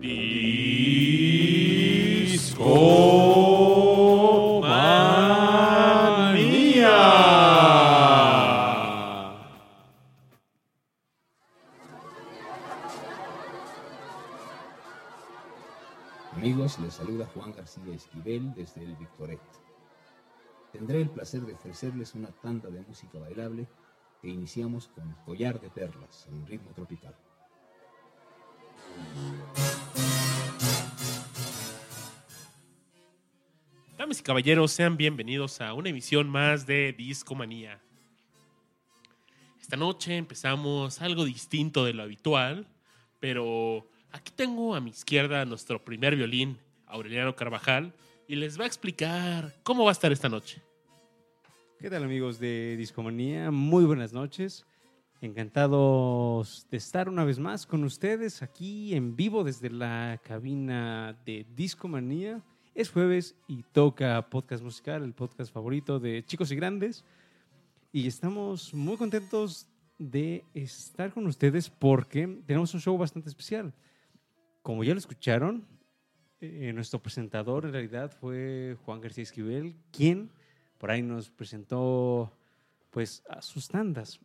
Discomanía. Amigos, les saluda Juan García Esquivel desde el Victoret. Tendré el placer de ofrecerles una tanda de música bailable que iniciamos con Collar de Perlas, en ritmo tropical. Damas y caballeros, sean bienvenidos a una emisión más de Discomanía. Esta noche empezamos algo distinto de lo habitual, pero aquí tengo a mi izquierda nuestro primer violín, Aureliano Carvajal, y les va a explicar cómo va a estar esta noche. ¿Qué tal, amigos de Discomanía? Muy buenas noches. Encantados de estar una vez más con ustedes aquí en vivo desde la cabina de Discomanía. Es jueves y toca Podcast Musical, el podcast favorito de chicos y grandes. Y estamos muy contentos de estar con ustedes porque tenemos un show bastante especial. Como ya lo escucharon, nuestro presentador en realidad fue Juan García Esquivel, quien por ahí nos presentó pues a sus tandas.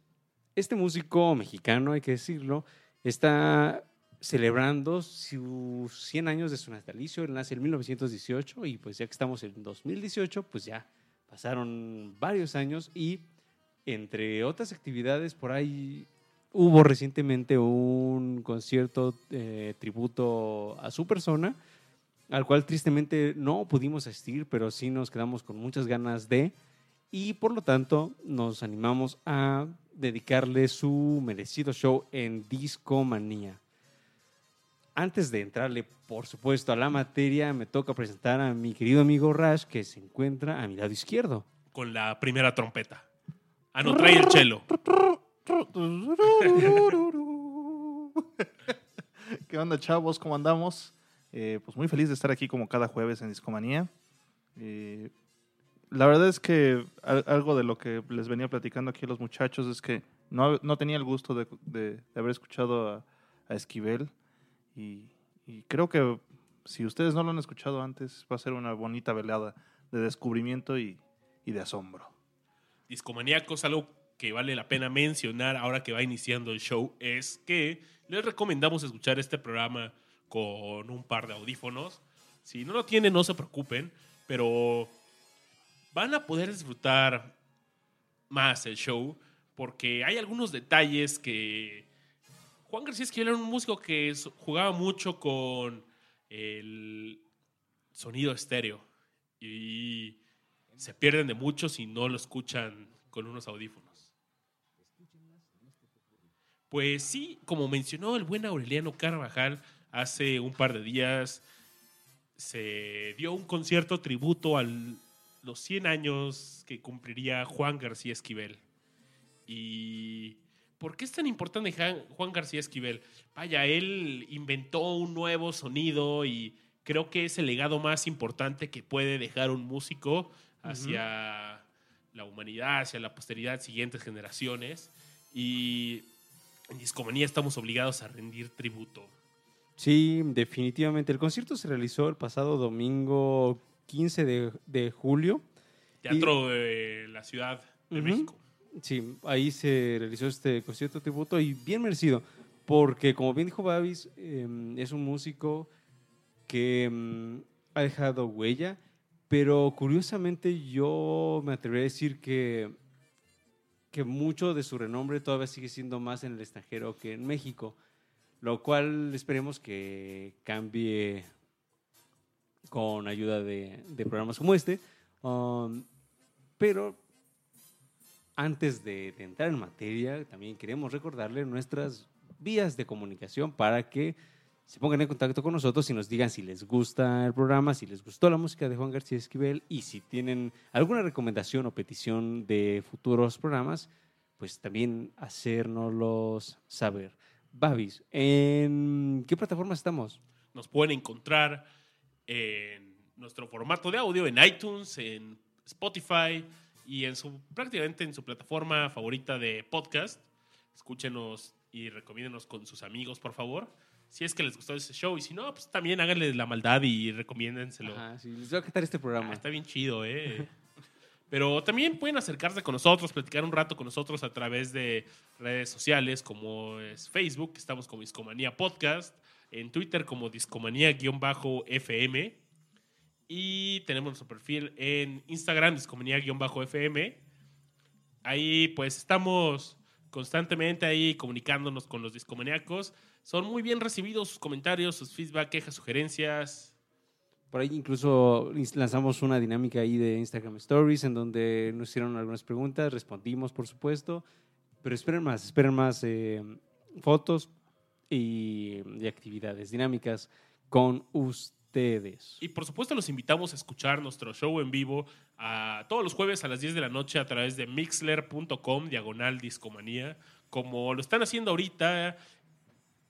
Este músico mexicano, hay que decirlo, está celebrando sus 100 años de su natalicio. Él nace en 1918 y pues ya que estamos en 2018, pues ya pasaron varios años y entre otras actividades por ahí hubo recientemente un concierto tributo a su persona, al cual tristemente no pudimos asistir, pero sí nos quedamos con muchas ganas de, y por lo tanto nos animamos a dedicarle su merecido show en Discomanía. Antes de entrarle, por supuesto, a la materia, me toca presentar a mi querido amigo Rash, que se encuentra a mi lado izquierdo. Con la primera trompeta. Ah, no, trae el chelo. ¿Qué onda, chavos? ¿Cómo andamos? Pues muy feliz de estar aquí como cada jueves en Discomanía. La verdad es que algo de lo que les venía platicando aquí a los muchachos es que no tenía el gusto de haber escuchado a Esquivel. Y creo que si ustedes no lo han escuchado antes, va a ser una bonita velada de descubrimiento y de asombro. Discomaníacos, algo que vale la pena mencionar ahora que va iniciando el show es que les recomendamos escuchar este programa con un par de audífonos. Si no lo tienen, no se preocupen, pero van a poder disfrutar más el show porque hay algunos detalles que Juan García Esquivel era un músico que jugaba mucho con el sonido estéreo y se pierden de mucho si no lo escuchan con unos audífonos. Pues sí, como mencionó el buen Aureliano Carvajal, hace un par de días se dio un concierto tributo a los 100 años que cumpliría Juan García Esquivel. Y ¿por qué es tan importante Juan García Esquivel? Vaya, él inventó un nuevo sonido y creo que es el legado más importante que puede dejar un músico hacia la humanidad, hacia la posteridad, siguientes generaciones. Y en Discomanía estamos obligados a rendir tributo. Sí, definitivamente. El concierto se realizó el pasado domingo 15 de julio. Teatro de la Ciudad de México. Sí, ahí se realizó este concierto tributo y bien merecido, porque como bien dijo Babis, es un músico que ha dejado huella, pero curiosamente yo me atrevería a decir que mucho de su renombre todavía sigue siendo más en el extranjero que en México, lo cual esperemos que cambie con ayuda de programas como este, pero antes de entrar en materia, también queremos recordarle nuestras vías de comunicación para que se pongan en contacto con nosotros y nos digan si les gusta el programa, si les gustó la música de Juan García Esquivel y si tienen alguna recomendación o petición de futuros programas, pues también hacérnoslos saber. Babis, ¿en qué plataforma estamos? Nos pueden encontrar en nuestro formato de audio, en iTunes, en Spotify, y prácticamente en su plataforma favorita de podcast. Escúchenos y recomiéndenos con sus amigos, por favor. Si es que les gustó ese show. Y si no, pues también háganle la maldad y recomiéndenselo. Ajá, sí, les voy a quitar este programa. Está bien chido, ¿eh? Pero también pueden acercarse con nosotros, platicar un rato con nosotros a través de redes sociales como es Facebook, estamos como Discomanía Podcast, en Twitter como Discomanía-FM y tenemos nuestro perfil en Instagram, Discomanía-FM. Ahí pues estamos constantemente ahí comunicándonos con los discomaníacos. Son muy bien recibidos sus comentarios, sus feedback, quejas, sugerencias. Por ahí incluso lanzamos una dinámica ahí de Instagram Stories en donde nos hicieron algunas preguntas, respondimos por supuesto, pero esperen más fotos y actividades dinámicas con ustedes. Y por supuesto los invitamos a escuchar nuestro show en vivo a todos los jueves a las 10 de la noche a través de mixler.com/discomanía, como lo están haciendo ahorita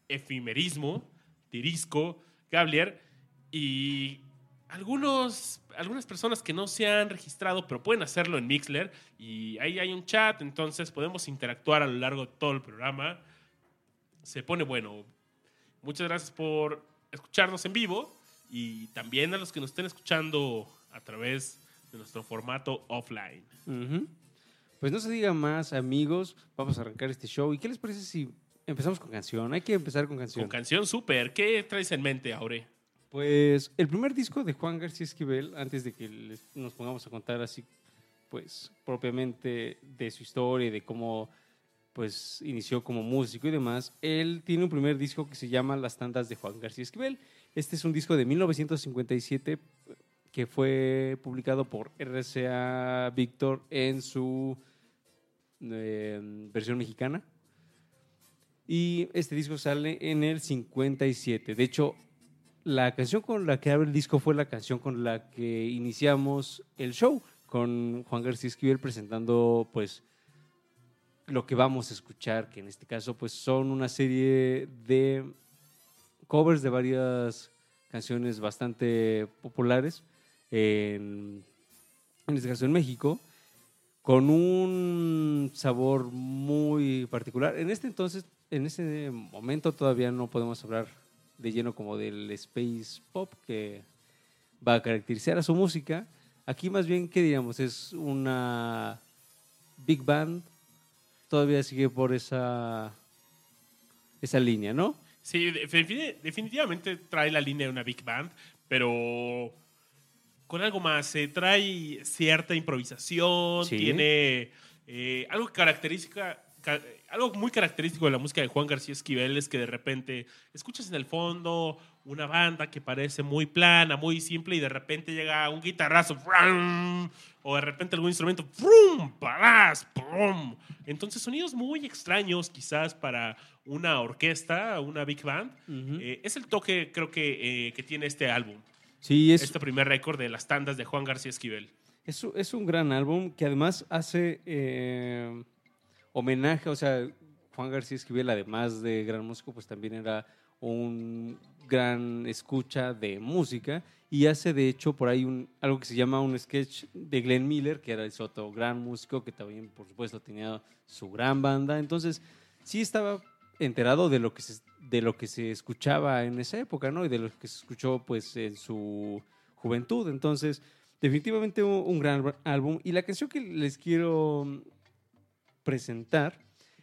Efimerismo, Tirisco, Gablier y algunas personas que no se han registrado, pero pueden hacerlo en Mixler y ahí hay un chat, entonces podemos interactuar a lo largo de todo el programa. Se pone bueno. Muchas gracias por escucharnos en vivo y también a los que nos estén escuchando a través de nuestro formato offline. Uh-huh. Pues no se diga más, amigos, vamos a arrancar este show. ¿Y qué les parece si empezamos con canción? Hay que empezar con canción. Con canción, súper. ¿Qué traes en mente, Aure? Pues el primer disco de Juan García Esquivel, antes de que nos pongamos a contar así, pues propiamente de su historia y de cómo pues inició como músico y demás, él tiene un primer disco que se llama Las Tandas de Juan García Esquivel. Este es un disco de 1957 que fue publicado por RCA Víctor en su versión mexicana. Y este disco sale en el 57. De hecho, la canción con la que abre el disco fue la canción con la que iniciamos el show, con Juan García Esquivel presentando pues lo que vamos a escuchar, que en este caso pues son una serie de covers de varias canciones bastante populares, en este caso en México, con un sabor muy particular. En ese momento todavía no podemos hablar de lleno como del space pop que va a caracterizar a su música. Aquí más bien, ¿qué diríamos? Es una big band, todavía sigue por esa línea, ¿no? Sí, definitivamente trae la línea de una big band, pero con algo más. Trae cierta improvisación, sí. Tiene algo que algo muy característico de la música de Juan García Esquivel es que de repente escuchas en el fondo una banda que parece muy plana, muy simple, y de repente llega un guitarrazo, ¡brum! O de repente algún instrumento, ¡brum! ¡Parás! ¡Brum! Entonces, sonidos muy extraños quizás para una orquesta, una big band. Uh-huh. Es el toque, creo que tiene este álbum. Sí, es este primer récord de Las Tandas de Juan García Esquivel. Es un gran álbum que además hace... homenaje, o sea, Juan García Esquivel, además de gran músico, pues también era un gran escucha de música y hace, de hecho, por ahí algo que se llama un sketch de Glenn Miller, que era el otro gran músico que también, por supuesto, tenía su gran banda. Entonces, sí estaba enterado de lo que se escuchaba en esa época, ¿no? Y de lo que se escuchó, pues, en su juventud. Entonces, definitivamente un gran álbum. Y la canción que les quiero presentar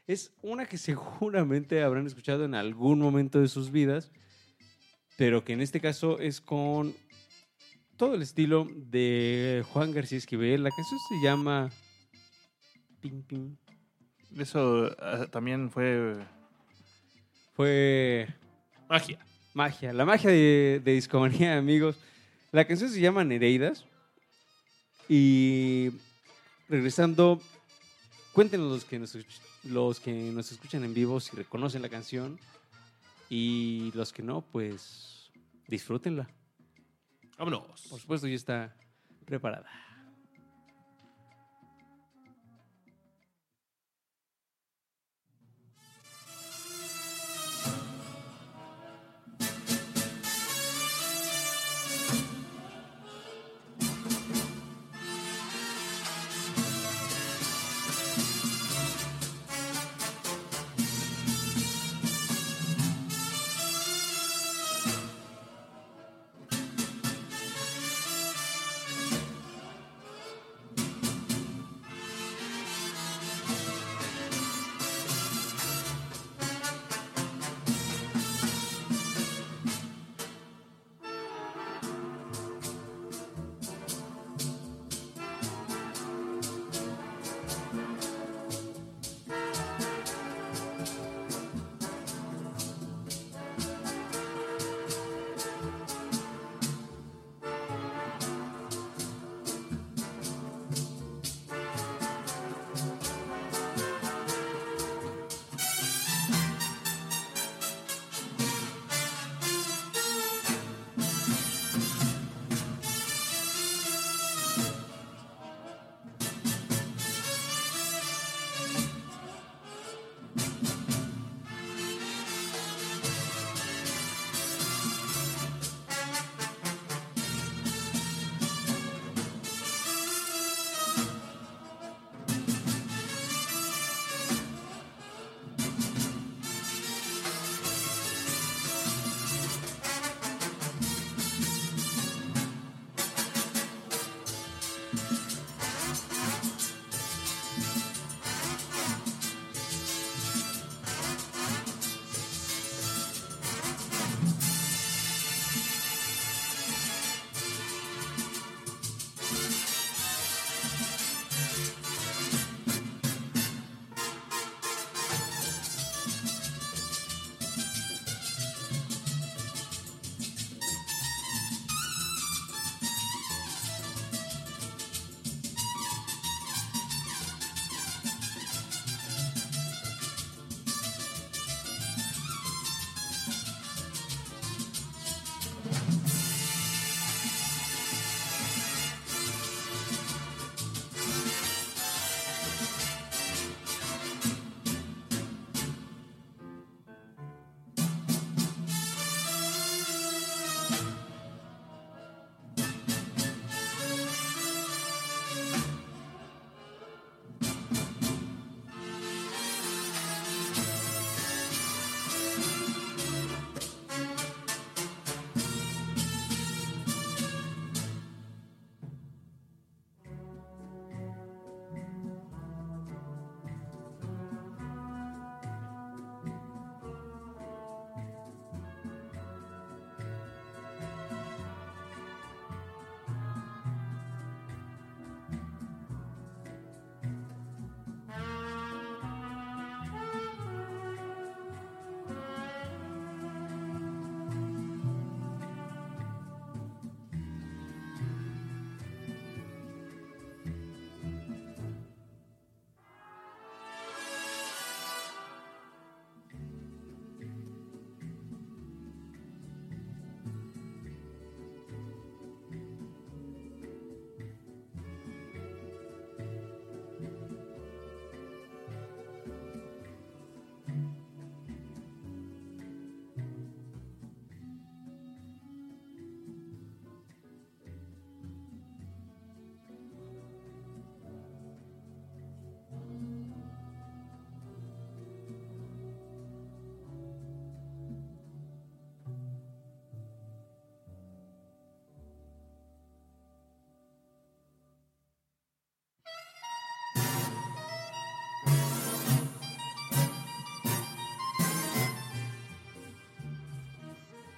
es una que seguramente habrán escuchado en algún momento de sus vidas, pero que en este caso es con todo el estilo de Juan García Esquivel. La canción se llama Pim Pim. Eso también fue magia, la magia de Discomanía, amigos. La canción se llama Nereidas y regresando... Cuéntenos los que nos escuchan en vivo si reconocen la canción y los que no, pues disfrútenla. Vámonos. Por supuesto, ya está preparada.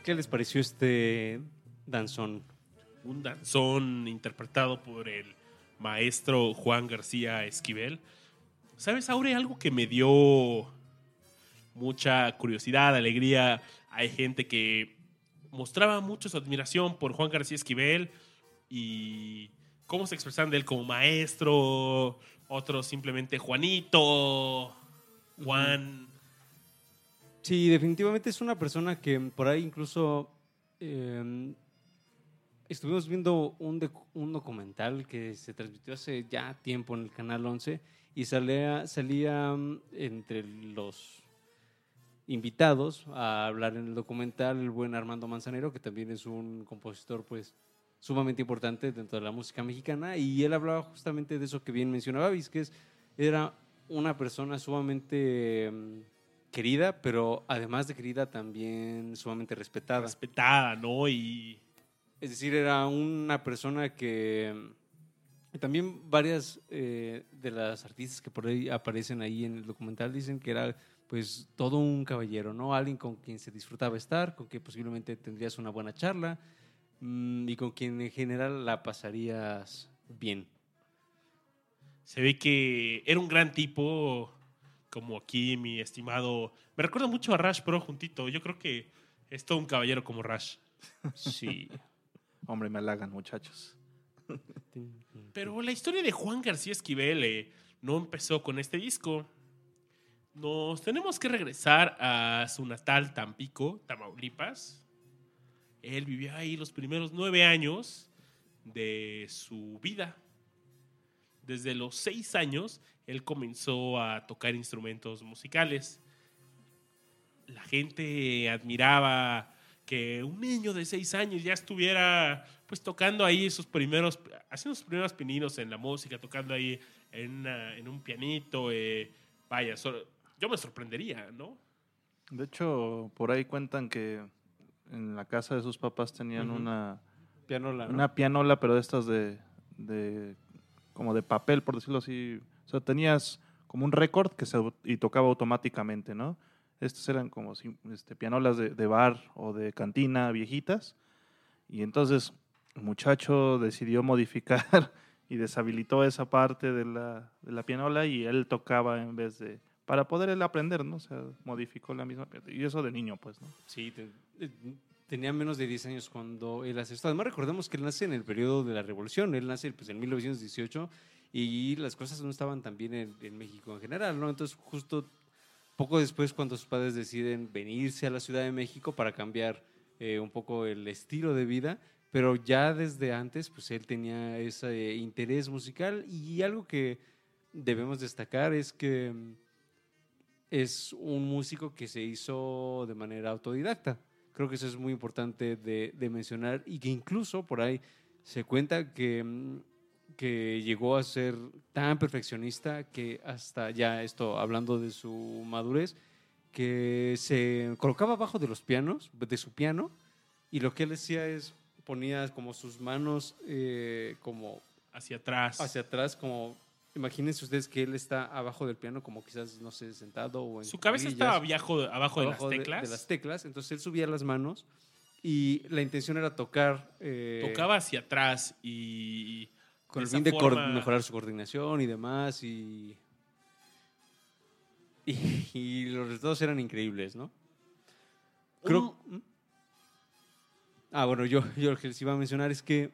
¿Qué les pareció este danzón? Un danzón interpretado por el maestro Juan García Esquivel. ¿Sabes, Aure? Algo que me dio mucha curiosidad, alegría. Hay gente que mostraba mucho su admiración por Juan García Esquivel y cómo se expresaban de él como maestro. Otros simplemente Juanito, Juan. Sí, definitivamente es una persona que por ahí incluso estuvimos viendo un documental que se transmitió hace ya tiempo en el Canal 11 y salía entre los invitados a hablar en el documental el buen Armando Manzanero, que también es un compositor pues sumamente importante dentro de la música mexicana, y él hablaba justamente de eso que bien mencionaba Avis, que era una persona sumamente querida, pero además de querida también sumamente respetada. Respetada, ¿no? Y es decir, era una persona que también varias de las artistas que por ahí aparecen ahí en el documental dicen que era pues todo un caballero, ¿no? Alguien con quien se disfrutaba estar, con quien posiblemente tendrías una buena charla y con quien en general la pasarías bien. Se ve que era un gran tipo, como aquí mi estimado. Me recuerda mucho a Rush, pero juntito. Yo creo que es todo un caballero como Rush. Sí. Hombre, me halagan, muchachos. Pero la historia de Juan García Esquivel no empezó con este disco. Nos tenemos que regresar a su natal Tampico, Tamaulipas. Él vivió ahí los primeros 9 años de su vida. Desde los 6 años, él comenzó a tocar instrumentos musicales. La gente admiraba que un niño de 6 años ya estuviera pues tocando ahí haciendo sus primeros pininos en la música, tocando ahí en un pianito. Vaya, yo me sorprendería, ¿no? De hecho, por ahí cuentan que en la casa de sus papás tenían una pianola, ¿no? Una pianola, pero de estas de como de papel, por decirlo así. O sea, tenías como un récord y tocaba automáticamente, ¿no? Estas eran como pianolas de bar o de cantina viejitas. Y entonces el muchacho decidió modificar y deshabilitó esa parte de la pianola y él tocaba en vez de... Para poder él aprender, ¿no? O sea, modificó la misma... Y eso de niño, pues, ¿no? Sí, tenía menos de 10 años cuando él hace esto. Además, recordemos que él nace en el periodo de la Revolución. Él nace pues, en 1918 y las cosas no estaban tan bien en México en general, ¿no? Entonces, justo... Poco después, cuando sus padres deciden venirse a la Ciudad de México para cambiar un poco el estilo de vida, pero ya desde antes, pues él tenía ese interés musical y algo que debemos destacar es que es un músico que se hizo de manera autodidacta. Creo que eso es muy importante de mencionar y que incluso por ahí se cuenta que llegó a ser tan perfeccionista que hasta ya esto, hablando de su madurez, que se colocaba abajo de los pianos, de su piano, y lo que él hacía es ponía como sus manos como hacia atrás, como imagínense ustedes que él está abajo del piano, como quizás no sé, sentado o en su cabeza estaba abajo de las teclas, entonces él subía las manos y la intención era tocar tocaba hacia atrás y con el fin de mejorar su coordinación y demás. Y los resultados eran increíbles, ¿no? Creo... bueno, yo lo que les iba a mencionar es que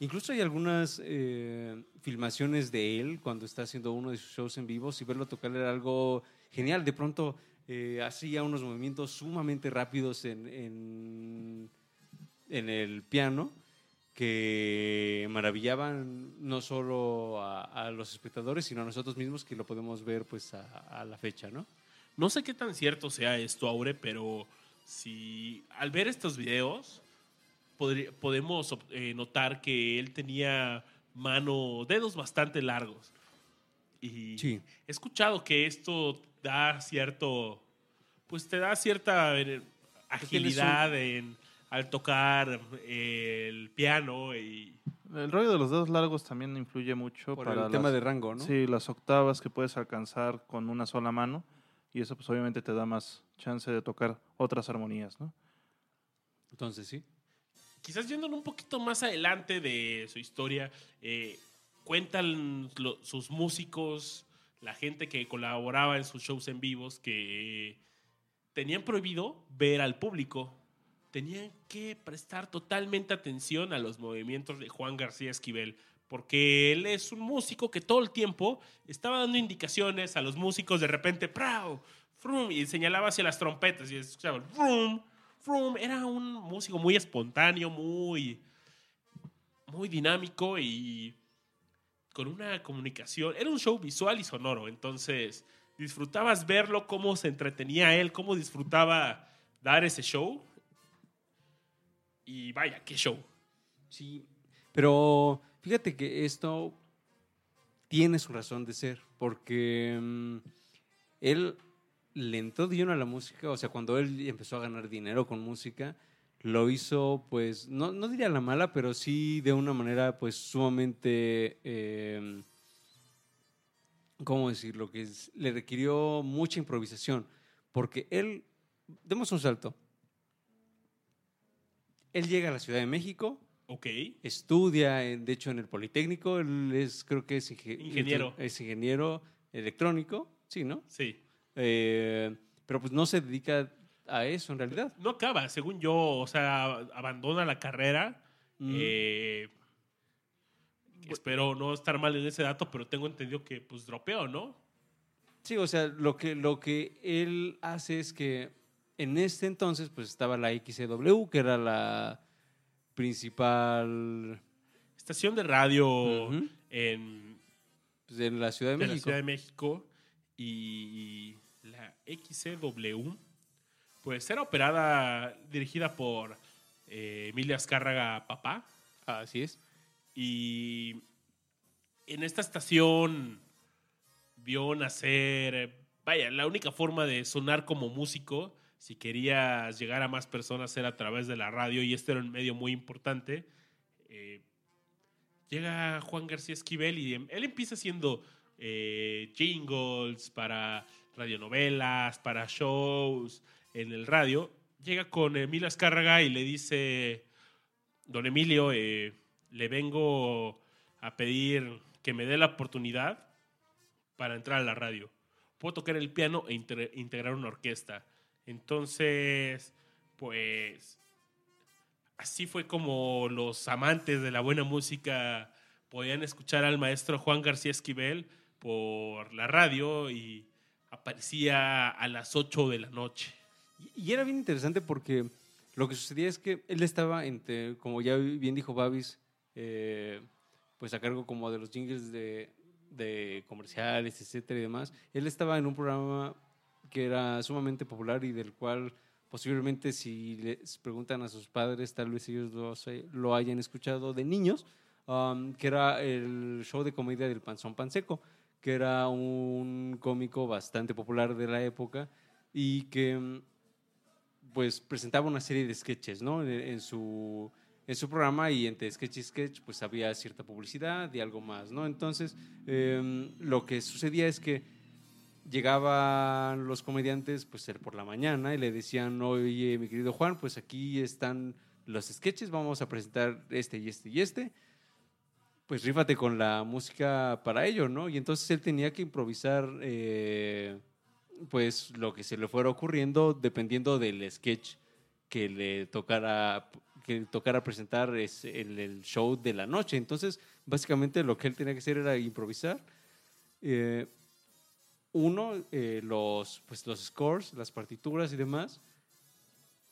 incluso hay algunas filmaciones de él cuando está haciendo uno de sus shows en vivo. Si verlo tocar era algo genial. De pronto hacía unos movimientos sumamente rápidos en el piano, que maravillaban no solo a los espectadores, sino a nosotros mismos, que lo podemos ver pues a la fecha, ¿no? No sé qué tan cierto sea esto, Aure, pero si al ver estos videos podemos notar que él tenía dedos bastante largos. Y sí, he escuchado que esto te da cierta agilidad al tocar el piano. Y el rollo de los dedos largos también influye mucho. Por el tema de rango, ¿no? Sí, las octavas que puedes alcanzar con una sola mano. y eso pues obviamente te da más chance de tocar otras armonías, ¿no? Entonces, sí. Quizás yendo un poquito más adelante de su historia, cuentan sus músicos, la gente que colaboraba en sus shows en vivos, que tenían prohibido ver al público. Tenían que prestar totalmente atención a los movimientos de Juan García Esquivel, porque él es un músico que todo el tiempo estaba dando indicaciones a los músicos, de repente, ¡prau! ¡Frum! Y señalaba hacia las trompetas y escuchaba ¡frum! ¡Frum! Era un músico muy espontáneo, muy dinámico y con una comunicación. Era un show visual y sonoro, entonces disfrutabas verlo, cómo se entretenía él, cómo disfrutaba dar ese show. Y vaya, qué show. Sí, pero fíjate que esto tiene su razón de ser, porque él le entró de lleno a la música. O sea, cuando él empezó a ganar dinero con música, lo hizo, pues, no diría la mala, pero sí de una manera, pues, sumamente, ¿cómo decirlo? Que le requirió mucha improvisación, porque él, demos un salto, él llega a la Ciudad de México, okay, estudia, de hecho, en el Politécnico, él es, creo que es ingeniero. Es ingeniero electrónico, sí, ¿no? Sí. Pero pues no se dedica a eso en realidad. No acaba, según yo, o sea, abandona la carrera. Espero no estar mal en ese dato, pero tengo entendido que pues dropeó, ¿no? Sí, o sea, lo que él hace es que en este entonces pues estaba la XCW, que era la principal estación de radio en la Ciudad de México. En la Ciudad de México, y la XCW pues era dirigida por Emilio Azcárraga, papá. Así es. Y en esta estación vio nacer, vaya, la única forma de sonar como músico, si querías llegar a más personas, era a través de la radio, y este era un medio muy importante. Llega Juan García Esquivel y él empieza haciendo jingles para radionovelas, para shows en el radio. Llega con Emilio Azcárraga y le dice: don Emilio, le vengo a pedir que me dé la oportunidad para entrar a la radio. Puedo tocar el piano e integrar una orquesta. Entonces, pues, así fue como los amantes de la buena música podían escuchar al maestro Juan García Esquivel por la radio, y aparecía a las 8 de la noche. Y era bien interesante, porque lo que sucedía es que él estaba, como ya bien dijo Babis, pues a cargo como de los jingles de comerciales, etcétera y demás. Él estaba en un programa que era sumamente popular y del cual posiblemente, si les preguntan a sus padres, tal vez ellos lo hayan escuchado de niños, que era el show de comedia del Panzón Panseco, que era un cómico bastante popular de la época y que pues presentaba una serie de sketches, ¿no? En su programa, y entre sketch y sketch pues había cierta publicidad y algo más, ¿no? Entonces, lo que sucedía es que llegaban los comediantes pues por la mañana y le decían: oye, mi querido Juan, pues aquí están los sketches, vamos a presentar este y este y este, pues rífate con la música para ello, ¿no? Y entonces él tenía que improvisar pues lo que se le fuera ocurriendo dependiendo del sketch que le tocara presentar, es el show de la noche. Entonces, básicamente lo que él tenía que hacer era improvisar. Los scores, las partituras y demás,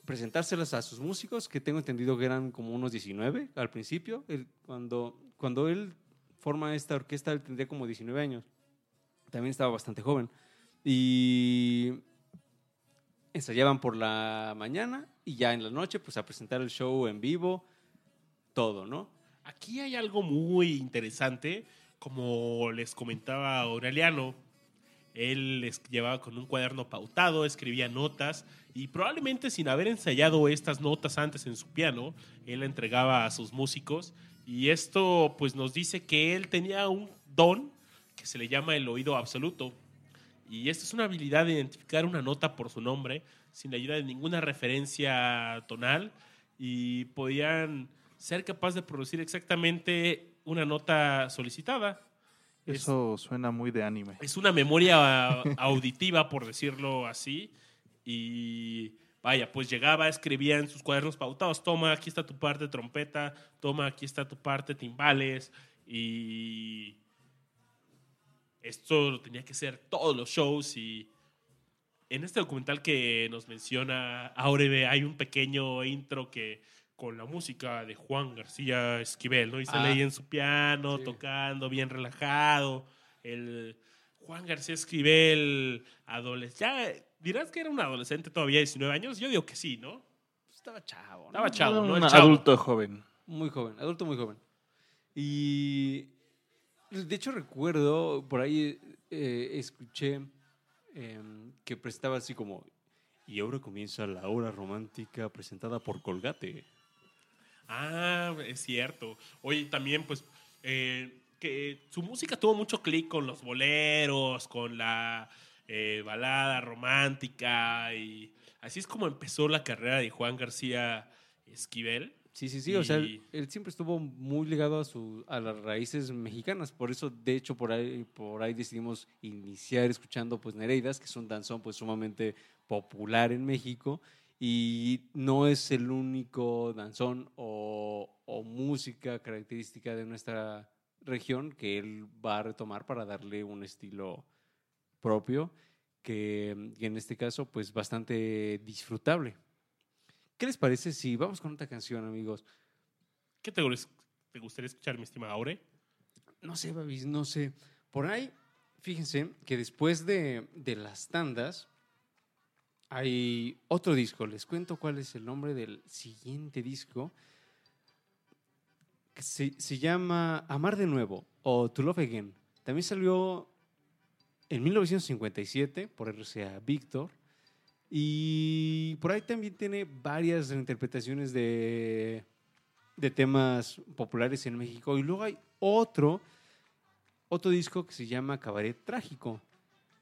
presentárselas a sus músicos, que tengo entendido que eran como unos 19 al principio. Cuando él forma esta orquesta, él tendría como 19 años. También estaba bastante joven. Y ensayaban por la mañana y ya en la noche pues a presentar el show en vivo, todo, ¿no? Aquí hay algo muy interesante, como les comentaba Aureliano. Él les llevaba con un cuaderno pautado, escribía notas, y probablemente sin haber ensayado estas notas antes en su piano, él la entregaba a sus músicos, y esto pues nos dice que él tenía un don que se le llama el oído absoluto. Y esta es una habilidad de identificar una nota por su nombre sin la ayuda de ninguna referencia tonal, y podían ser capaces de producir exactamente una nota solicitada. Eso suena muy de anime. Es una memoria auditiva, por decirlo así. Y vaya, pues llegaba, escribía en sus cuadernos pautados: toma, aquí está tu parte trompeta, toma, aquí está tu parte timbales. Y esto lo tenía que hacer todos los shows. Y en este documental que nos menciona Aurebe hay un pequeño intro que con la música de Juan García Esquivel, ¿no? Y sale ahí en su piano, sí, tocando bien relajado. El Juan García Esquivel, adolescente. ¿Dirás que era un adolescente todavía, 19 años? Yo digo que sí, ¿no? Pues estaba chavo, ¿no? Estaba chavo, ¿no? Un adulto joven. Muy joven, adulto muy joven. Y de hecho recuerdo, por ahí escuché que prestaba así como: y ahora comienza la hora romántica presentada por Colgate. Ah, es cierto. Oye, también pues que su música tuvo mucho clic con los boleros, con la balada romántica, y así es como empezó la carrera de Juan García Esquivel. Sí, sí, sí. Y... o sea, él siempre estuvo muy ligado a las raíces mexicanas. Por eso, de hecho, por ahí decidimos iniciar escuchando pues Nereidas, que es un danzón pues sumamente popular en México, y no es el único danzón o música característica de nuestra región que él va a retomar para darle un estilo propio, que en este caso pues bastante disfrutable. ¿Qué les parece si vamos con otra canción, amigos? ¿Qué te gustaría escuchar, mi estimada Aure? No sé, Babis, no sé. Por ahí, fíjense que después de las tandas hay otro disco. Les cuento cuál es el nombre del siguiente disco. Se llama Amar de Nuevo o To Love Again. También salió en 1957 por RCA Víctor. Y por ahí también tiene varias reinterpretaciones de temas populares en México. Y luego hay otro disco que se llama Cabaret Trágico,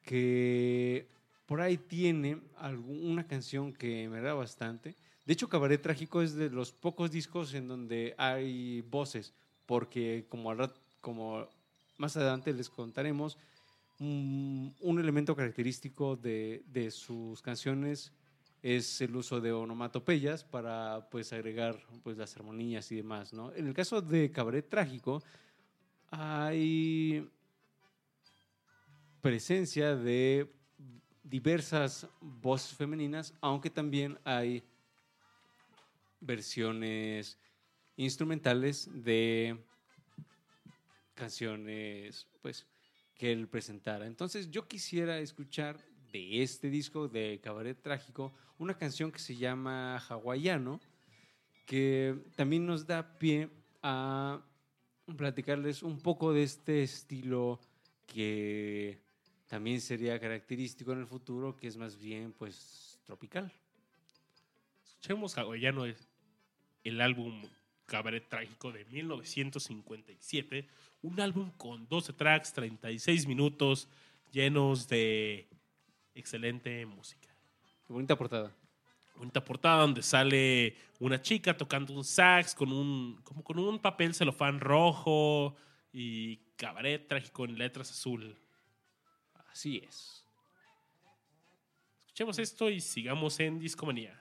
que por ahí tiene una canción que me agrada bastante. De hecho, Cabaret Trágico es de los pocos discos en donde hay voces, porque como más adelante les contaremos, un elemento característico de sus canciones es el uso de onomatopeyas para pues agregar pues las armonías y demás, ¿no? En el caso de Cabaret Trágico hay presencia de diversas voces femeninas, aunque también hay versiones instrumentales de canciones pues que él presentara. Entonces, yo quisiera escuchar de este disco de Cabaret Trágico una canción que se llama Hawaiano, que también nos da pie a platicarles un poco de este estilo que también sería característico en el futuro, que es más bien pues tropical. Escuchemos Hawaiano, el álbum Cabaret Trágico de 1957, un álbum con 12 tracks, 36 minutos, llenos de excelente música. Qué bonita portada. Bonita portada donde sale una chica tocando un sax con un papel celofán rojo y Cabaret Trágico en letras azul. Así es. Escuchemos esto y sigamos en Discomanía.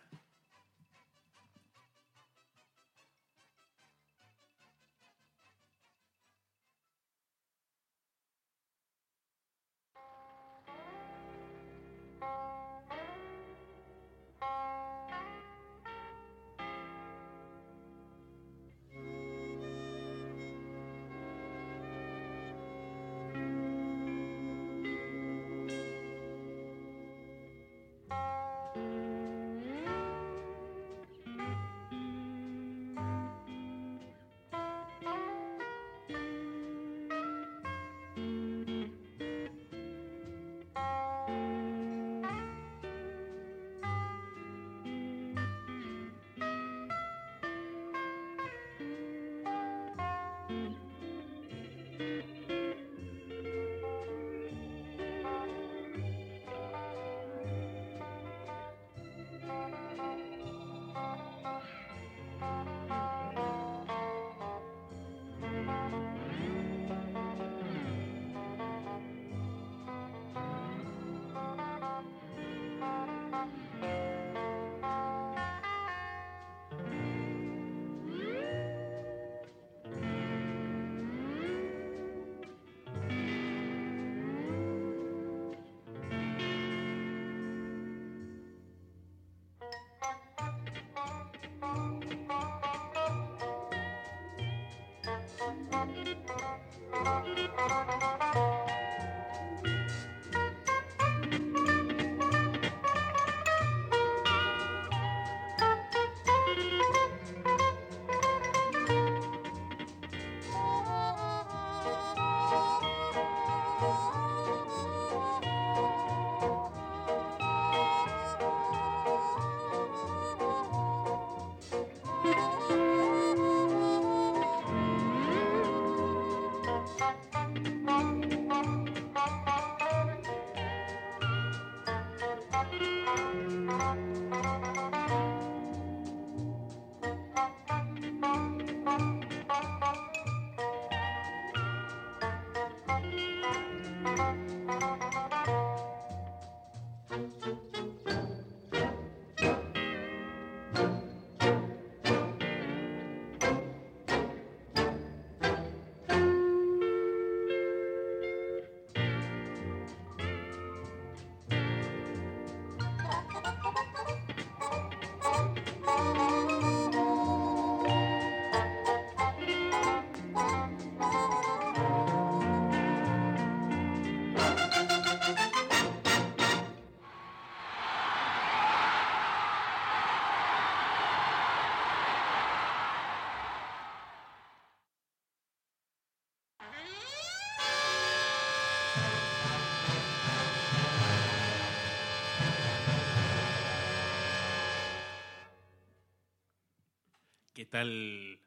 ¿Qué tal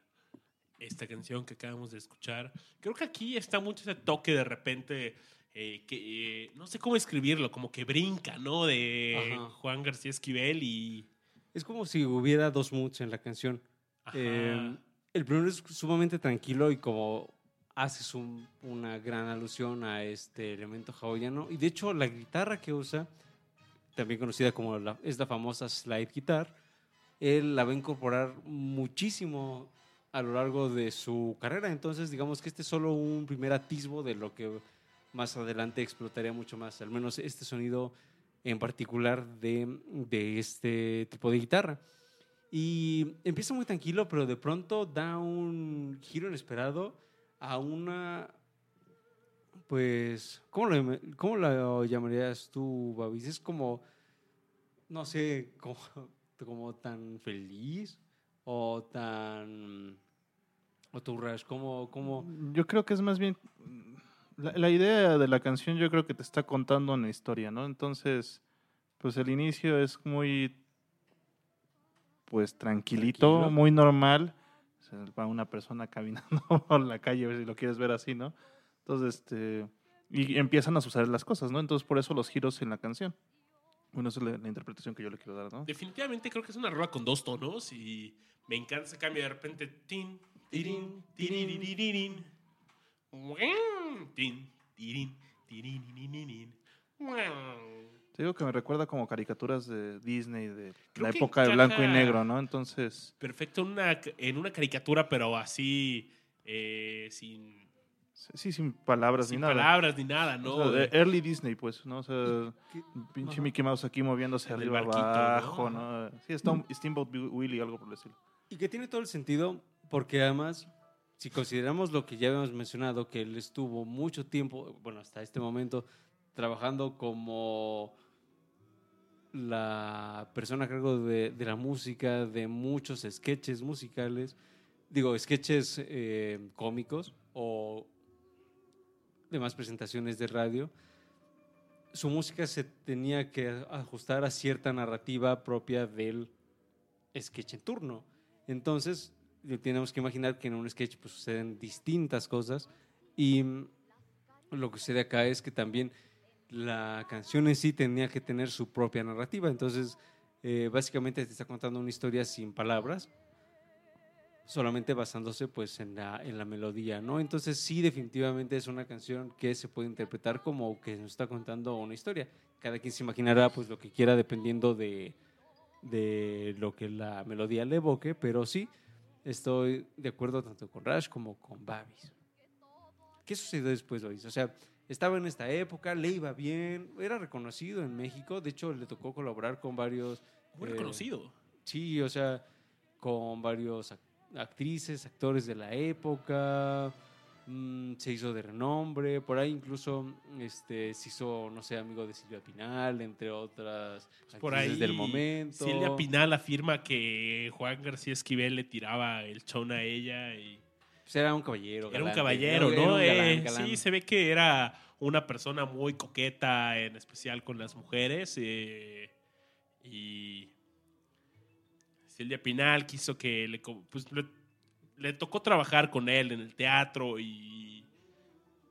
esta canción que acabamos de escuchar? Creo que aquí está mucho ese toque de repente, no sé cómo escribirlo, como que brinca, ¿no? De ajá. Juan García Esquivel y... Es como si hubiera dos moods en la canción. El primero es sumamente tranquilo y como haces una gran alusión a este elemento hawaiano. Y de hecho la guitarra que usa, también conocida como la famosa slide guitar, él la va a incorporar muchísimo a lo largo de su carrera. Entonces, digamos que este es solo un primer atisbo de lo que más adelante explotaría mucho más, al menos este sonido en particular de este tipo de guitarra. Y empieza muy tranquilo, pero de pronto da un giro inesperado a una... Pues, ¿cómo lo llamarías tú, Babis? Es como... No sé, como tan feliz o tan... o turras, como... Yo creo que es más bien... La idea de la canción yo creo que te está contando una historia, ¿no? Entonces, pues el inicio es muy... pues tranquilito. Muy normal. Se va una persona caminando por la calle, a ver si lo quieres ver así, ¿no? Entonces, y empiezan a suceder las cosas, ¿no? Entonces, por eso los giros en la canción. Bueno, esa es la interpretación que yo le quiero dar, ¿no? Definitivamente creo que es una rola con dos tonos y me encanta ese cambio de repente. Tin, tirin, tiririririn. Tin, tirin, tiririririn. Te digo que me recuerda como caricaturas de Disney de la época de blanco y negro, ¿no? Entonces... Perfecto, en una caricatura, pero así, sin... Sí, sin palabras sin ni nada. Sin palabras ni nada, ¿no? O sea, early Disney, pues, ¿no? O sea, pinche no. Mickey Mouse aquí moviéndose en arriba, barquito, abajo, ¿no? Sí, está un Steamboat Willie, algo por el estilo. Y que tiene todo el sentido, porque además, si consideramos lo que ya habíamos mencionado, que él estuvo mucho tiempo, bueno, hasta este momento, trabajando como la persona a cargo de la música, de muchos sketches musicales, sketches cómicos o demás presentaciones de radio, su música se tenía que ajustar a cierta narrativa propia del sketch en turno. Entonces, tenemos que imaginar que en un sketch pues, suceden distintas cosas y lo que sucede acá es que también la canción en sí tenía que tener su propia narrativa. Entonces, básicamente te está contando una historia sin palabras, solamente basándose pues, en la melodía, ¿no? Entonces sí, definitivamente es una canción que se puede interpretar como que nos está contando una historia. Cada quien se imaginará pues, lo que quiera dependiendo de lo que la melodía le evoque, pero sí, estoy de acuerdo tanto con Rash como con Babis. ¿Qué sucedió después, Babis? O sea, estaba en esta época, le iba bien, era reconocido en México, de hecho le tocó colaborar con varios... Muy reconocido. Sí, o sea, con varios actores, actrices, actores de la época, se hizo de renombre, por ahí incluso se hizo, no sé, amigo de Silvia Pinal, entre otras por ahí del momento. Silvia Pinal afirma que Juan García Esquivel le tiraba el chon a ella y... Pues era un caballero. Galante. Era un caballero, ¿no? Galán. Sí, se ve que era una persona muy coqueta, en especial con las mujeres. Y Silvia Pinal quiso que le tocó trabajar con él en el teatro y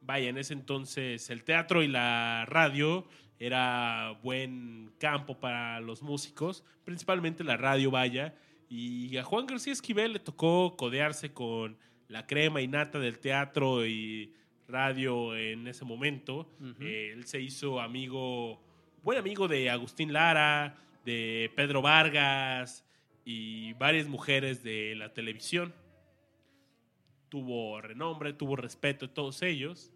vaya, en ese entonces el teatro y la radio era buen campo para los músicos, principalmente la radio, vaya, y a Juan García Esquivel le tocó codearse con la crema y nata del teatro y radio en ese momento. Uh-huh. Él se hizo buen amigo de Agustín Lara, de Pedro Vargas y varias mujeres de la televisión. Tuvo renombre, tuvo respeto de todos ellos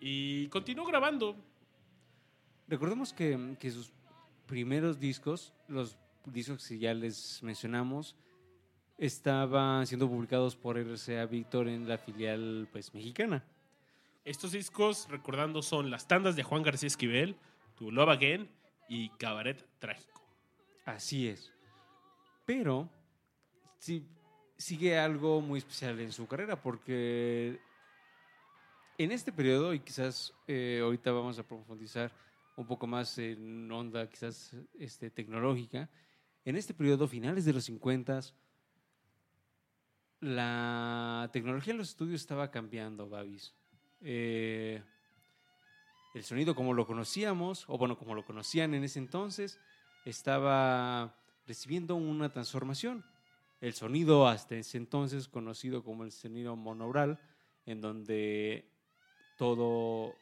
y continuó grabando. Recordemos que sus primeros discos, los discos que ya les mencionamos, estaban siendo publicados por RCA Víctor en la filial mexicana. Estos discos, recordando, son las tandas de Juan García Esquivel, Tu Love Again y Cabaret Trágico. Así es. Pero, sí, sigue algo muy especial en su carrera, porque en este periodo, y quizás ahorita vamos a profundizar un poco más en onda quizás tecnológica, en este periodo, finales de los 50, la tecnología en los estudios estaba cambiando, Babis. El sonido como lo conocíamos, como lo conocían en ese entonces, estaba recibiendo una transformación. El sonido hasta ese entonces conocido como el sonido monoaural, en donde todo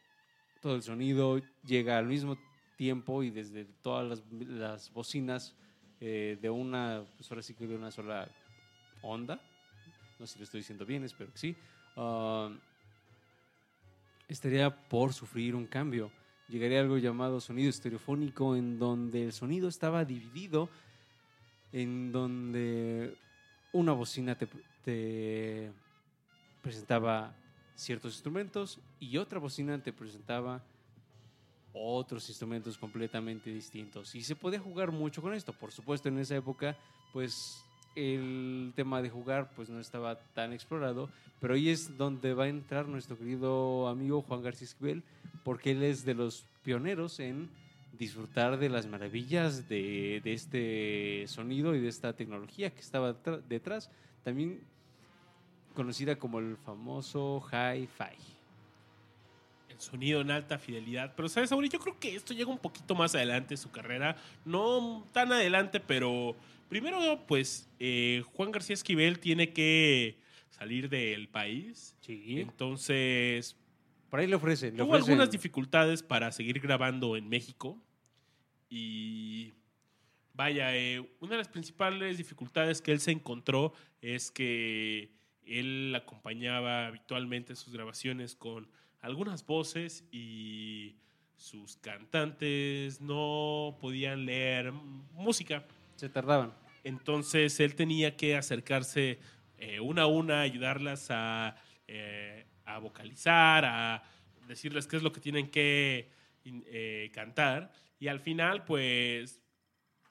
el sonido llega al mismo tiempo y desde todas las bocinas de una sola onda. No sé si lo estoy diciendo bien, espero que sí. Estaría por sufrir un cambio. Llegaría algo llamado sonido estereofónico, en donde el sonido estaba dividido, en donde una bocina te presentaba ciertos instrumentos y otra bocina te presentaba otros instrumentos completamente distintos. Y se podía jugar mucho con esto. Por supuesto, en esa época, el tema de jugar no estaba tan explorado, pero ahí es donde va a entrar nuestro querido amigo Juan García Esquivel, porque él es de los pioneros en disfrutar de las maravillas de este sonido y de esta tecnología que estaba detrás, también conocida como el famoso hi-fi. El sonido en alta fidelidad. Pero, ¿sabes, Saúl? Yo creo que esto llega un poquito más adelante de su carrera. No tan adelante, pero primero, Juan García Esquivel tiene que salir del país. Sí. Entonces, por ahí le ofrecen algunas dificultades para seguir grabando en México. Y vaya, una de las principales dificultades que él se encontró es que él acompañaba habitualmente sus grabaciones con algunas voces y sus cantantes no podían leer música. Se tardaban. Entonces él tenía que acercarse una a una, ayudarlas a vocalizar, a decirles qué es lo que tienen que cantar. Y al final,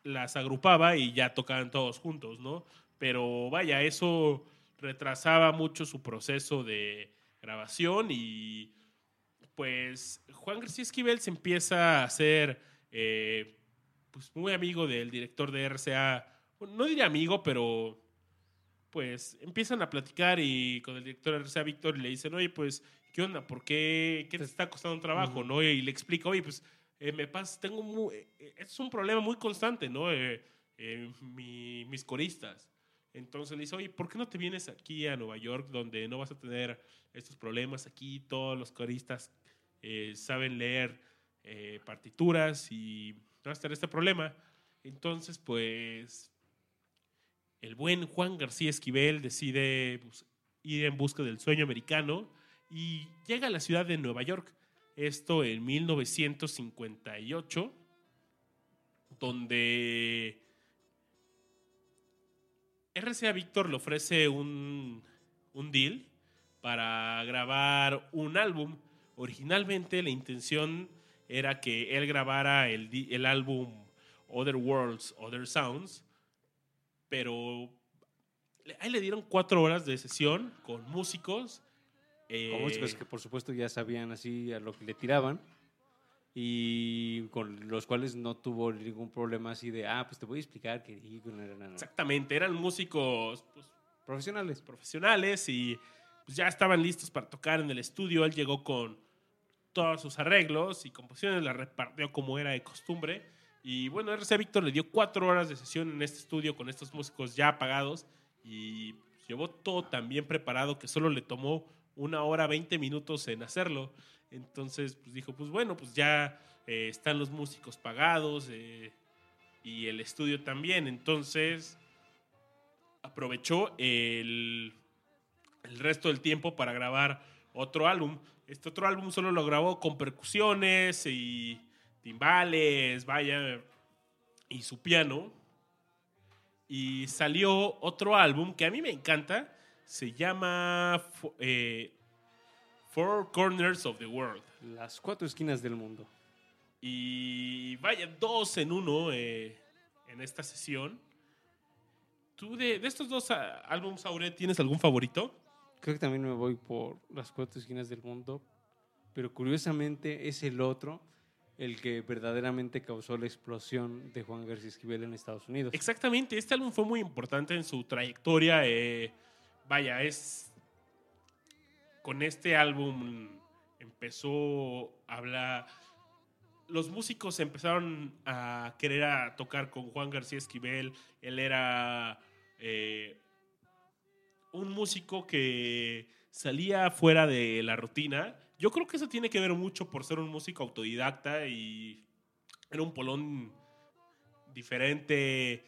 las agrupaba y ya tocaban todos juntos, ¿no? Pero vaya, eso retrasaba mucho su proceso de grabación y Juan García Esquivel se empieza a hacer muy amigo del director de RCA. No diría amigo, pero empiezan a platicar y con el director de RCA Víctor le dicen, oye, ¿qué onda? ¿Por qué? ¿Qué te está costando un trabajo? Uh-huh. ¿No? Y le explica, oye, es un problema muy constante, ¿no? Mis coristas. Entonces le dice, oye, ¿por qué no te vienes aquí a Nueva York, donde no vas a tener estos problemas? Aquí todos los coristas saben leer partituras y no va a estar este problema. Entonces, el buen Juan García Esquivel decide ir en busca del sueño americano y llega a la ciudad de Nueva York. Esto en 1958, donde RCA Víctor le ofrece un deal para grabar un álbum. Originalmente la intención era que él grabara el álbum Other Worlds, Other Sounds, pero ahí le dieron 4 horas de sesión con músicos. Con músicos que por supuesto ya sabían así a lo que le tiraban y con los cuales no tuvo ningún problema así de, pues te voy a explicar que... No. Exactamente, eran músicos pues, profesionales y pues, ya estaban listos para tocar en el estudio. Él llegó con todos sus arreglos y composiciones, las repartió como era de costumbre y bueno, RC Víctor le dio 4 horas de sesión en este estudio con estos músicos ya pagados y pues, llevó todo tan bien preparado que solo le tomó 1 hora 20 minutos en hacerlo. Entonces pues dijo, pues bueno, pues ya están los músicos pagados y el estudio también. Entonces aprovechó el resto del tiempo para grabar otro álbum. Este otro álbum solo lo grabó con percusiones y timbales, vaya, y su piano. Y salió otro álbum que a mí me encanta. Se llama Four Corners of the World. Las 4 esquinas del mundo. Y vaya, 2 en 1 en esta sesión. ¿Tú de estos 2 álbumes, Aure, tienes algún favorito? Creo que también me voy por Las 4 esquinas del mundo. Pero curiosamente es el otro el que verdaderamente causó la explosión de Juan García Esquivel en Estados Unidos. Exactamente. Este álbum fue muy importante en su trayectoria. Vaya, es con este álbum empezó a hablar. Los músicos empezaron a querer a tocar con Juan García Esquivel. Él era un músico que salía fuera de la rutina. Yo creo que eso tiene que ver mucho por ser un músico autodidacta y era un polón diferente.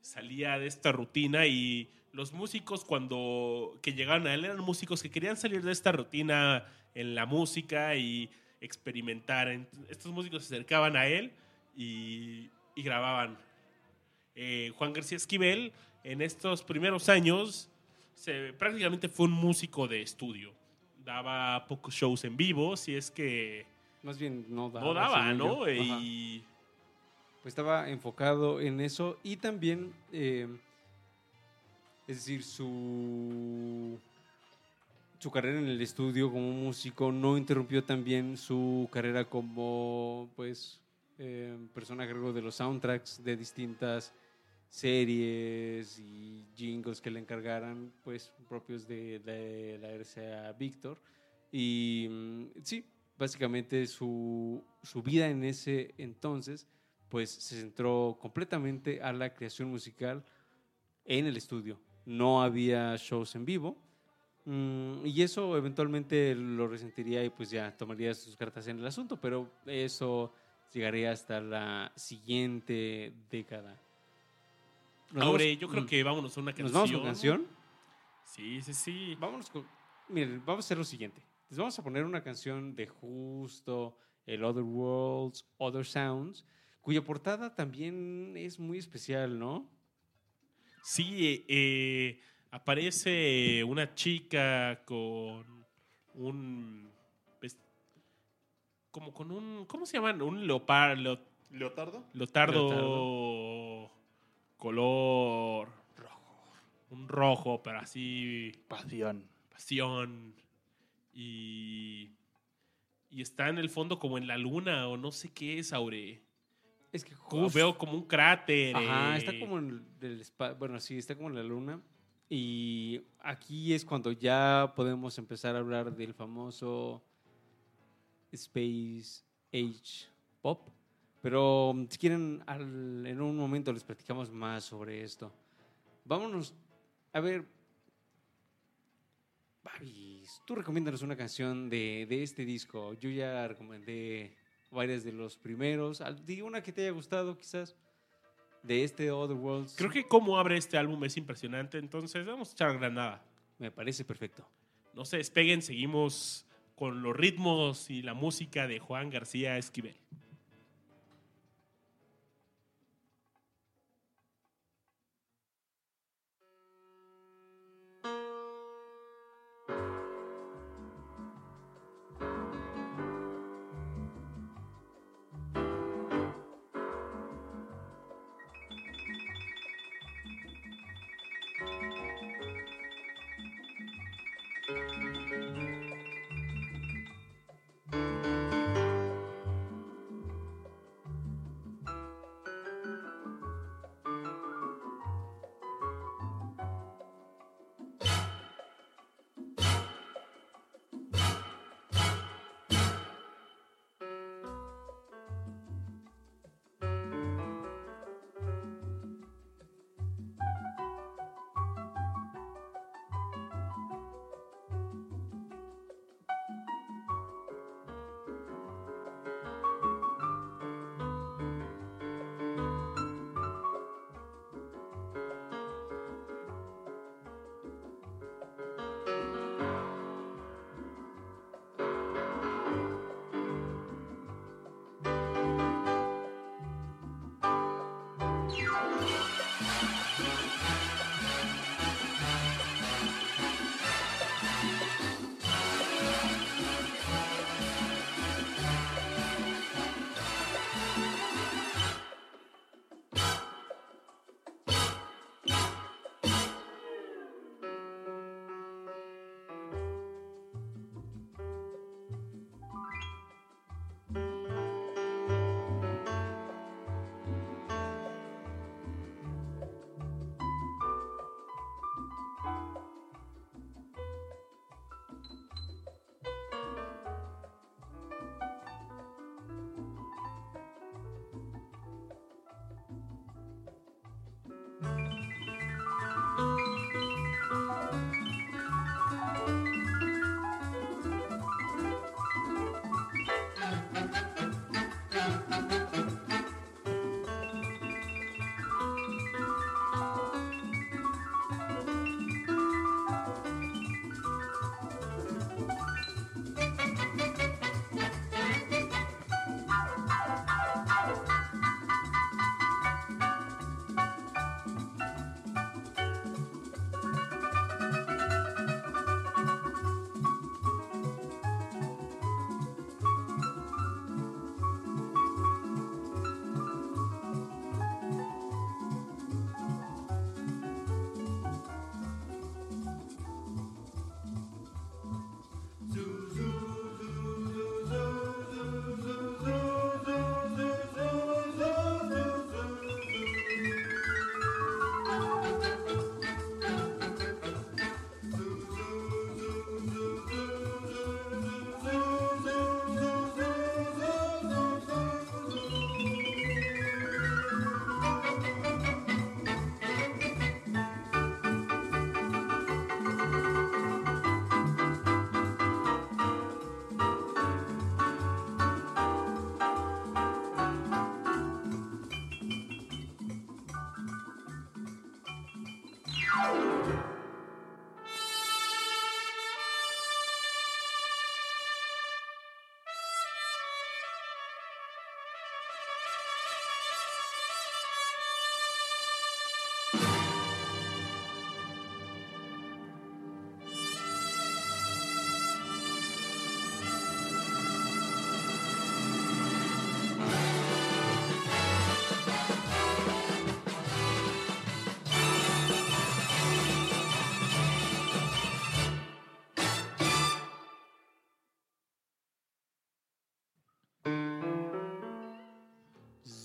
Salía de esta rutina y los músicos cuando que llegaban a él eran músicos que querían salir de esta rutina en la música y experimentar. Estos músicos se acercaban a él y grababan. Juan García Esquivel en estos primeros años prácticamente fue un músico de estudio. Daba pocos shows en vivo, si es que... Más bien no daba, ¿no? Y... pues estaba enfocado en eso y también... es decir, su carrera en el estudio como músico no interrumpió también su carrera como pues, persona a cargo de los soundtracks de distintas series y jingles que le encargaran, pues propios de la RCA Víctor. Y sí, básicamente su vida en ese entonces pues, se centró completamente a la creación musical en el estudio. No había shows en vivo y eso eventualmente lo resentiría y pues ya tomaría sus cartas en el asunto, pero eso llegaría hasta la siguiente década. Ahora yo creo que vámonos a una canción. ¿Nos vamos con canción? Sí. Vámonos con... Miren, vamos a hacer lo siguiente. Les vamos a poner una canción de justo el Other Worlds, Other Sounds, cuya portada también es muy especial, ¿no? Sí, aparece una chica con ¿cómo se llaman? Un leotardo. Leotardo color rojo. Un rojo, pero así pasión. Y está en el fondo como en la luna o no sé qué es, Aure. Es que veo como un cráter. Ajá, está como en el espacio. Bueno, sí, está como en la luna. Y aquí es cuando ya podemos empezar a hablar del famoso Space Age Pop. Pero si quieren, en un momento les platicamos más sobre esto. Vámonos. A ver, Babis, tú recomiéndanos una canción de este disco. Yo ya recomendé varias de los primeros. Digo una que te haya gustado, quizás, de este Other Worlds. Creo que cómo abre este álbum es impresionante. Entonces, vamos a echar granada. Me parece perfecto. No se despeguen, seguimos con los ritmos y la música de Juan García Esquivel.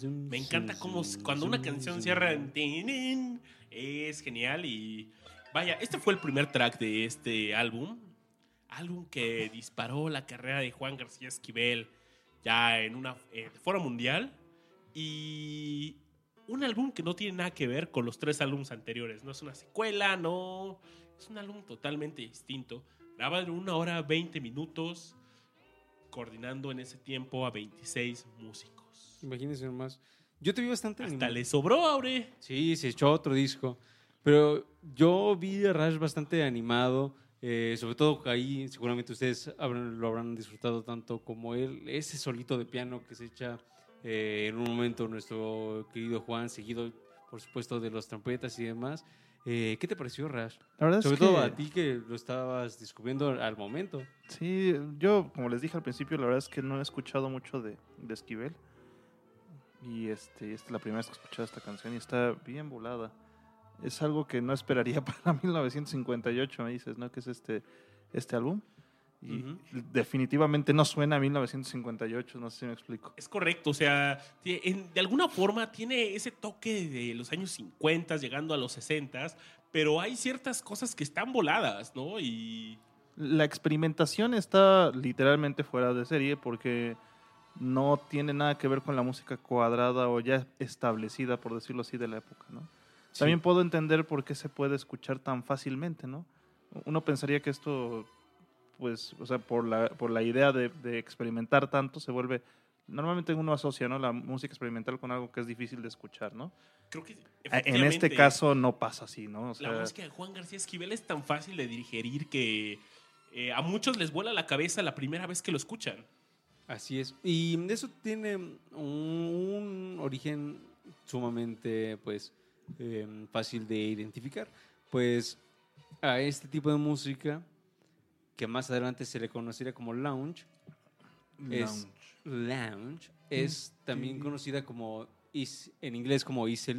Me encanta cómo cuando una canción cierra en... Es genial y... Vaya, este fue el primer track de este álbum. Álbum que disparó la carrera de Juan García Esquivel ya en una forma mundial. Y un álbum que no tiene nada que ver con los tres álbumes anteriores. No es una secuela, no... Es un álbum totalmente distinto. Graban 1 hora 20 minutos, coordinando en ese tiempo a 26 músicos. Imagínense nomás. Yo te vi bastante hasta animado. Le sobró, Aure. Sí, se echó otro disco. Pero yo vi a Rush bastante animado. Sobre todo ahí, seguramente ustedes lo habrán disfrutado tanto como él. Ese solito de piano que se echa en un momento nuestro querido Juan, seguido, por supuesto, de los trompetas y demás. ¿Qué te pareció, Rush? La verdad sobre es que... todo a ti que lo estabas descubriendo al momento. Sí, yo, como les dije al principio, la verdad es que no he escuchado mucho de Esquivel. Y esta es la primera vez que he escuchado esta canción y está bien volada. Es algo que no esperaría para 1958, me dices, ¿no? Que es este álbum. Y definitivamente no suena a 1958, no sé si me explico. Es correcto, o sea, de alguna forma tiene ese toque de los años 50, llegando a los 60, pero hay ciertas cosas que están voladas, ¿no? Y la experimentación está literalmente fuera de serie porque... no tiene nada que ver con la música cuadrada o ya establecida, por decirlo así, de la época, ¿no? Sí. También puedo entender por qué se puede escuchar tan fácilmente, ¿no? Uno pensaría que esto, pues, o sea, por la idea de experimentar tanto se vuelve... Normalmente uno asocia, ¿no?, la música experimental con algo que es difícil de escuchar, ¿no? Creo que en este caso no pasa así, ¿no? O sea, la música de Juan García Esquivel es tan fácil de digerir que a muchos les vuela la cabeza la primera vez que lo escuchan. Así es, y eso tiene un origen sumamente pues, fácil de identificar, pues a este tipo de música, que más adelante se le conociera como lounge. Es también conocida como, en inglés como easy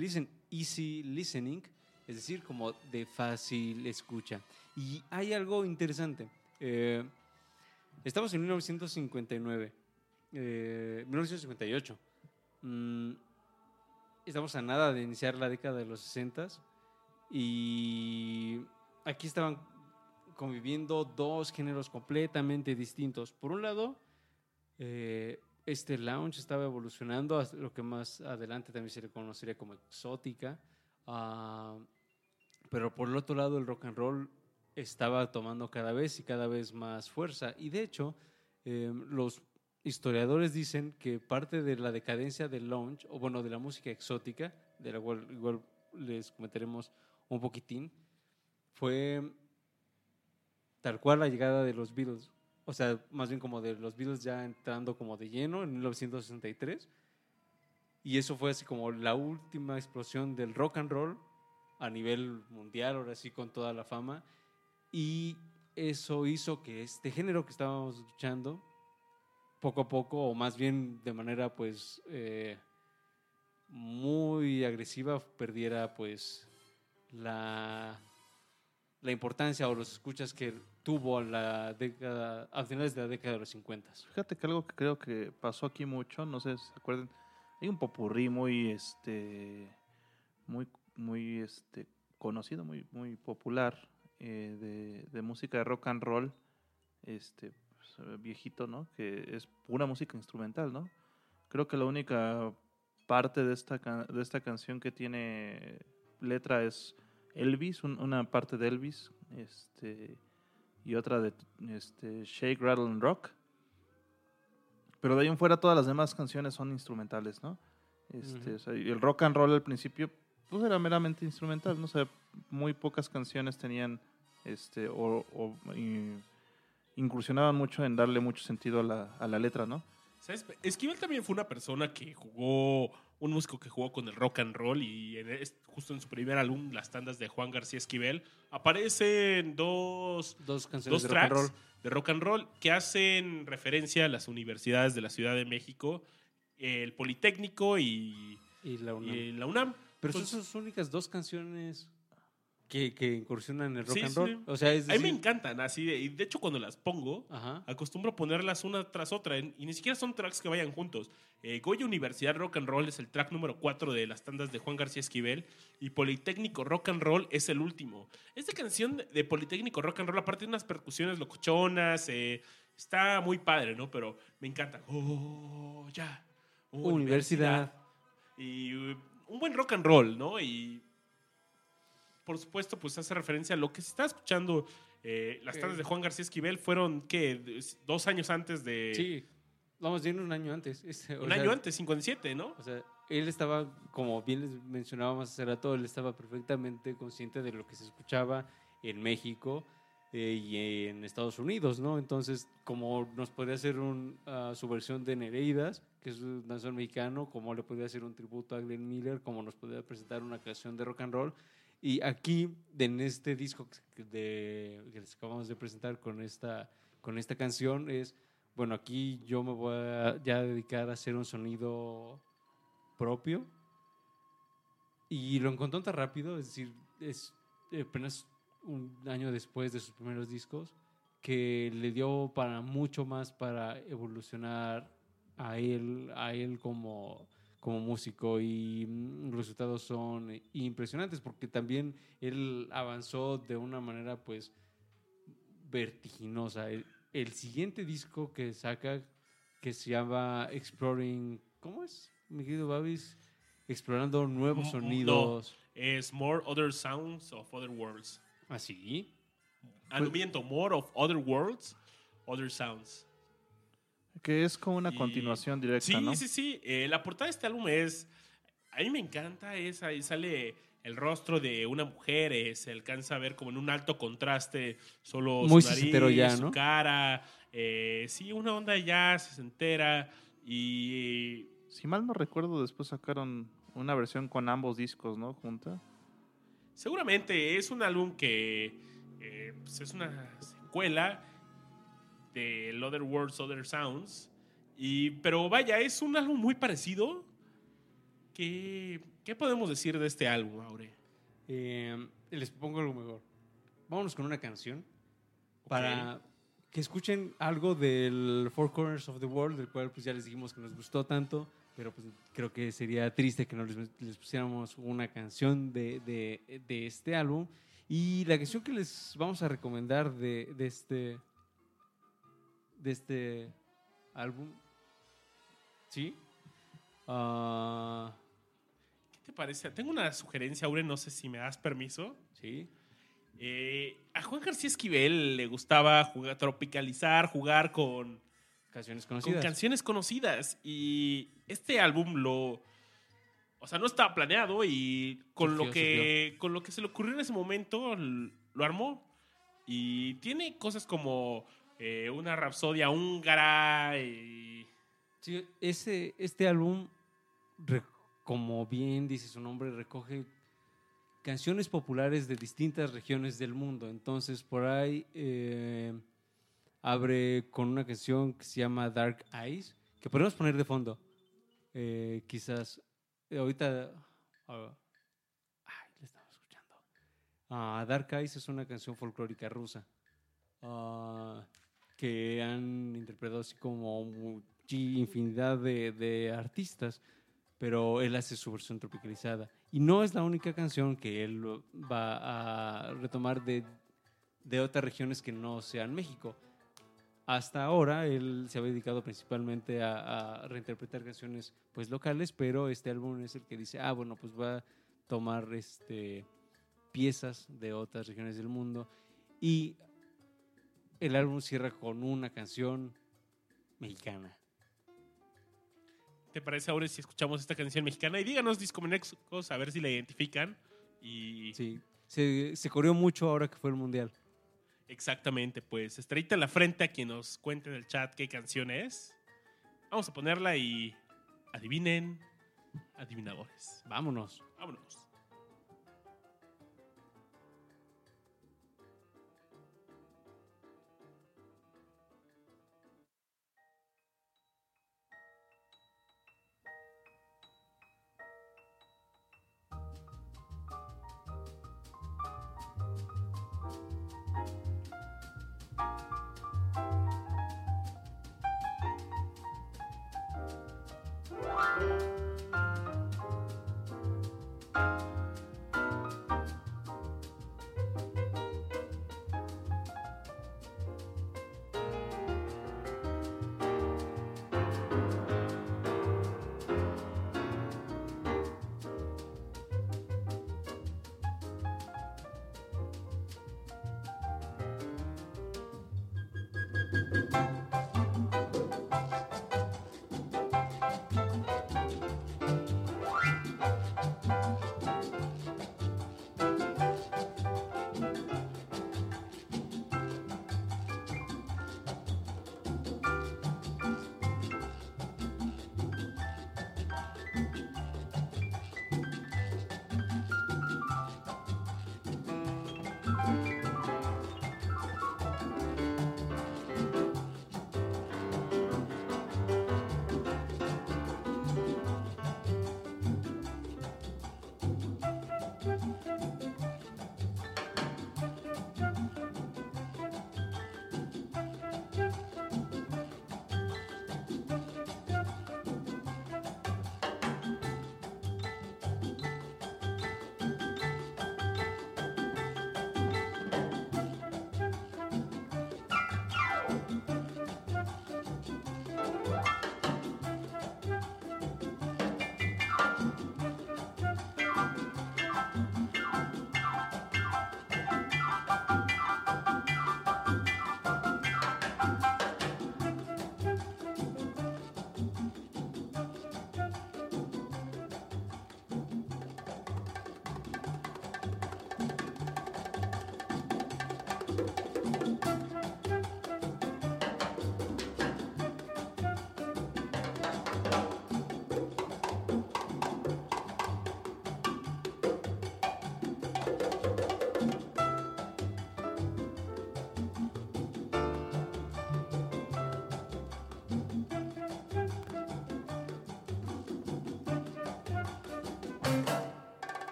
listening, es decir, como de fácil escucha. Y hay algo interesante, estamos en 1958. Estamos a nada de iniciar la década de los 60s y aquí estaban conviviendo dos géneros completamente distintos. Por un lado, este lounge estaba evolucionando a lo que más adelante también se le conocería como exótica, pero por el otro lado el rock and roll estaba tomando cada vez más fuerza. Y de hecho, los historiadores dicen que parte de la decadencia del lounge, o bueno, de la música exótica, de la cual igual les comentaremos un poquitín, fue tal cual la llegada de los Beatles. O sea, más bien como de los Beatles ya entrando como de lleno en 1963. Y eso fue así como la última explosión del rock and roll a nivel mundial, ahora sí con toda la fama. Y eso hizo que este género que estábamos escuchando, poco a poco, o más bien de manera pues muy agresiva, perdiera pues la importancia o los escuchas que tuvo a finales de la década de los 50. Fíjate que algo que creo que pasó aquí mucho, no sé si se acuerdan, hay un popurrí muy muy conocido, muy, muy popular, de música de rock and roll, pues, viejito, ¿no? Que es pura música instrumental, ¿no? Creo que la única parte de esta canción que tiene letra es Elvis, una parte de Elvis, y otra de Shake, Rattle and Rock. Pero de ahí en fuera todas las demás canciones son instrumentales, ¿no? O sea, el rock and roll al principio pues era meramente instrumental, no sé, muy pocas canciones tenían incursionaban mucho en darle mucho sentido a la letra, ¿no? ¿Sabes? Esquivel también fue una persona que jugó, un músico que jugó con el rock and roll, y justo en su primer álbum, las tandas de Juan García Esquivel, aparecen dos canciones dos tracks de rock and roll que hacen referencia a las universidades de la Ciudad de México, el Politécnico y la UNAM. Pero entonces, son sus únicas dos canciones que incursionan en el rock and roll. Sí. O sea, es decir, a mí me encantan, así de hecho cuando las pongo, ajá, acostumbro a ponerlas una tras otra, y ni siquiera son tracks que vayan juntos. Goya Universidad Rock and Roll es el track número 4 de las tandas de Juan García Esquivel, y Politécnico Rock and Roll es el último. Esta canción de Politécnico Rock and Roll, aparte de unas percusiones locochonas, está muy padre, ¿no? Pero me encanta. Oh, ya. Universidad. Y un buen rock and roll, ¿no? Y por supuesto, pues hace referencia a lo que se está escuchando. Las tardes de Juan García Esquivel fueron, ¿qué? 2 años antes de... Sí, vamos, bien un año antes. Un año antes, 57, ¿no? O sea, él estaba, como bien les mencionábamos hace rato, él estaba perfectamente consciente de lo que se escuchaba en México y en Estados Unidos, ¿no? Entonces, como nos podría hacer su versión de Nereidas, que es un danzón mexicano, como le podría hacer un tributo a Glenn Miller, como nos podría presentar una canción de rock and roll. Y aquí, en este disco que les acabamos de presentar con esta canción, es, bueno, aquí yo me voy a ya dedicar a hacer un sonido propio. Y lo encontró tan rápido, es decir, es apenas un año después de sus primeros discos, que le dio para mucho más para evolucionar a él como músico, y los resultados son impresionantes porque también él avanzó de una manera pues vertiginosa. El siguiente disco que saca, que se llama Exploring, ¿cómo es, mi querido Babis? Explorando nuevos sonidos. No, es More Other Sounds of Other Worlds. ¿Ah, sí? Miento, More of Other Worlds, Other Sounds. Que es como una continuación directa, sí, ¿no? Sí. La portada de este álbum es... A mí me encanta esa. Ahí sale el rostro de una mujer. Se alcanza a ver como en un alto contraste solo muy su nariz, ya, ¿no? Su cara. Sí, una onda ya sesentera. Y... Si mal no recuerdo, después sacaron una versión con ambos discos, ¿no? Junta. Seguramente. Es un álbum que... pues es una secuela... del Other Worlds, Other Sounds, pero vaya, es un álbum muy parecido. ¿Qué podemos decir de este álbum, Aure? Les pongo algo mejor. Vámonos con una canción, okay, para que escuchen algo del Four Corners of the World, del cual pues ya les dijimos que nos gustó tanto, pero pues creo que sería triste que no les pusiéramos una canción de este álbum. Y la canción que les vamos a recomendar de este álbum, ¿sí? ¿Qué te parece? Tengo una sugerencia, Aure, no sé si me das permiso. Sí. A Juan García Esquivel le gustaba jugar con canciones conocidas. Y este álbum o sea, no estaba planeado, y con lo que se le ocurrió en ese momento lo armó. Y tiene cosas como una rapsodia húngara. Sí, este álbum, como bien dice su nombre, recoge canciones populares de distintas regiones del mundo. Entonces, por ahí abre con una canción que se llama Dark Eyes, que podemos poner de fondo. Quizás ahorita... la estamos escuchando. Dark Eyes es una canción folclórica rusa. Que han interpretado así como infinidad de artistas, pero él hace su versión tropicalizada. Y no es la única canción que él va a retomar de otras regiones que no sean México. Hasta ahora él se había dedicado principalmente a reinterpretar canciones pues locales, pero este álbum es el que dice, bueno, pues va a tomar piezas de otras regiones del mundo. Y el álbum cierra con una canción mexicana. te parece, Aure, si escuchamos esta canción mexicana? Y díganos, Discomanexcos, a ver si la identifican. Y... sí, se corrió mucho ahora que fue el Mundial. Exactamente, pues estrellita en la frente a quien nos cuente en el chat qué canción es. Vamos a ponerla y adivinen, adivinadores. Vámonos. Vámonos.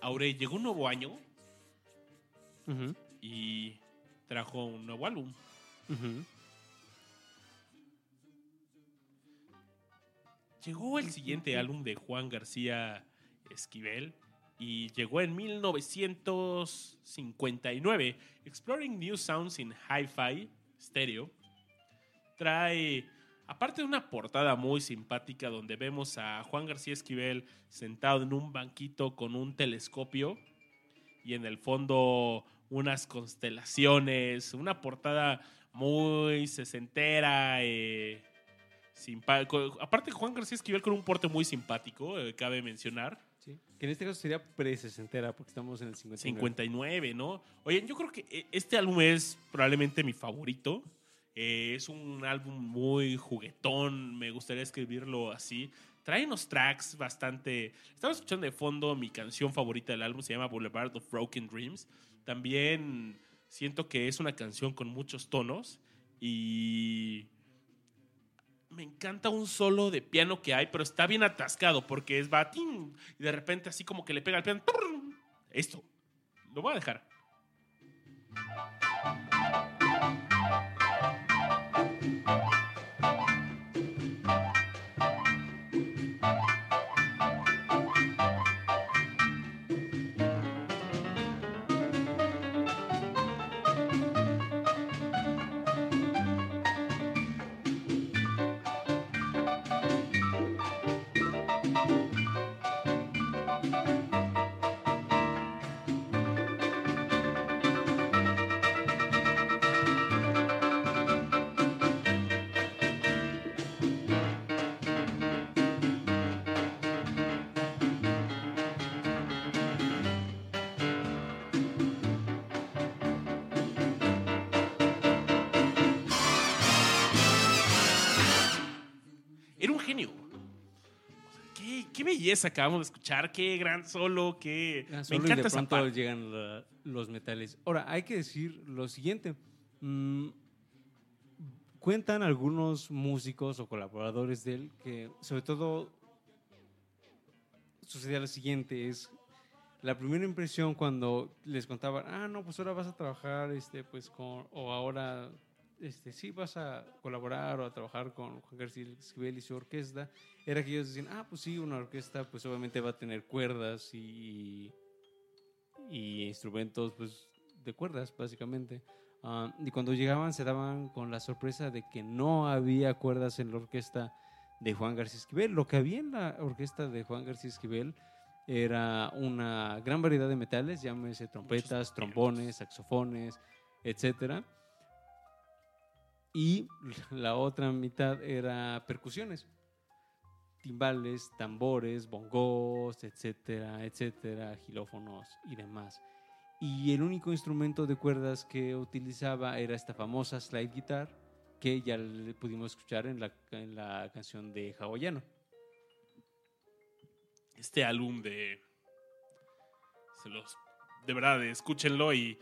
Aure, llegó un nuevo año y trajo un nuevo álbum. Llegó el siguiente álbum de Juan García Esquivel y llegó en 1959. Exploring New Sounds in Hi-Fi Stereo. Trae, aparte de una portada muy simpática donde vemos a Juan García Esquivel sentado en un banquito con un telescopio y en el fondo unas constelaciones, una portada muy sesentera. Aparte Juan García Esquivel con un porte muy simpático, cabe mencionar. Sí, que en este caso sería pre-sesentera porque estamos en el 59, ¿no? Oye, yo creo que este álbum es probablemente mi favorito. Es un álbum muy juguetón, me gustaría escribirlo así. Trae unos tracks bastante... Estamos escuchando de fondo mi canción favorita del álbum, se llama Boulevard of Broken Dreams. También siento que es una canción con muchos tonos y me encanta un solo de piano que hay, pero está bien atascado porque es batín y de repente así como que le pega al piano. Esto, lo voy a dejar. belleza acabamos de escuchar, qué gran solo, qué... Gran solo, me encanta. Y de pronto llegan los metales. Ahora, hay que decir lo siguiente. Cuentan algunos músicos o colaboradores de él que, sobre todo, sucedía lo siguiente, es... La primera impresión cuando les contaban, no, pues ahora vas a trabajar, pues con, o ahora, sí vas a colaborar o a trabajar con Juan García Esquivel y su orquesta, era que ellos decían, pues sí, una orquesta, pues obviamente va a tener cuerdas y instrumentos, pues, de cuerdas, básicamente. Y cuando llegaban se daban con la sorpresa de que no había cuerdas en la orquesta de Juan García Esquivel. Lo que había en la orquesta de Juan García Esquivel era una gran variedad de metales, llámese trompetas, trombones, saxofones, etc. Y la otra mitad era percusiones, timbales, tambores, bongos, etcétera, etcétera, xilófonos y demás. Y el único instrumento de cuerdas que utilizaba era esta famosa slide guitar, que ya pudimos escuchar en la canción de Hawaiano. Este álbum de... De verdad, escúchenlo, y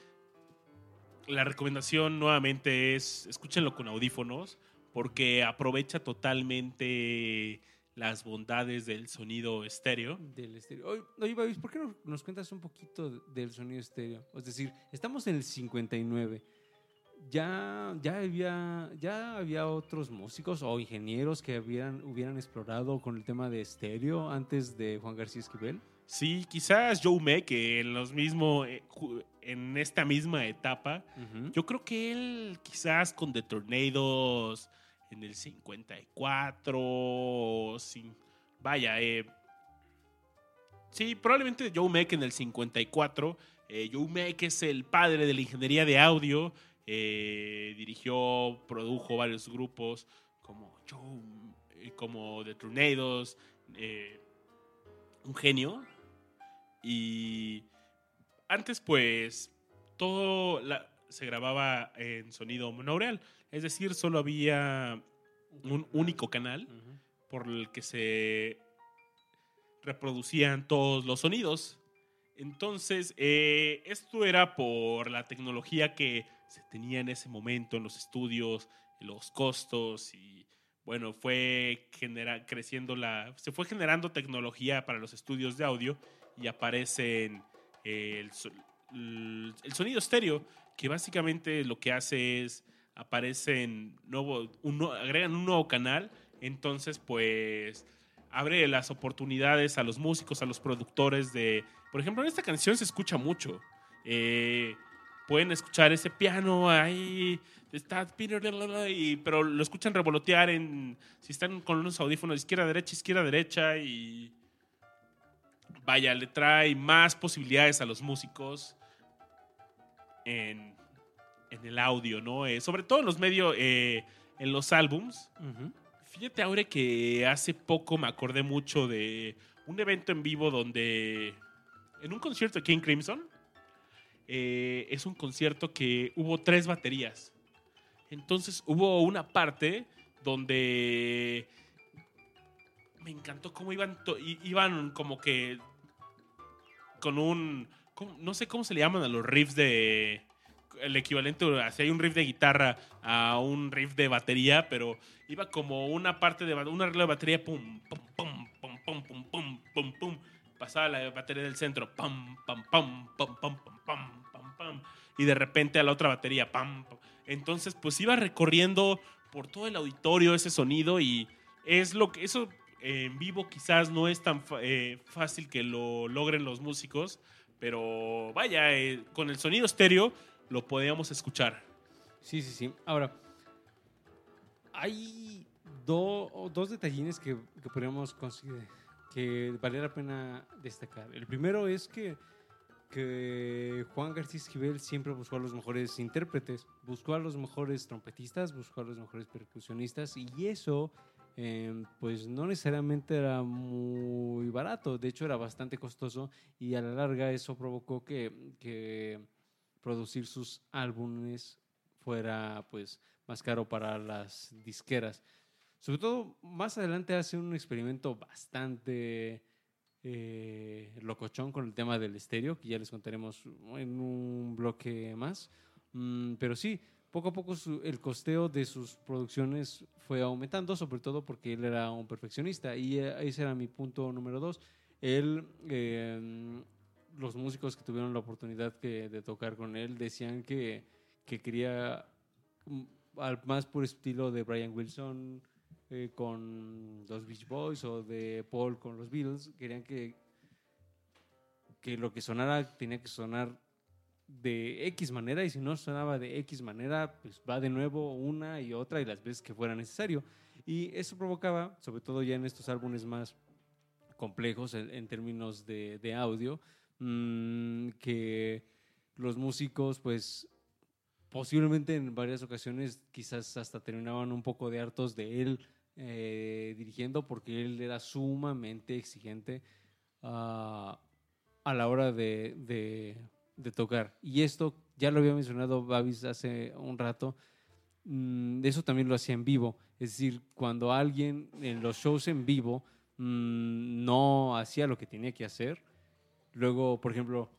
la recomendación nuevamente es escúchenlo con audífonos, porque aprovecha totalmente las bondades del sonido estéreo. Oye, Babis, ¿por qué no nos cuentas un poquito del sonido estéreo? Es decir, estamos en el 59. Ya había otros músicos o ingenieros que hubieran explorado con el tema de estéreo antes de Juan García Esquivel. Sí, quizás Joe May, que en esta misma etapa, uh-huh. Yo creo que él quizás con The Tornadoes en el 54, sí, probablemente Joe May en el 54. Joe May es el padre de la ingeniería de audio. Dirigió, produjo varios grupos como The Tornadoes, un genio. Y antes, pues, todo se grababa en sonido monoaural, es decir, solo había un único canal por el que se reproducían todos los sonidos. Entonces, esto era por la tecnología que se tenía en ese momento en los estudios, los costos, y bueno, se fue generando tecnología para los estudios de audio, y aparecen el sonido estéreo, que básicamente lo que hace es agregan un nuevo canal. Entonces, pues, abre las oportunidades a los músicos, a los productores de, por ejemplo, en esta canción se escucha mucho. Pueden escuchar ese piano ahí, pero lo escuchan revolotear si están con unos audífonos, izquierda, derecha, y vaya, le trae más posibilidades a los músicos en el audio, ¿no? Sobre todo en los medios, en los álbums. Uh-huh. Fíjate ahora que hace poco me acordé mucho de un evento en vivo donde, en un concierto de King Crimson, es un concierto que hubo 3 baterías. Entonces hubo una parte donde me encantó cómo iban como que con no sé cómo se le llaman a los riffs el equivalente, si hay un riff de guitarra a un riff de batería, pero iba como una parte de un arreglo de batería, pum, pum, pum, pum, pum, pum, pum, pum, pum. Pasaba la batería del centro, pam, pam, pam, pam, pam, pam, pam, pam, pam, y de repente a la otra batería, pam, pam. Entonces, pues iba recorriendo por todo el auditorio ese sonido, y es lo que eso en vivo quizás no es tan fácil que lo logren los músicos, pero vaya, con el sonido estéreo lo podíamos escuchar. Sí. Ahora, hay dos detallines que podríamos considerar que valía la pena destacar. El primero es que Juan García Esquivel siempre buscó a los mejores intérpretes, buscó a los mejores trompetistas, buscó a los mejores percusionistas, y eso pues no necesariamente era muy barato, de hecho era bastante costoso, y a la larga eso provocó que producir sus álbumes fuera pues más caro para las disqueras. Sobre todo, más adelante hace un experimento bastante locochón con el tema del estéreo, que ya les contaremos en un bloque más. Pero sí, poco a poco el costeo de sus producciones fue aumentando, sobre todo porque él era un perfeccionista, y ese era mi punto número 2. Los músicos que tuvieron la oportunidad de tocar con él decían que quería al más puro estilo de Brian Wilson con los Beach Boys o de Paul con los Beatles. Querían que lo que sonara tenía que sonar de X manera, y si no sonaba de X manera, pues va de nuevo una y otra y las veces que fuera necesario. Y eso provocaba, sobre todo ya en estos álbumes más complejos en términos de audio, que los músicos pues posiblemente en varias ocasiones quizás hasta terminaban un poco de hartos de él dirigiendo, porque él era sumamente exigente a la hora de tocar. Y esto ya lo había mencionado Babis hace un rato, eso también lo hacía en vivo. Es decir, cuando alguien en los shows en vivo no hacía lo que tenía que hacer, luego, por ejemplo,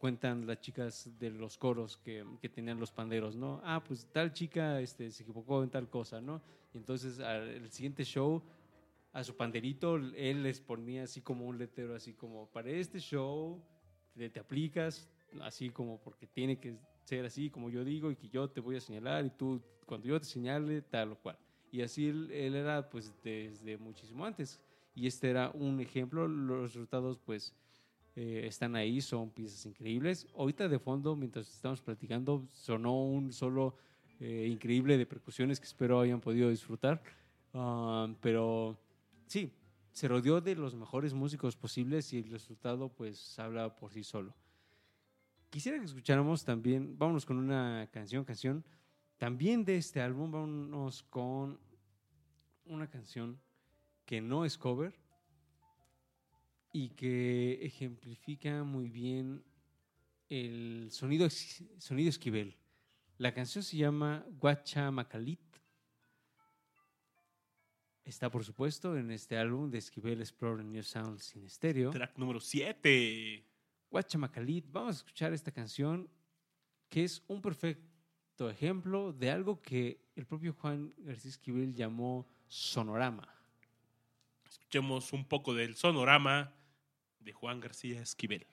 cuentan las chicas de los coros que tenían los panderos, ¿no? Ah, pues tal chica se equivocó en tal cosa, ¿no? Y entonces al siguiente show, a su panderito, él les ponía así como un letrero, así como, para este show te aplicas, así como porque tiene que ser así como yo digo y que yo te voy a señalar y tú, cuando yo te señale, tal o cual. Y así él era pues desde muchísimo antes. Y este era un ejemplo, los resultados pues... están ahí, son piezas increíbles. Ahorita de fondo, mientras estamos platicando, sonó un solo increíble de percusiones que espero hayan podido disfrutar. Pero sí, se rodeó de los mejores músicos posibles y el resultado pues habla por sí solo. Quisiera que escucháramos también, vámonos con una canción también de este álbum, vámonos con una canción que no es cover, y que ejemplifica muy bien el sonido Esquivel. La canción se llama Guachamacalit. Está, por supuesto, en este álbum de Esquivel, Explore New Sounds in Stereo. Track número 7. Guachamacalit. Vamos a escuchar esta canción, que es un perfecto ejemplo de algo que el propio Juan García Esquivel llamó sonorama. Escuchemos un poco del sonorama de Juan García Esquivel.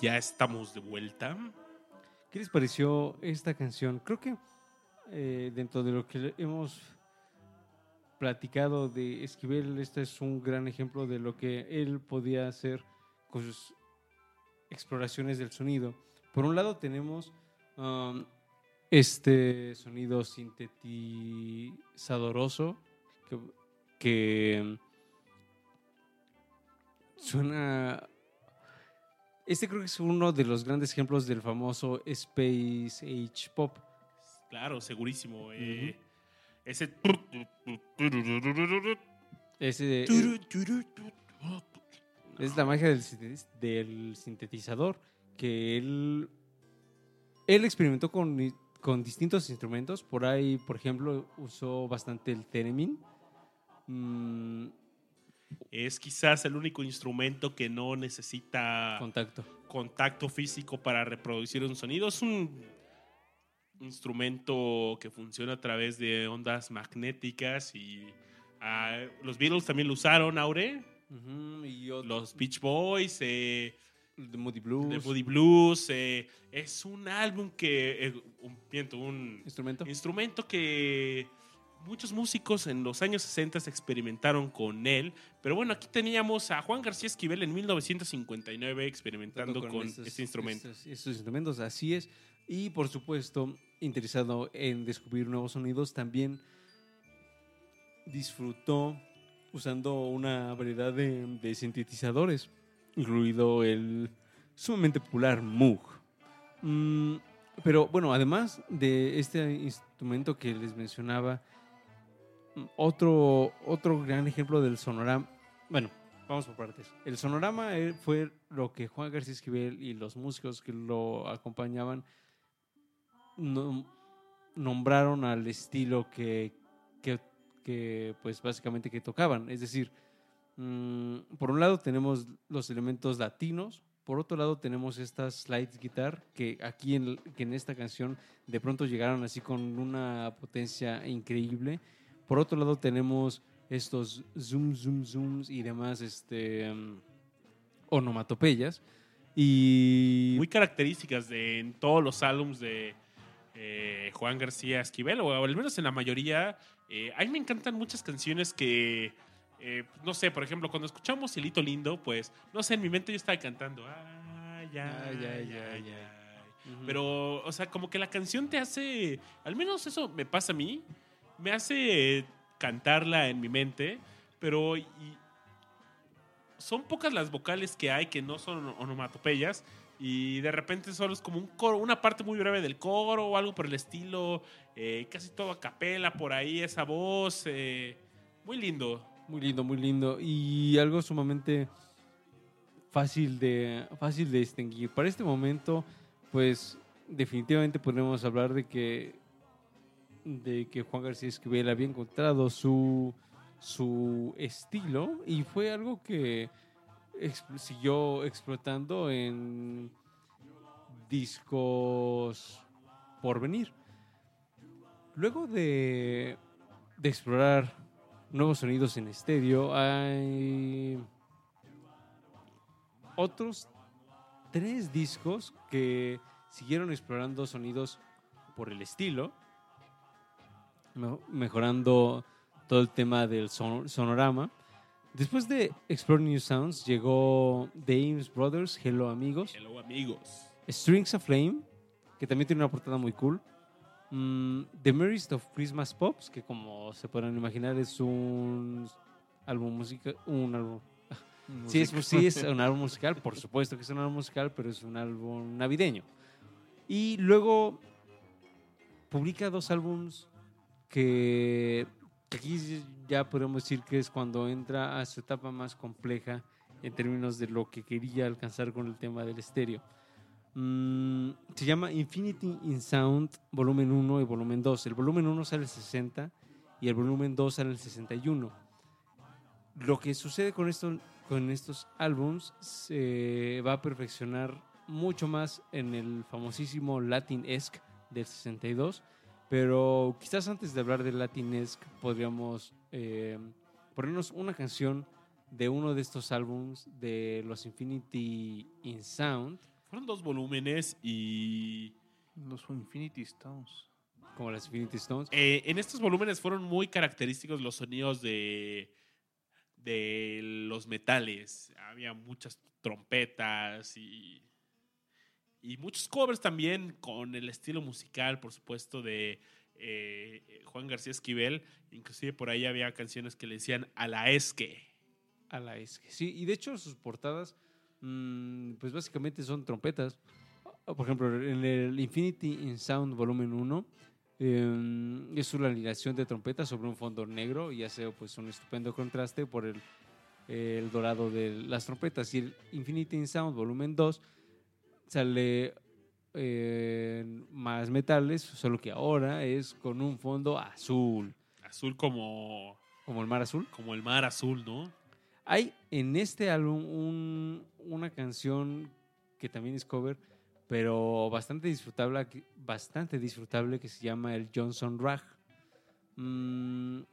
Ya estamos de vuelta. ¿Qué les pareció esta canción? Creo que dentro de lo que hemos platicado de Esquivel, este es un gran ejemplo de lo que él podía hacer con sus exploraciones del sonido. Por un lado tenemos este sonido sintetizadoroso que suena... Este creo que es uno de los grandes ejemplos del famoso Space Age Pop. Claro, segurísimo. Ese es la magia del sintetizador, que él experimentó con distintos instrumentos. Por ahí, por ejemplo, usó bastante el theremin. Es quizás el único instrumento que no necesita contacto físico para reproducir un sonido. Es un instrumento que funciona a través de ondas magnéticas y los Beatles también lo usaron, Aure. Uh-huh, los Beach Boys, The Moody Blues. Es un álbum que... un instrumento que... Muchos músicos en los años 60 experimentaron con él. Pero bueno, aquí teníamos a Juan García Esquivel en 1959 experimentando con este instrumento. Estos instrumentos, así es. Y por supuesto, interesado en descubrir nuevos sonidos, también disfrutó usando una variedad de sintetizadores, incluido el sumamente popular Moog. Pero bueno, además de este instrumento que les mencionaba, otro gran ejemplo del sonorama. Bueno, vamos por partes. El sonorama fue lo que Juan García Esquivel y los músicos que lo acompañaban nombraron al estilo que pues básicamente que tocaban. Es decir, por un lado tenemos los elementos latinos, por otro lado tenemos estas slide guitar que aquí en esta canción de pronto llegaron así con una potencia increíble. Por otro lado tenemos estos zooms y demás onomatopeyas. Y muy características en todos los álbumes de Juan García Esquivel, o al menos en la mayoría. A mí me encantan muchas canciones que, no sé, por ejemplo, cuando escuchamos Cielito Lindo, pues, no sé, en mi mente yo estaba cantando. Ay. Pero, o sea, como que la canción te hace, al menos eso me pasa a mí, me hace cantarla en mi mente, pero son pocas las vocales que hay que no son onomatopeyas y de repente solo es como un coro, una parte muy breve del coro o algo por el estilo, casi todo a capela por ahí, esa voz, muy lindo. Muy lindo y algo sumamente fácil de distinguir. Para este momento, pues definitivamente podemos hablar de que Juan García Esquivel había encontrado su estilo y fue algo que siguió explotando en discos por venir. Luego de explorar nuevos sonidos en estéreo, hay otros 3 discos que siguieron explorando sonidos por el estilo, mejorando todo el tema del sonorama. Después de Explore New Sounds llegó The Ames Brothers, Hello Amigos, Strings Aflame, que también tiene una portada muy cool, The Merriest of Christmas Pops, que como se podrán imaginar es un álbum musical. Sí, es un álbum musical, por supuesto que es un álbum musical, pero es un álbum navideño. Y luego publica 2 álbumes que aquí ya podemos decir que es cuando entra a su etapa más compleja en términos de lo que quería alcanzar con el tema del estéreo. Se llama Infinity in Sound volumen 1 y volumen 2. El volumen 1 sale el 60 y el volumen 2 sale el 61. Lo que sucede con estos álbums se va a perfeccionar mucho más en el famosísimo Latinesque del 62. Pero quizás antes de hablar de Latinesque podríamos ponernos una canción de uno de estos álbums de los Infinity in Sound. Fueron dos volúmenes y... Los Infinity Stones. Como las Infinity Stones. En estos volúmenes fueron muy característicos los sonidos de los metales. Había muchas trompetas y muchos covers también con el estilo musical, por supuesto, de Juan García Esquivel. Inclusive por ahí había canciones que le decían a la esque. A la esque, sí. Y de hecho sus portadas, pues básicamente son trompetas. Por ejemplo, en el Infinity in Sound volumen 1 es una alineación de trompetas sobre un fondo negro y hace pues un estupendo contraste por el dorado de las trompetas. Y el Infinity in Sound volumen 2 sale más metales, solo que ahora es con un fondo azul. Azul como... ¿Como el mar azul? Como el mar azul, ¿no? Hay en este álbum una canción que también es cover, pero bastante disfrutable, que se llama el Johnson Rag.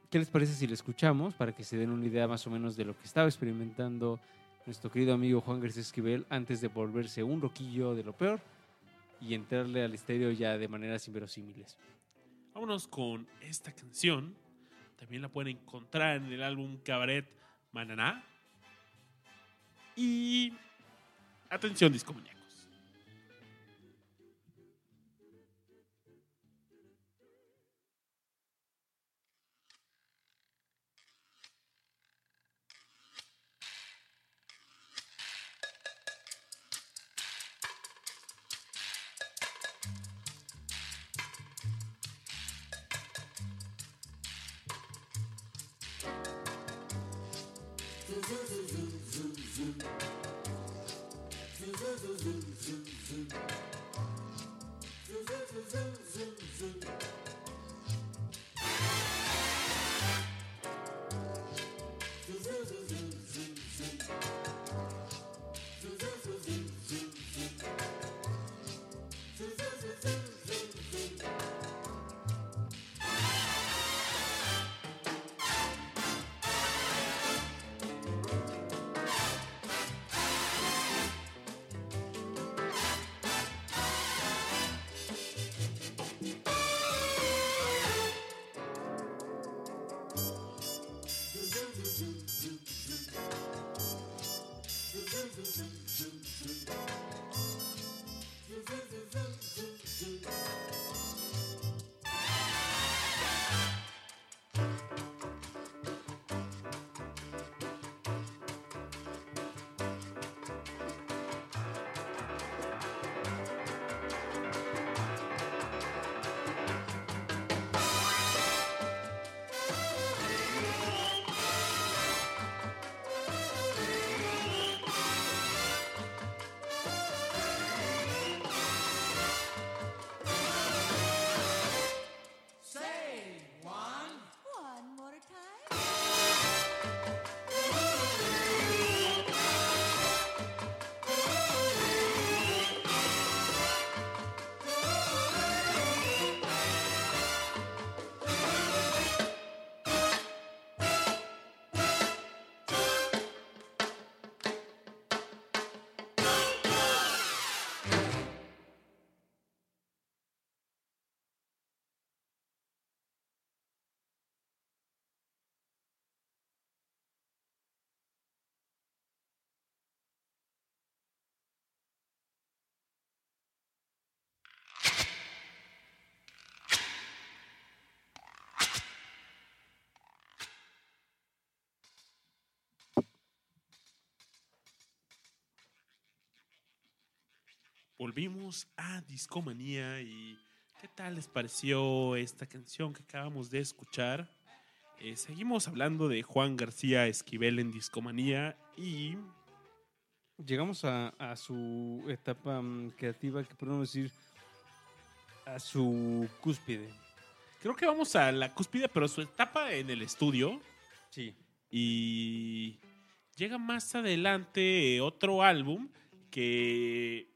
¿Qué les parece si la escuchamos para que se den una idea más o menos de lo que estaba experimentando nuestro querido amigo Juan García Esquivel antes de volverse un roquillo de lo peor y entrarle al estéreo ya de maneras inverosímiles? Vámonos con esta canción. También la pueden encontrar en el álbum Cabaret Mananá. Y atención, Disco Muñeco. Volvimos a Discomanía y ¿qué tal les pareció esta canción que acabamos de escuchar? Seguimos hablando de Juan García Esquivel en Discomanía y... Llegamos a su etapa creativa, que podemos decir a su cúspide. Creo que vamos a la cúspide, pero su etapa en el estudio. Sí. Y llega más adelante otro álbum que...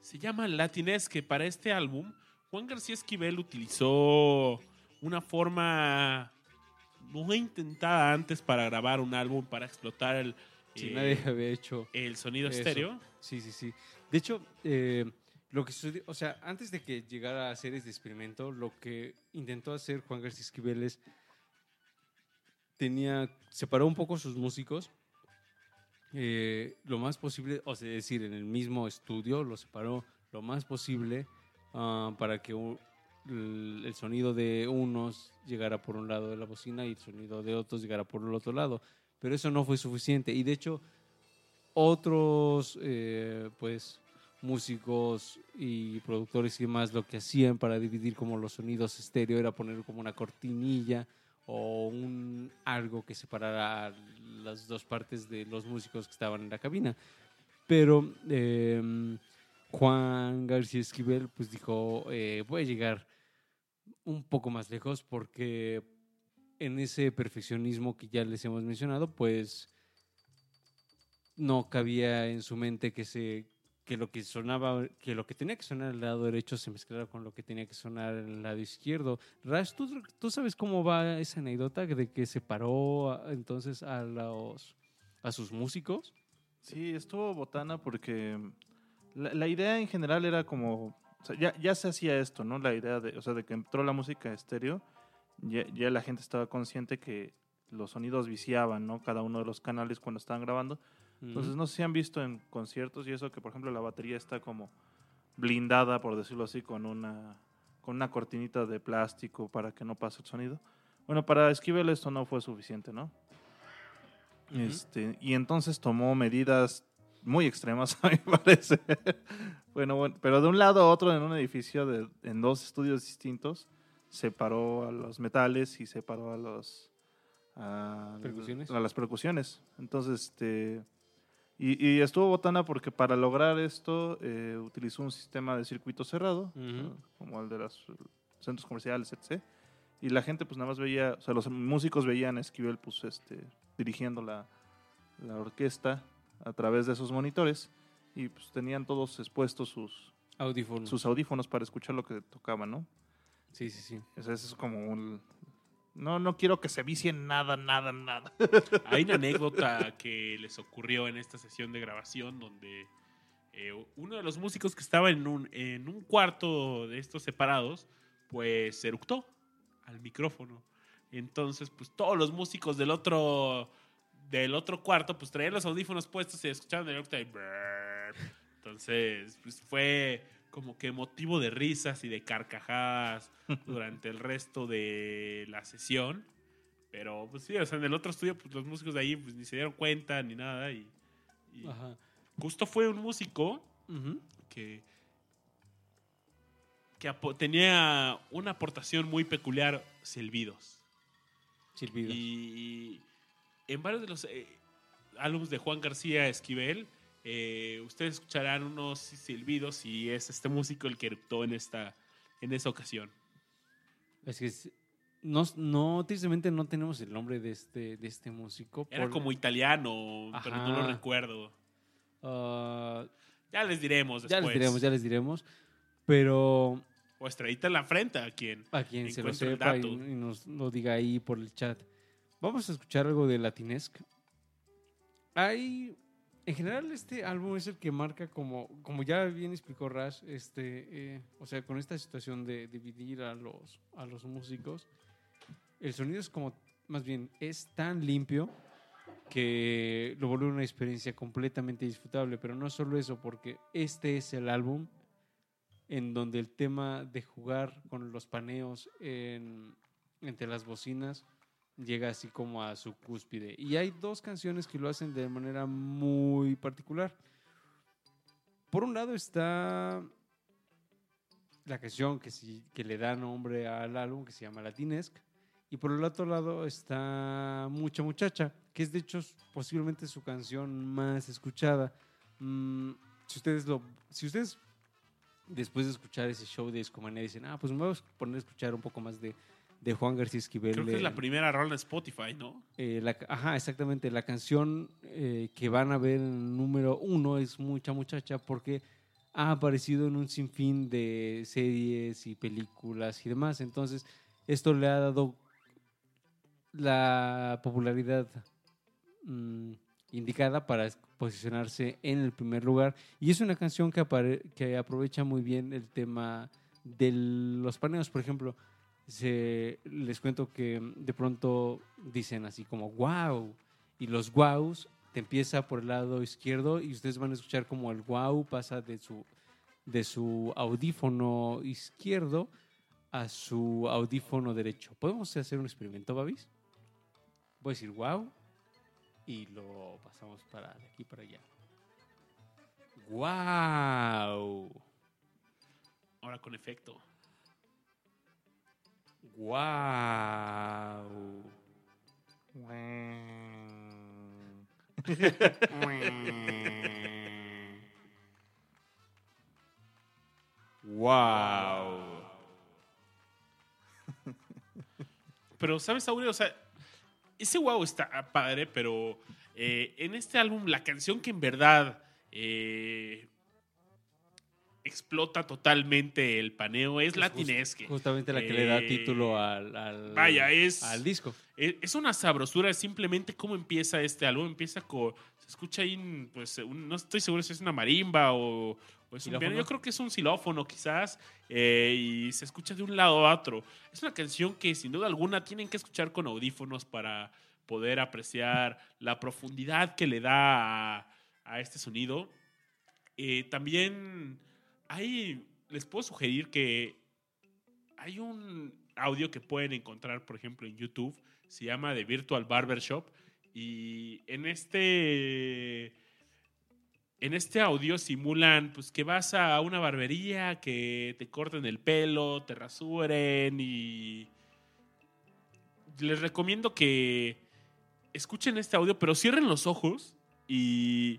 se llama Latinesque. Para este álbum, Juan García Esquivel utilizó una forma no intentada antes para grabar un álbum, para explotar el, Sí, nadie había hecho el sonido eso. Estéreo. Sí, sí, sí. De hecho, lo que sucedió, o sea, antes de que llegara a hacer este experimento, lo que intentó hacer Juan García Esquivel es separó un poco sus músicos, lo más posible, o sea, es decir, en el mismo estudio lo separó lo más posible para que el sonido de unos llegara por un lado de la bocina y el sonido de otros llegara por el otro lado. Pero eso no fue suficiente. Y de hecho, otros músicos y productores y demás lo que hacían para dividir como los sonidos estéreo era poner como una cortinilla o algo que separara las dos partes de los músicos que estaban en la cabina. Pero Juan García Esquivel pues dijo, voy a llegar un poco más lejos porque en ese perfeccionismo que ya les hemos mencionado, pues no cabía en su mente que lo que sonaba, que lo que tenía que sonar al lado derecho se mezclara con lo que tenía que sonar al lado izquierdo. Rash, ¿tú sabes cómo va esa anécdota de que separó entonces a sus músicos? Sí, estuvo botana porque la idea en general era como, o sea, ya se hacía esto, ¿no? La idea de, o sea, de que entró la música estéreo, ya la gente estaba consciente que los sonidos viciaban, ¿no? Cada uno de los canales cuando estaban grabando. Entonces, no sé si han visto en conciertos y eso, que por ejemplo la batería está como blindada, por decirlo así, con una cortinita de plástico para que no pase el sonido. Bueno, para Esquivel esto no fue suficiente, ¿no? Uh-huh. Y entonces tomó medidas muy extremas, a mi parecer. bueno, pero de un lado a otro, en un edificio, en dos estudios distintos, separó a los metales y separó a las percusiones. Entonces, y estuvo botana porque para lograr esto utilizó un sistema de circuito cerrado, uh-huh, como el de los centros comerciales, etc. Y la gente pues nada más veía, o sea, los músicos veían a Esquivel pues, dirigiendo la orquesta a través de esos monitores y pues tenían todos expuestos sus audífonos para escuchar lo que tocaban, ¿no? Sí, sí, sí. Eso es como no quiero que se vicien nada. Hay una anécdota que les ocurrió en esta sesión de grabación donde uno de los músicos que estaba en un cuarto de estos separados, pues eructó al micrófono. Entonces, pues todos los músicos del otro cuarto, pues traían los audífonos puestos y escuchaban el eructo. Entonces, pues fue como que motivo de risas y de carcajadas durante el resto de la sesión. Pero, pues sí, o sea, en el otro estudio, pues los músicos de ahí pues, ni se dieron cuenta ni nada. Y ajá. Justo fue un músico, uh-huh, que tenía una aportación muy peculiar, silbidos. Y en varios de los álbumes de Juan García Esquivel, ustedes escucharán unos silbidos y es este músico el que eructó en esa ocasión. Es que no, tristemente no tenemos el nombre de este músico. Era como italiano, ajá, pero no lo recuerdo. Ya les diremos después. Ya les diremos. Pero... o estrellita en la frente a quien se lo sepa y nos lo diga ahí por el chat. Vamos a escuchar algo de Latinesque. En general, este álbum es el que marca, como ya bien explicó Rash, o sea, con esta situación de dividir a los músicos, el sonido es como, más bien, es tan limpio que lo vuelve una experiencia completamente disfrutable. Pero no solo eso, porque este es el álbum en donde el tema de jugar con los paneos entre las bocinas llega así como a su cúspide. Y hay dos canciones que lo hacen de manera muy particular. Por un lado está la canción que le da nombre al álbum, que se llama Latinesque. Y por el otro lado está Mucha Muchacha, que es de hecho posiblemente su canción más escuchada. Si ustedes después de escuchar ese show de Discomanía dicen, pues me voy a poner a escuchar un poco más de Juan García Esquivel. Creo que es la primera rola en Spotify, ¿no? Ajá, exactamente. La canción que van a ver en número 1 es Mucha Muchacha porque ha aparecido en un sinfín de series y películas y demás. Entonces, esto le ha dado la popularidad indicada para posicionarse en el primer lugar. Y es una canción que aprovecha muy bien el tema de los paneos. Por ejemplo, les cuento que de pronto dicen así como wow, y los wows te empieza por el lado izquierdo y ustedes van a escuchar como el wow pasa de su audífono izquierdo a su audífono derecho. ¿Podemos hacer un experimento, Babis? Voy a decir wow y lo pasamos para de aquí para allá. ¡Wow! Ahora con efecto. ¡Wow! ¡Wow! Pero, ¿sabes, Aurelio? O sea, ese wow está padre, pero en este álbum la canción que en verdad explota totalmente el paneo es Latinesque. Justamente la que le da título al disco. Es una sabrosura simplemente cómo empieza este álbum. Empieza con... Se escucha ahí, pues, no estoy seguro si es una marimba o es un piano. Yo creo que es un xilófono quizás, y se escucha de un lado a otro. Es una canción que sin duda alguna tienen que escuchar con audífonos para poder apreciar la profundidad que le da a este sonido. También ahí les puedo sugerir que hay un audio que pueden encontrar, por ejemplo, en YouTube. Se llama The Virtual Barbershop. Y en este audio simulan pues, que vas a una barbería, que te corten el pelo, te rasuren. Y les recomiendo que escuchen este audio, pero cierren los ojos y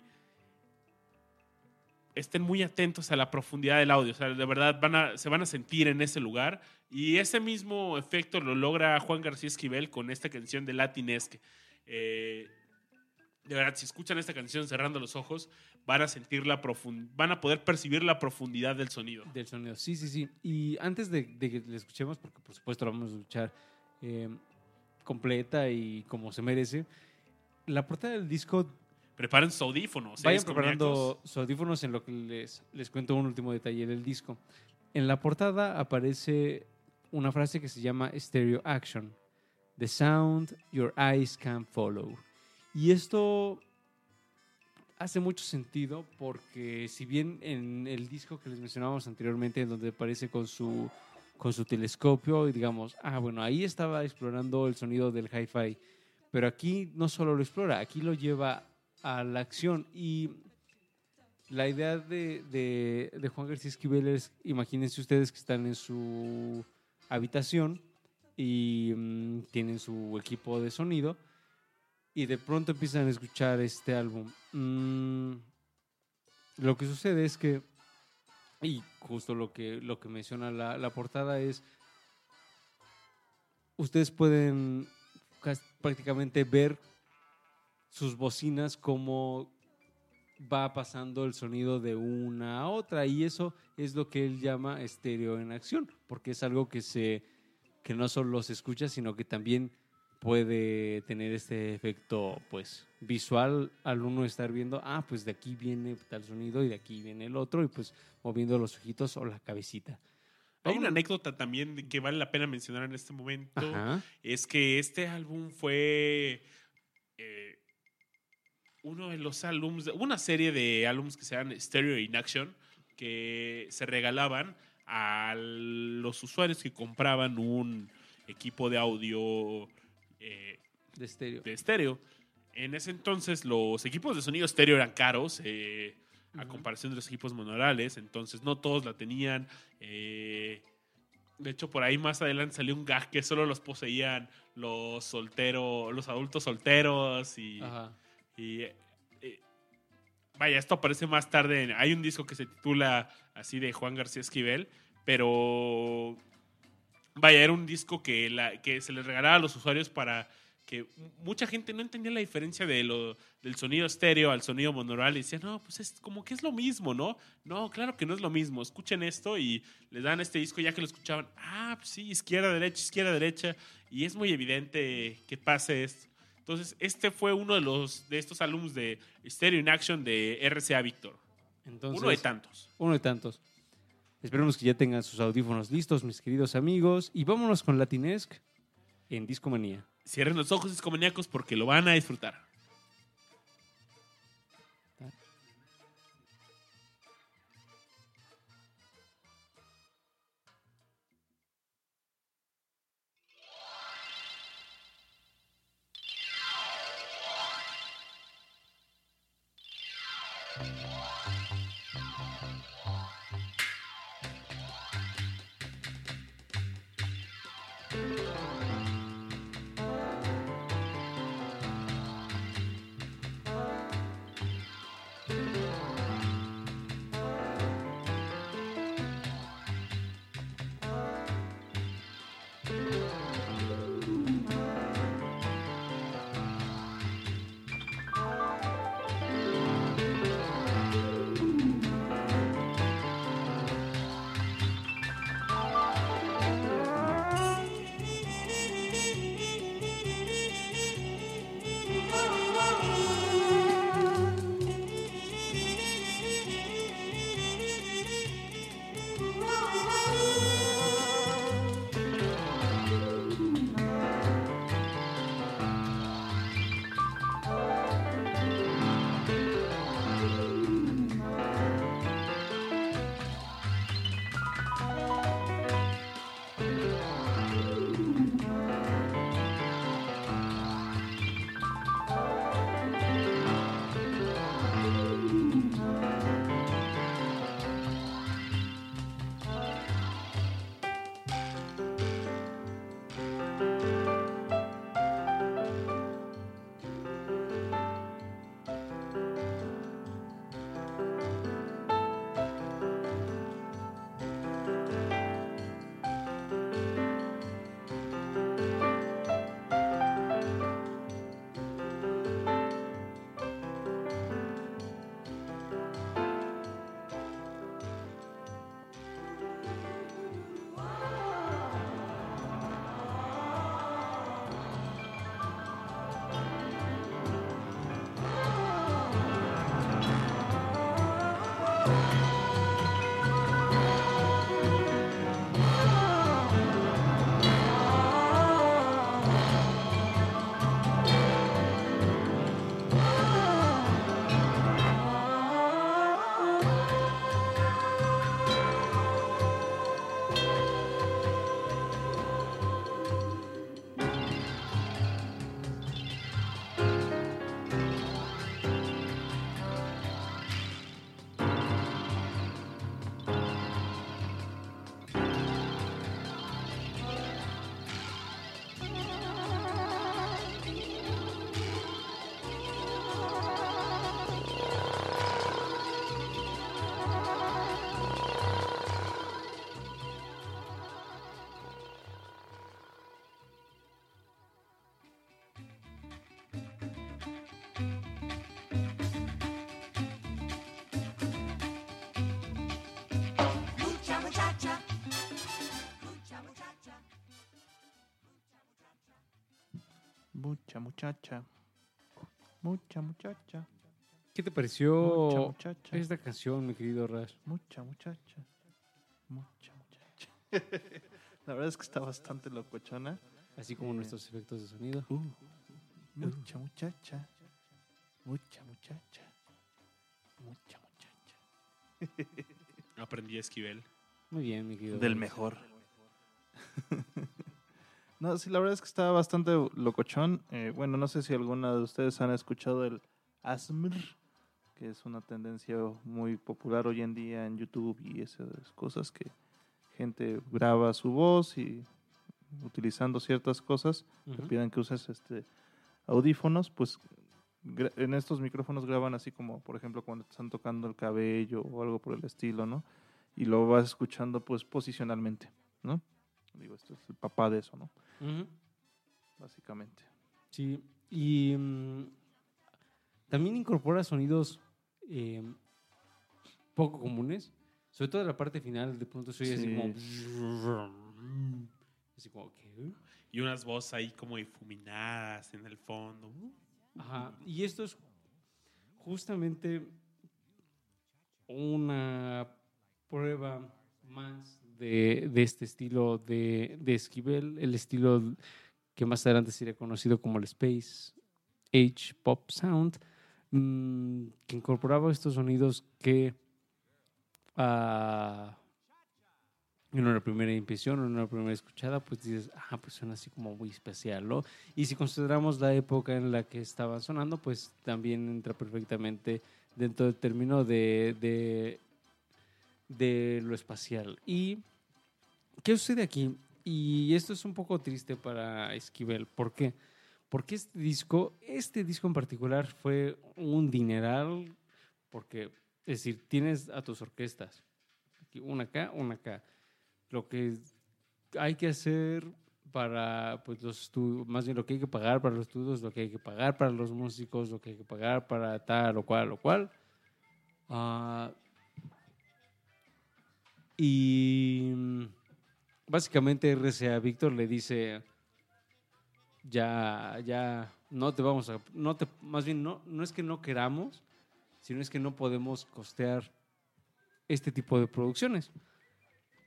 estén muy atentos a la profundidad del audio. O sea, de verdad se van a sentir en ese lugar. Y ese mismo efecto lo logra Juan García Esquivel con esta canción de Latinesque. De verdad, si escuchan esta canción cerrando los ojos, van a poder percibir la profundidad del sonido. Del sonido, sí, sí, sí. Y antes de que la escuchemos, porque por supuesto la vamos a escuchar completa y como se merece, la portada del disco... Preparen sus audífonos. Vayan preparando sus audífonos en lo que les cuento un último detalle del disco. En la portada aparece una frase que se llama Stereo Action. The sound your eyes can follow. Y esto hace mucho sentido porque si bien en el disco que les mencionábamos anteriormente, en donde aparece con su telescopio, y digamos, ahí estaba explorando el sonido del hi-fi. Pero aquí no solo lo explora, aquí lo lleva a la acción. Y la idea de Juan García Esquivel es, imagínense ustedes que están en su habitación y tienen su equipo de sonido y de pronto empiezan a escuchar este álbum. Lo que sucede es que, y justo lo que menciona la portada es, ustedes pueden prácticamente ver sus bocinas cómo va pasando el sonido de una a otra, y eso es lo que él llama estéreo en acción, porque es algo que no solo se escucha, sino que también puede tener este efecto pues visual al uno estar viendo, pues de aquí viene tal sonido y de aquí viene el otro, y pues moviendo los ojitos o la cabecita. Hay una anécdota también que vale la pena mencionar en este momento. Ajá. Es que este álbum fue uno de los álbums, una serie de álbums que se llaman Stereo in Action, que se regalaban a los usuarios que compraban un equipo de audio de estéreo. En ese entonces los equipos de sonido estéreo eran caros a comparación de los equipos monorales, entonces no todos la tenían. De hecho, por ahí más adelante salió un gag que solo los poseían los adultos solteros y... Ajá. Vaya, esto aparece más tarde. Hay un disco que se titula así de Juan García Esquivel, pero vaya, era un disco que se les regalaba a los usuarios para que mucha gente no entendía la diferencia del sonido estéreo al sonido monoral y decía, no, pues es como que es lo mismo, ¿no? No, claro que no es lo mismo. Escuchen esto y les dan este disco ya que lo escuchaban. Pues sí, izquierda, derecha, y es muy evidente que pase esto. Entonces, este fue uno de los de estos álbumes de Stereo in Action de RCA Víctor. Entonces, uno de tantos. Uno de tantos. Esperemos que ya tengan sus audífonos listos, mis queridos amigos. Y vámonos con Latinesque en Discomanía. Cierren los ojos, discomaníacos, porque lo van a disfrutar. Mucha muchacha. ¿Qué te pareció esta canción, mi querido Rash? Mucha muchacha. La verdad es que está bastante locochona. Así como nuestros efectos de sonido. Mucha muchacha. Aprendí a Esquivel. Muy bien, mi querido. Del mejor. No, sí, la verdad es que está bastante locochón. Bueno, no sé si alguna de ustedes han escuchado el ASMR, que es una tendencia muy popular hoy en día en YouTube y esas cosas, que gente graba su voz y utilizando ciertas cosas, te piden que uses audífonos, pues en estos micrófonos graban así como, por ejemplo, cuando te están tocando el cabello o algo por el estilo, ¿no? Y lo vas escuchando pues posicionalmente, ¿no? Digo, esto es el papá de eso, ¿no? Uh-huh. Básicamente. Sí, y también incorpora sonidos poco comunes, sobre todo en la parte final, de pronto se oye así como... Así como, ¿qué? y unas voces ahí como difuminadas en el fondo. Ajá. Y esto es justamente una prueba más de este estilo de Esquivel, el estilo que más adelante sería conocido como el Space Age Pop Sound, que incorporaba estos sonidos que en una primera impresión, en una primera escuchada, pues dices, pues suena así como muy especial, ¿no? Y si consideramos la época en la que estaban sonando, pues también entra perfectamente dentro del término de lo espacial. ¿Y qué sucede aquí? Y esto es un poco triste para Esquivel. ¿Por qué? Porque este disco en particular fue un dineral, porque, es decir, tienes a tus orquestas, una acá, una acá. Lo que hay que hacer para los estudios, más bien lo que hay que pagar para los estudios, lo que hay que pagar para los músicos, lo que hay que pagar para tal o cual o cual. Y básicamente RCA Víctor le dice, ya, no te vamos a, no te, más bien no es que no queramos, sino es que no podemos costear este tipo de producciones.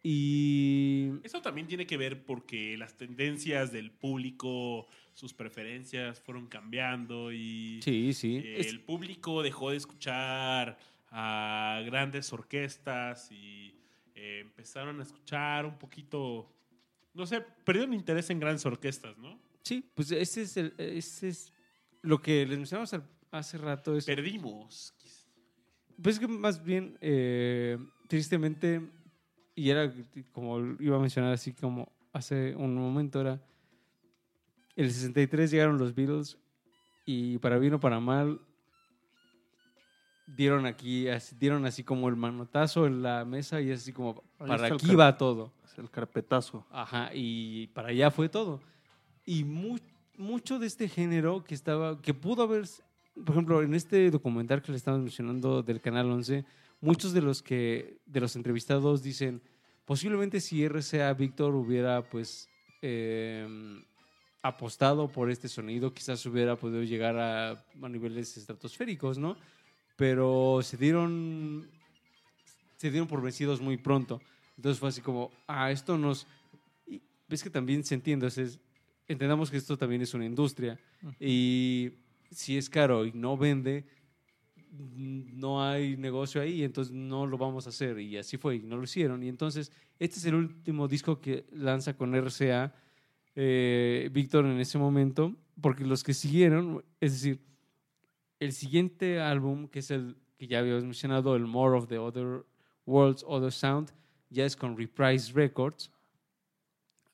Y eso también tiene que ver porque las tendencias del público, sus preferencias fueron cambiando y sí. El público dejó de escuchar a grandes orquestas y empezaron a escuchar un poquito, no sé, perdieron interés en grandes orquestas, ¿no? Sí, pues ese es lo que les mencionamos hace rato. Es perdimos. Pues que más bien, tristemente, y era como iba a mencionar así como hace un momento, era el 63 llegaron los Beatles y para bien o para mal dieron así como el manotazo en la mesa y así como para aquí va todo. Es el carpetazo. Ajá, y para allá fue todo. Y mucho de este género que pudo haber, por ejemplo, en este documental que le estamos mencionando del Canal 11, muchos de los entrevistados dicen, posiblemente si RCA Víctor hubiera apostado por este sonido, quizás hubiera podido llegar a niveles estratosféricos, ¿no? Pero se dieron por vencidos muy pronto. Entonces fue así como, esto nos... Y ves que también se entiende, entendamos que esto también es una industria. Y si es caro y no vende, no hay negocio ahí, entonces no lo vamos a hacer. Y así fue, y no lo hicieron. Y entonces, este es el último disco que lanza con RCA Víctor en ese momento, porque los que siguieron, es decir, el siguiente álbum, que es el que ya habíamos mencionado, el More of the Other World's Other Sound, ya es con Reprise Records.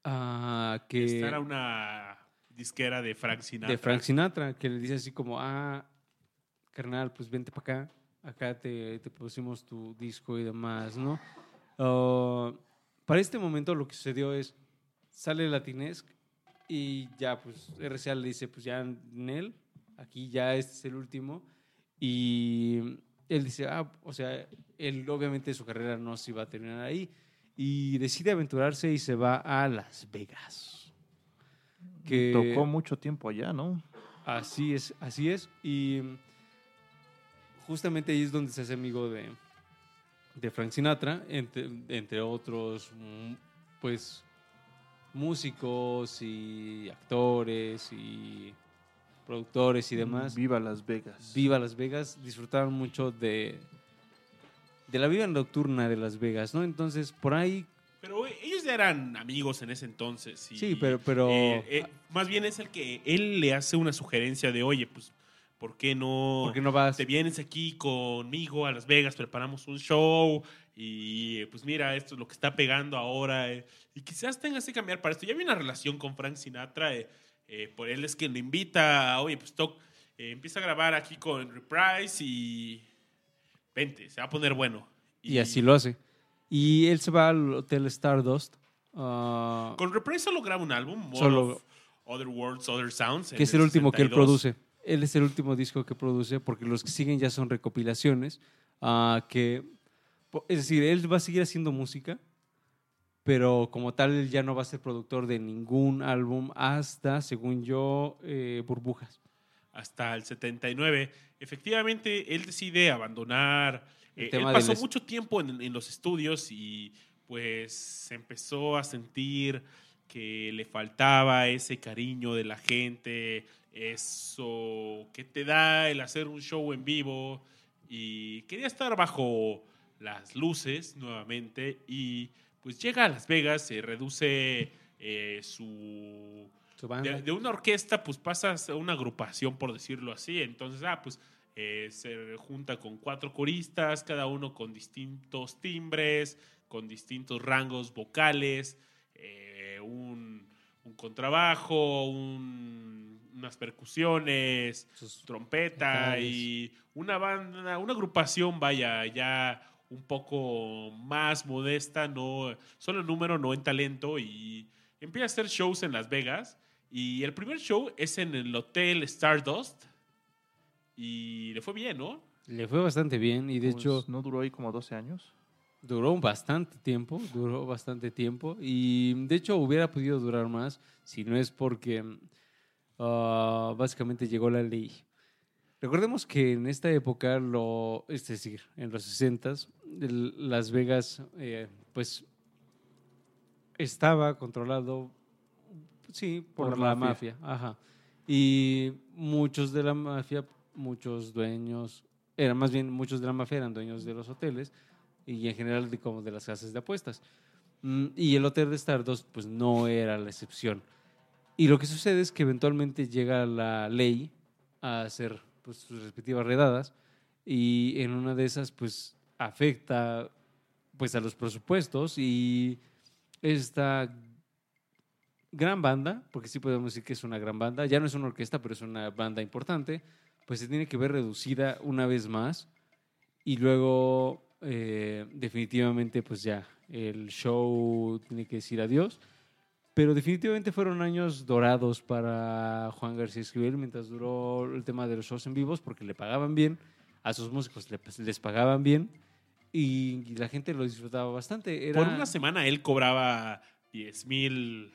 Que esta era una disquera de Frank Sinatra. De Frank Sinatra, que le dice así como, carnal, pues vente para acá. Acá te pusimos tu disco y demás, ¿no? Para este momento lo que sucedió es, sale Latinesc y ya, pues, RCA le dice, pues ya, Nel, aquí ya este es el último. Y él dice, o sea, él obviamente su carrera no se iba a terminar ahí. Y decide aventurarse y se va a Las Vegas. Que tocó mucho tiempo allá, ¿no? Así es. Y justamente ahí es donde se hace amigo de Frank Sinatra, entre otros, pues, músicos y actores y productores y demás. Viva Las Vegas. Disfrutaron mucho de la vida nocturna de Las Vegas, ¿no? Entonces, por ahí... Pero ellos ya eran amigos en ese entonces. Y, sí, pero... más bien es el que él le hace una sugerencia de, oye, pues, ¿Por qué no vas? Te vienes aquí conmigo a Las Vegas, preparamos un show y pues mira, esto es lo que está pegando ahora. Y quizás tengas que cambiar para esto. Ya había una relación con Frank Sinatra, por él es quien le invita, oye, pues empieza a grabar aquí con Reprise y... Vente, se va a poner bueno. Y así lo hace. Y él se va al Hotel Stardust. Con Reprise solo graba un álbum, solo Other Worlds, Other Sounds. Que es el último 62. Que él produce. Él es el último disco que produce, porque los que siguen ya son recopilaciones. Es decir, él va a seguir haciendo música, pero como tal ya no va a ser productor de ningún álbum hasta, según yo, Burbujas. Hasta el 79. Efectivamente, él decide abandonar. Él pasó mucho tiempo en los estudios y pues se empezó a sentir que le faltaba ese cariño de la gente, eso que te da el hacer un show en vivo, y quería estar bajo las luces nuevamente, y pues llega a Las Vegas, se reduce su banda. De una orquesta pues pasa a una agrupación, por decirlo así. Entonces se junta con 4 coristas, cada uno con distintos timbres, con distintos rangos vocales, un contrabajo, unas percusiones, sus trompeta vocales. Y una banda, una agrupación, vaya, ya un poco más modesta, no solo en número, no en talento, y empieza a hacer shows en Las Vegas. Y el primer show es en el Hotel Stardust y le fue bien, ¿no? Le fue bastante bien, y de pues, hecho... ¿No duró ahí como 12 años? Duró bastante tiempo y de hecho hubiera podido durar más si no es porque básicamente llegó la ley. Recordemos que en esta época, es decir, en los 60s, Las Vegas pues estaba controlado, sí, por la mafia. Ajá. Y muchos de la mafia eran dueños de los hoteles y en general como de las casas de apuestas. Y el hotel de Stardust pues no era la excepción. Y lo que sucede es que eventualmente llega la ley a hacer pues sus respectivas redadas, y en una de esas pues afecta pues a los presupuestos, y esta gran banda, porque sí podemos decir que es una gran banda, ya no es una orquesta, pero es una banda importante, pues se tiene que ver reducida una vez más. Y luego definitivamente pues ya el show tiene que decir adiós, pero definitivamente fueron años dorados para Juan García Esquivel mientras duró el tema de los shows en vivos, porque le pagaban bien, a sus músicos les pagaban bien, y la gente lo disfrutaba bastante. Por una semana él cobraba $10,000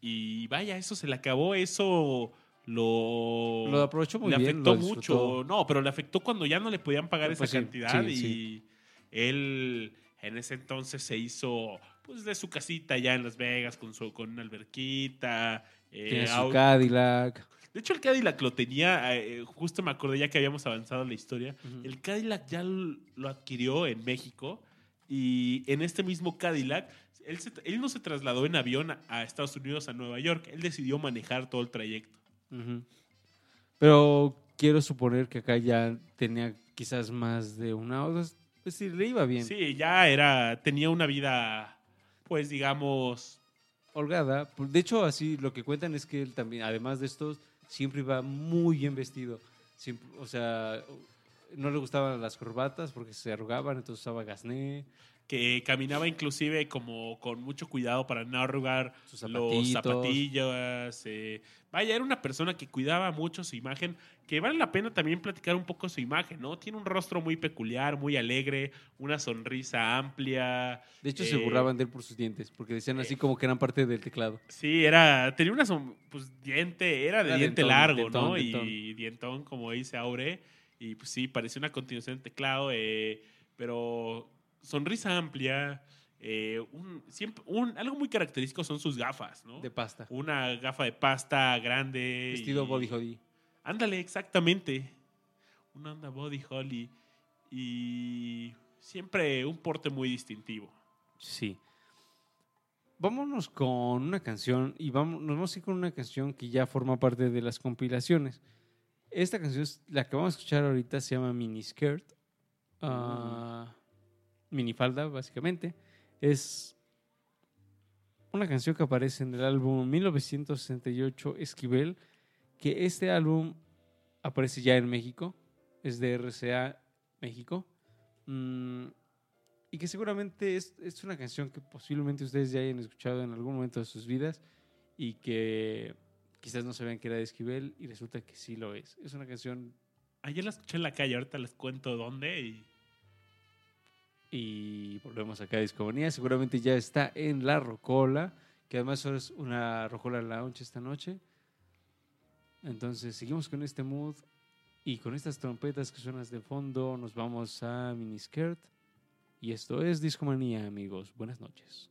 y vaya, eso se le acabó, eso... Lo aprovechó muy bien. Le afectó mucho. No, pero le afectó cuando ya no le podían pagar pues esa cantidad. Sí. Él en ese entonces se hizo pues de su casita allá en Las Vegas con una alberquita. Tiene su Cadillac. De hecho, el Cadillac lo tenía, justo me acordé ya que habíamos avanzado en la historia. Uh-huh. El Cadillac ya lo adquirió en México, y en este mismo Cadillac él no se trasladó en avión a Estados Unidos, a Nueva York. Él decidió manejar todo el trayecto. Uh-huh. Pero quiero suponer que acá ya tenía quizás más de una o dos, pues sí, le iba bien. Sí, ya tenía una vida, pues digamos, holgada. De hecho, así lo que cuentan es que él también, además de estos, siempre iba muy bien vestido. Siempre, o sea, no le gustaban las corbatas porque se arrugaban, entonces usaba gasné. Que caminaba inclusive como con mucho cuidado para no arrugar los zapatillas. Vaya, era una persona que cuidaba mucho su imagen, que vale la pena también platicar un poco su imagen, ¿no? Tiene un rostro muy peculiar, muy alegre, una sonrisa amplia. De hecho, se burlaban de él por sus dientes, porque decían así como que eran parte del teclado. Sí, tenía una diente, era de diente dentón, largo, ¿no? Y dientón, como dice Aure. Y pues sí, parecía una continuación del teclado, pero... Sonrisa amplia, algo muy característico son sus gafas, ¿no? De pasta. Una gafa de pasta grande. Vestido body holly. Ándale, exactamente. Una onda body holly. Y siempre un porte muy distintivo. Sí. Vámonos con una canción, y nos vamos a ir con una canción que ya forma parte de las compilaciones. Esta canción, la que vamos a escuchar ahorita, se llama Miniskirt. Minifalda, básicamente. Es una canción que aparece en el álbum 1968 Esquivel, que este álbum aparece ya en México, es de RCA México, y que seguramente es una canción que posiblemente ustedes ya hayan escuchado en algún momento de sus vidas y que quizás no sabían que era de Esquivel, y resulta que sí lo es. Es una canción... Ayer la escuché en la calle, ahorita les cuento dónde y... volvemos acá a Discomanía, seguramente ya está en La Rocola, que además es una Rocola Lounge esta noche. Entonces seguimos con este mood y con estas trompetas que suenan de fondo nos vamos a Miniskirt y esto es Discomanía, amigos. Buenas noches.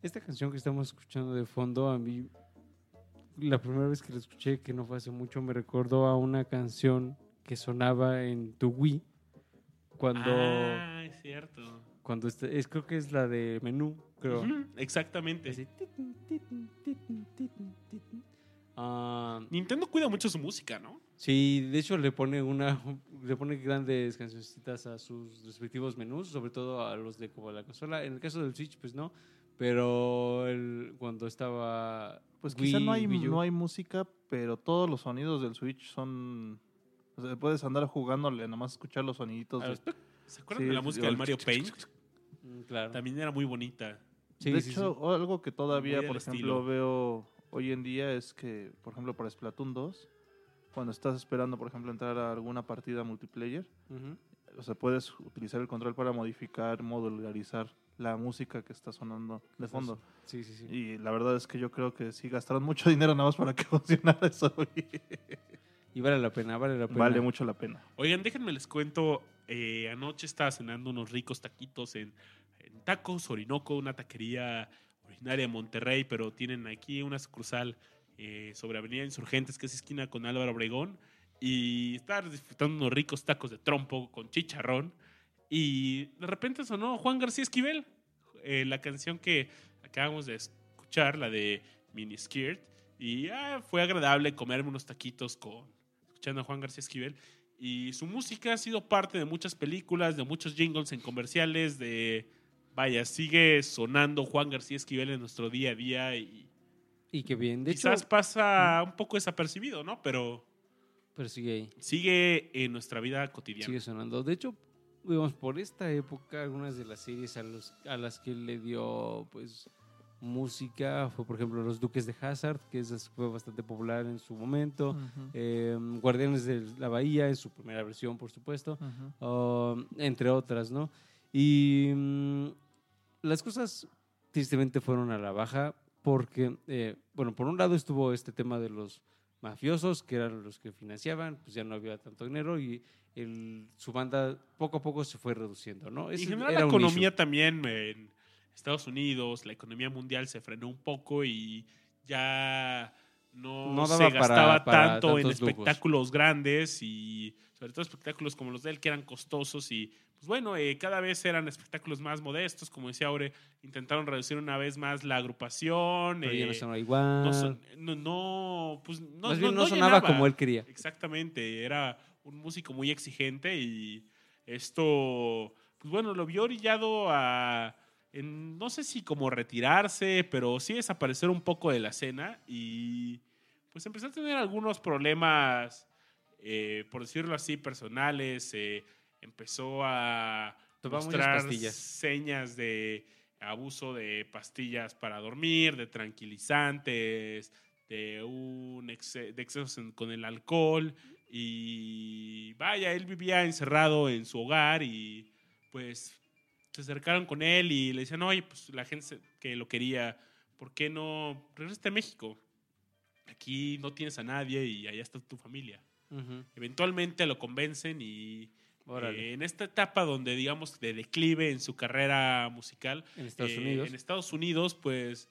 Esta canción que estamos escuchando de fondo, a mí, la primera vez que la escuché, que no fue hace mucho, me recordó a una canción que sonaba en tu Wii. Cuando, es cierto. Cuando creo que es la de Menú, creo. Uh-huh, exactamente. Así, Nintendo cuida mucho su música, ¿no? Sí, de hecho le pone grandes cancioncitas a sus respectivos menús, sobre todo a los de como la consola. En el caso del Switch, pues no. Pero cuando estaba... Pues quizá no hay música, pero todos los sonidos del Switch son... O sea, puedes andar jugándole, nomás escuchar los soniditos. ¿Se acuerdan de la música del Mario Paint? Claro. También era muy bonita. Sí, de hecho, sí. Algo que todavía, por ejemplo, veo hoy en día es que, por ejemplo, para Splatoon 2, cuando estás esperando, por ejemplo, entrar a alguna partida multiplayer, o sea, puedes utilizar el control para modificar, modularizar la música que está sonando de fondo. Sí. Y la verdad es que yo creo que sí gastaron mucho dinero nada más para que funcionara eso. Y vale la pena. Vale mucho la pena. Oigan, déjenme les cuento, anoche estaba cenando unos ricos taquitos en Tacos Orinoco, una taquería originaria de Monterrey, pero tienen aquí una sucursal sobre Avenida Insurgentes, que es esquina con Álvaro Obregón, y estaba disfrutando unos ricos tacos de trompo con chicharrón. Y de repente sonó Juan García Esquivel, la canción que acabamos de escuchar, la de Miniskirt. Y fue agradable comerme unos taquitos escuchando a Juan García Esquivel. Y su música ha sido parte de muchas películas, de muchos jingles en comerciales, vaya, sigue sonando Juan García Esquivel en nuestro día a día. Y qué bien. De quizás hecho, pasa un poco desapercibido, ¿no? Pero sigue ahí. Sigue en nuestra vida cotidiana. Sigue sonando. De hecho, digamos, por esta época, algunas de las series a las que le dio, pues, música fue, por ejemplo, Los Duques de Hazzard, que fue bastante popular en su momento, uh-huh. Guardianes de la Bahía, en su primera versión, por supuesto, uh-huh. Entre otras, ¿no? Y las cosas tristemente fueron a la baja porque, bueno, por un lado estuvo este tema de los mafiosos, que eran los que financiaban, pues ya no había tanto dinero y su banda poco a poco se fue reduciendo, ¿no? Y general la economía también en Estados Unidos, la economía mundial se frenó un poco y ya no se gastaba tanto en espectáculos lujos. Grandes y sobre todo espectáculos como los de él que eran costosos y pues bueno, cada vez eran espectáculos más modestos, como decía Aure, intentaron reducir una vez más la agrupación. Pero ya no sonaba igual. Más bien no sonaba llenaba. Como él quería. Exactamente, era un músico muy exigente y esto, pues bueno, lo vio orillado a, no sé si como retirarse, pero sí desaparecer un poco de la escena y pues empezó a tener algunos problemas, por decirlo así, personales, empezó a mostrar señas de abuso de pastillas para dormir, de tranquilizantes, de excesos con el alcohol y vaya, él vivía encerrado en su hogar y pues se acercaron con él y le decían, oye, pues la gente que lo quería, ¿por qué no regresaste a México? Aquí no tienes a nadie y allá está tu familia. Uh-huh. Eventualmente lo convencen y en esta etapa donde, digamos, de declive en su carrera musical en Estados Unidos, pues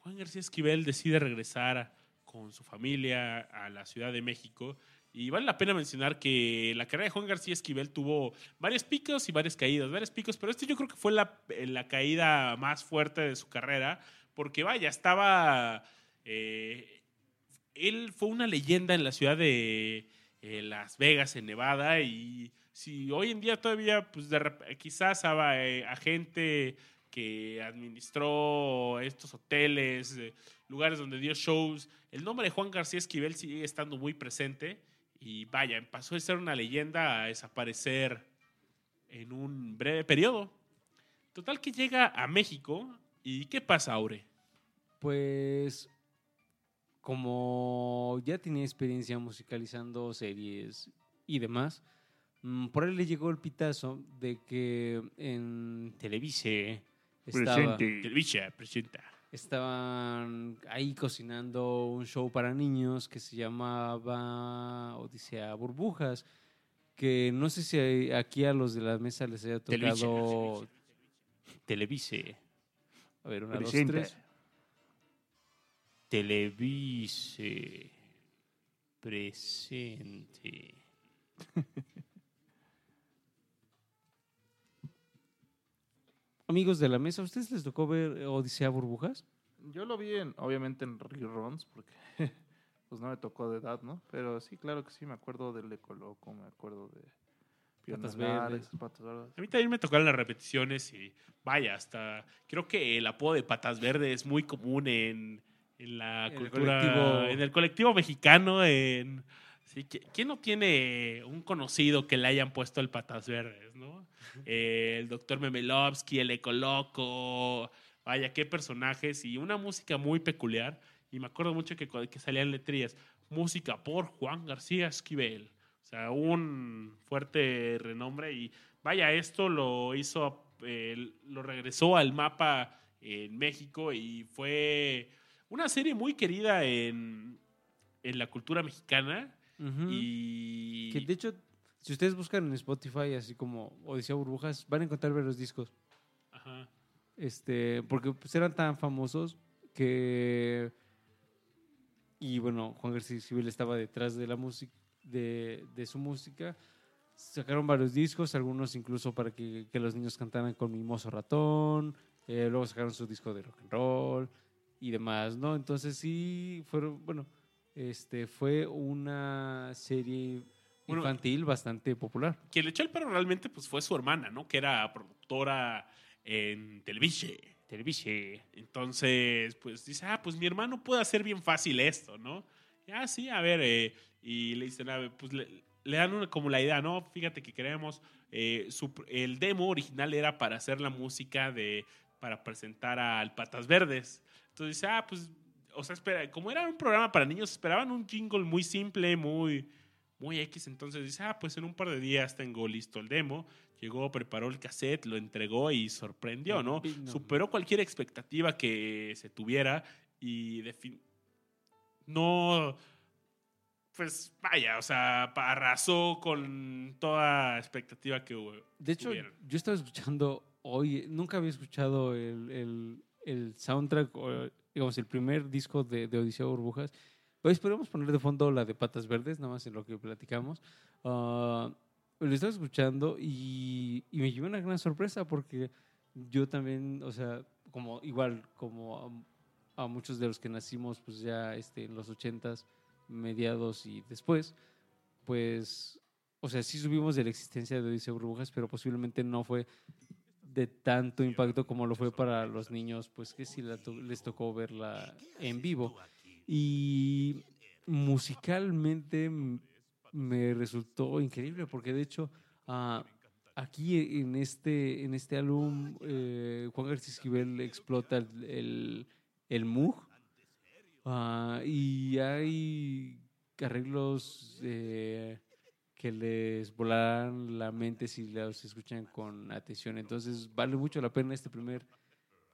Juan García Esquivel decide regresar con su familia a la Ciudad de México. Y vale la pena mencionar que la carrera de Juan García Esquivel tuvo varios picos y varias caídas, pero yo creo que fue la caída más fuerte de su carrera, porque vaya, estaba... él fue una leyenda en la ciudad de Las Vegas, en Nevada, y... Sí, hoy en día todavía, pues quizás a gente que administró estos hoteles, lugares donde dio shows, el nombre de Juan García Esquivel sigue estando muy presente y vaya, pasó de ser una leyenda a desaparecer en un breve periodo. Total que llega a México y ¿qué pasa, Aure? Pues como ya tenía experiencia musicalizando series y demás, por ahí le llegó el pitazo de que en Televisa estaban ahí cocinando un show para niños que se llamaba Odisea Burbujas, que no sé si aquí a los de la mesa les haya tocado Televisa. A ver, una, presenta. Dos, tres. Televisa presente. Amigos de la mesa, ¿a ustedes les tocó ver Odisea Burbujas? Yo lo vi, obviamente en reruns, porque pues no me tocó de edad, ¿no? Pero sí, claro que sí, me acuerdo del Ecoloco, me acuerdo de Patas Verdes. A mí también me tocaron las repeticiones y vaya, hasta creo que el apodo de Patas Verdes es muy común en la cultura, en el colectivo mexicano, en... Sí, ¿quién no tiene un conocido que le hayan puesto el Patas Verdes, no? El Dr. Memelovsky, el Ecoloco, vaya, qué personajes y una música muy peculiar. Y me acuerdo mucho que salían letrillas, música por Juan García Esquivel. O sea, un fuerte renombre y vaya, esto lo hizo, lo regresó al mapa en México y fue una serie muy querida en la cultura mexicana. Uh-huh. Y que de hecho, si ustedes buscan en Spotify así como Odisea Burbujas, van a encontrar varios discos. Ajá. Porque pues eran tan famosos que, y bueno, Juan García Esquivel estaba detrás de la música, de su música. Sacaron varios discos, algunos incluso para que los niños cantaran con Mimoso Ratón. Luego sacaron su disco de rock and roll y demás, ¿no? Entonces sí fueron, bueno, fue una serie infantil, bueno, bastante popular. Quien le echó el perro realmente pues, fue su hermana, ¿no? Que era productora en Televisa. Entonces, pues dice, pues mi hermano puede hacer bien fácil esto, ¿no? Y, sí, a ver. Y le dicen, pues le dan como la idea, ¿no? Fíjate que queremos. El demo original era para hacer la música de para presentar al Patas Verdes. Entonces dice, pues, o sea, espera, como era un programa para niños, esperaban un jingle muy simple, muy X. Entonces dice, pues en un par de días tengo listo el demo. Llegó, preparó el cassette, lo entregó y sorprendió, ¿no? Superó cualquier expectativa que se tuviera y no, pues vaya, o sea, arrasó con toda expectativa que hubo. De hecho, yo estaba escuchando hoy, nunca había escuchado el soundtrack, o, digamos, el primer disco de Odisea Burbujas. Pues podríamos poner de fondo la de Patas Verdes, nada más en lo que platicamos. Lo estaba escuchando y me llevé una gran sorpresa porque yo también, o sea, como igual como a muchos de los que nacimos pues ya en los 80s, mediados y después, pues, o sea, sí subimos de la existencia de Odisea Burbujas, pero posiblemente no fue de tanto impacto como lo fue para los niños, pues que sí les tocó verla en vivo. Y musicalmente me resultó increíble porque de hecho aquí en este álbum Juan García Esquivel explota el Moog y hay arreglos que les volarán la mente si los escuchan con atención. Entonces vale mucho la pena este primer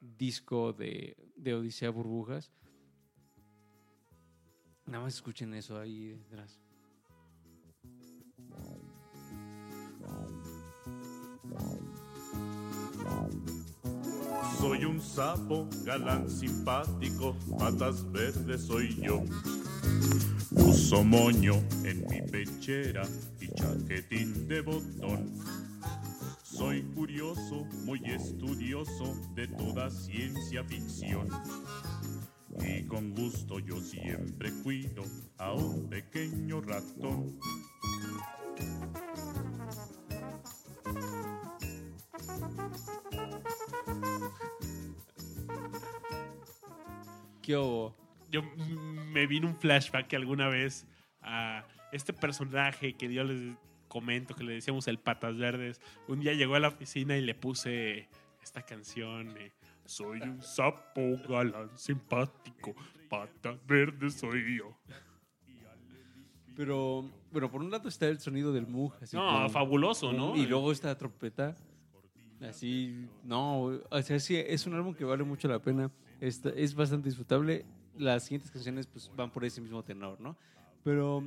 disco de Odisea Burbujas. Nada más escuchen eso ahí detrás. Soy un sapo galán simpático, patas verdes soy yo. Uso moño en mi pechera y chaquetín de botón. Soy curioso, muy estudioso de toda ciencia ficción. Y con gusto yo siempre cuido a un pequeño ratón. ¿Qué hubo? Yo me vino un flashback que alguna vez a este personaje que yo les comento, que le decíamos el Patas Verdes, un día llegó a la oficina y le puse esta canción... Soy un sapo galán simpático, patas verdes soy yo. Pero, bueno, por un lado está el sonido del Moog. Fabuloso, ¿no? Y luego esta trompeta. Así, no, o sea, sí, es un álbum que vale mucho la pena. Es bastante disfrutable. Las siguientes canciones pues van por ese mismo tenor, ¿no? Pero...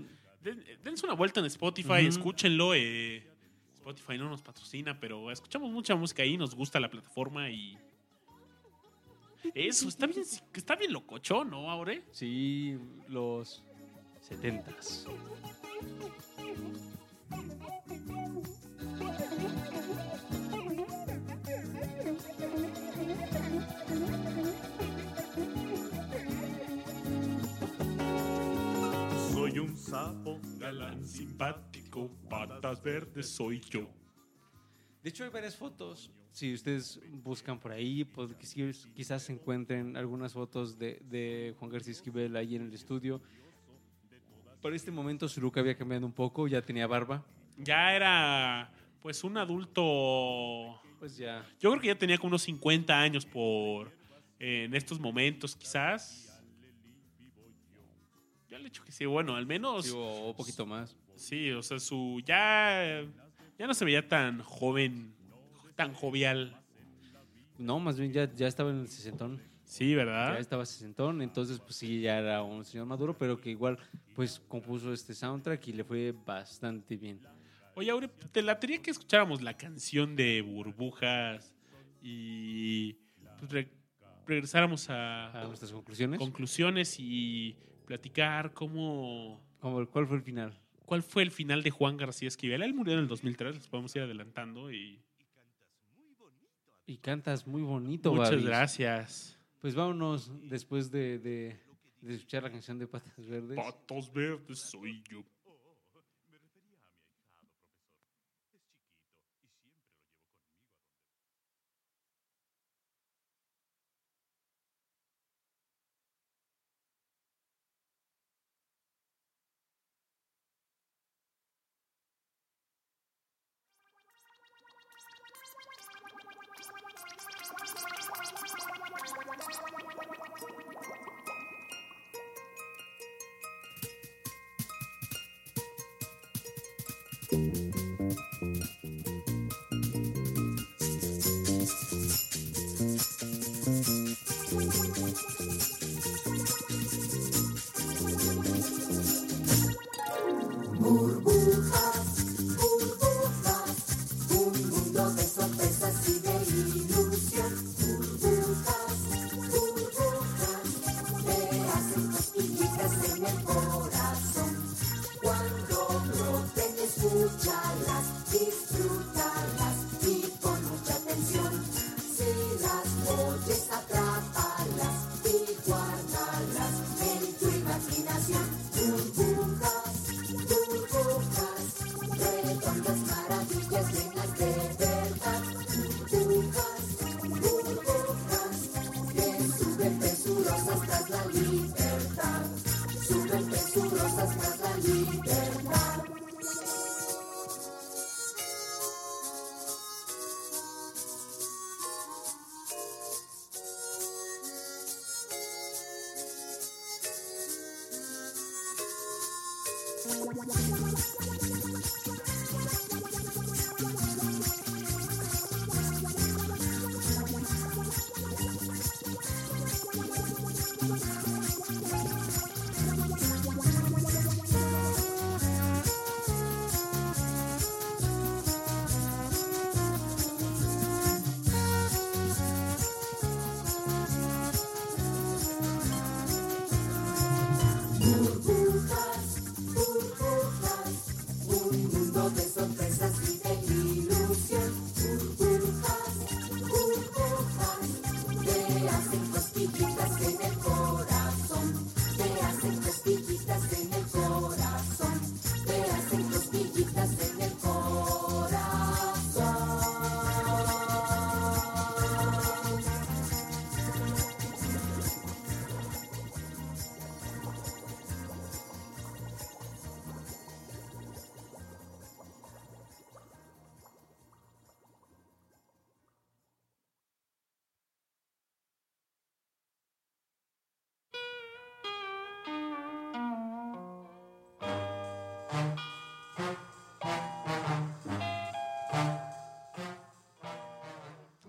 Dense una vuelta en Spotify, escúchenlo. Spotify no nos patrocina, pero escuchamos mucha música ahí, nos gusta la plataforma y... Eso, está bien locochón, ¿no, Aure? Sí, los 70s. Soy un sapo galán simpático, patas verdes soy yo. De hecho, hay varias fotos. Si ustedes buscan por ahí, pues, quizás se encuentren algunas fotos de Juan García Esquivel ahí en el estudio. Para este momento su look había cambiado un poco, ya tenía barba. Ya era, pues, un adulto... Pues ya. Yo creo que ya tenía como unos 50 años en estos momentos, quizás. Yo le he dicho que sí, bueno, al menos... Sí, o un poquito más. Sí, o sea, ya no se veía tan joven, tan jovial. No, más bien ya estaba en el sesentón. Sí, ¿verdad? Ya estaba sesentón, entonces pues sí, ya era un señor maduro, pero que igual pues compuso este soundtrack y le fue bastante bien. Oye, Aure, te latería que escucháramos la canción de Burbujas y pues regresáramos a nuestras conclusiones. Conclusiones y platicar ¿cuál fue el final? ¿Cuál fue el final de Juan García Esquivel? Él murió en el 2003, los podemos ir adelantando. Y cantas muy bonito, muchas Babis. Gracias. Pues vámonos después de escuchar la canción de Patas Verdes. Patas Verdes soy yo.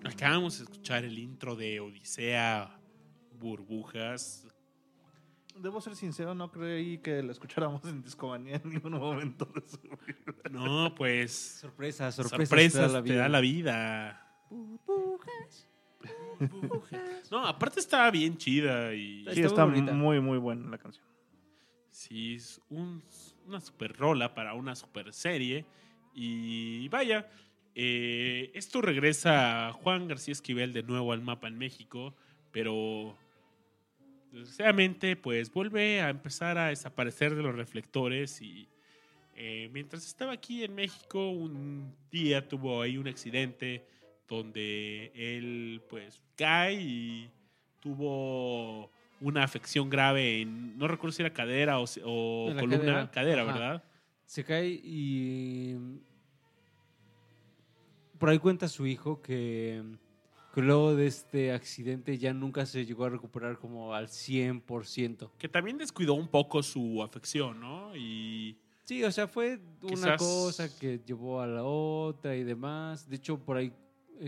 Acabamos de escuchar el intro de Odisea Burbujas. Debo ser sincero, no creí que lo escucháramos en Discomanía en ningún momento de su vida. No, pues... Sorpresas te da la vida. Burbujas. No, aparte está bien chida. Y... Sí, está muy, muy buena la canción. Sí, es una super rola para una super serie. Y vaya... esto regresa a Juan García Esquivel de nuevo al mapa en México, pero desgraciadamente pues vuelve a empezar a desaparecer de los reflectores y mientras estaba aquí en México un día tuvo ahí un accidente donde él pues cae y tuvo una afección grave en, no recuerdo si era cadera o columna, cadera, ¿verdad? Se cae y... Por ahí cuenta su hijo que luego de este accidente ya nunca se llegó a recuperar como al 100%. Que también descuidó un poco su afección, ¿no? Y sí, o sea, fue una cosa que llevó a la otra y demás. De hecho, por ahí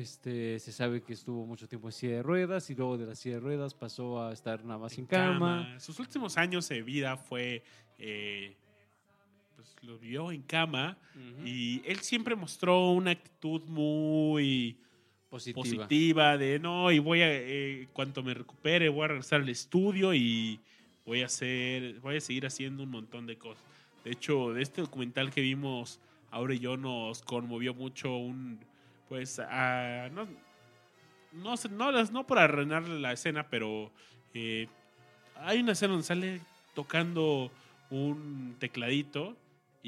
se sabe que estuvo mucho tiempo en silla de ruedas y luego de la silla de ruedas pasó a estar nada más en cama. Sus últimos años de vida fue... pues lo vio en cama. Uh-huh. Y él siempre mostró una actitud muy positiva de no, y voy a, cuanto me recupere, voy a regresar al estudio y voy a seguir haciendo un montón de cosas. De hecho, de este documental que vimos, Aura y yo, nos conmovió mucho no por arruinarle la escena, pero hay una escena donde sale tocando un tecladito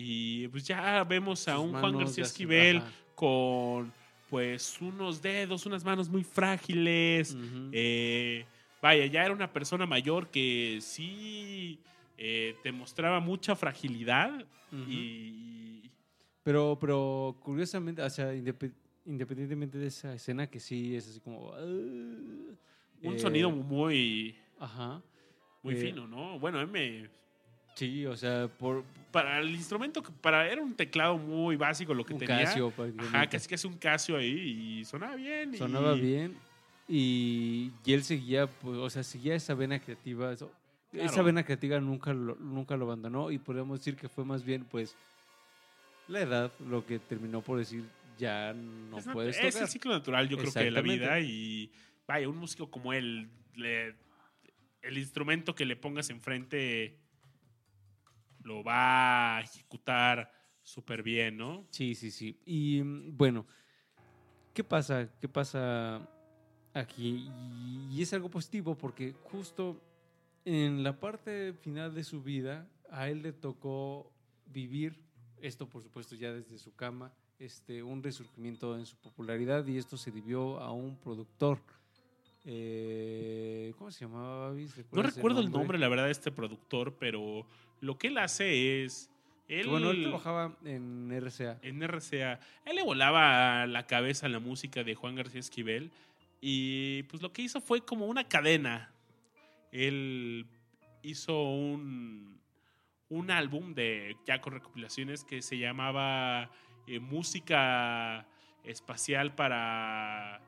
y pues ya vemos a un Juan García Esquivel con pues unos dedos, unas manos muy frágiles. Uh-huh. Vaya, ya era una persona mayor que sí te mostraba mucha fragilidad. Uh-huh. Pero curiosamente, o sea, independientemente de esa escena que sí es así como... un sonido muy fino, ¿no? Bueno, a mí me... Sí, o sea, para el instrumento, era un teclado muy básico lo que un tenía. Casio, ajá, casi que es un Casio ahí y sonaba bien. Sonaba bien y él seguía, pues, o sea, seguía esa vena creativa. Eso, claro. Esa vena creativa nunca lo abandonó y podemos decir que fue más bien, pues, la edad lo que terminó por decir, ya no puedes tocar. Es el ciclo natural, yo creo que de la vida y, vaya, un músico como él, el instrumento que le pongas enfrente lo va a ejecutar súper bien, ¿no? Sí, sí, sí. Y bueno, ¿qué pasa? ¿Qué pasa aquí? Y es algo positivo porque justo en la parte final de su vida a él le tocó vivir esto, por supuesto, ya desde su cama, un resurgimiento en su popularidad y esto se debió a un productor. ¿Cómo se llamaba? No recuerdo el nombre, la verdad, de este productor, pero lo que él hace es... Él trabajaba en RCA. En RCA. Él le volaba la cabeza a la música de Juan García Esquivel y pues lo que hizo fue como una cadena. Él hizo un álbum con recopilaciones que se llamaba Música Espacial para...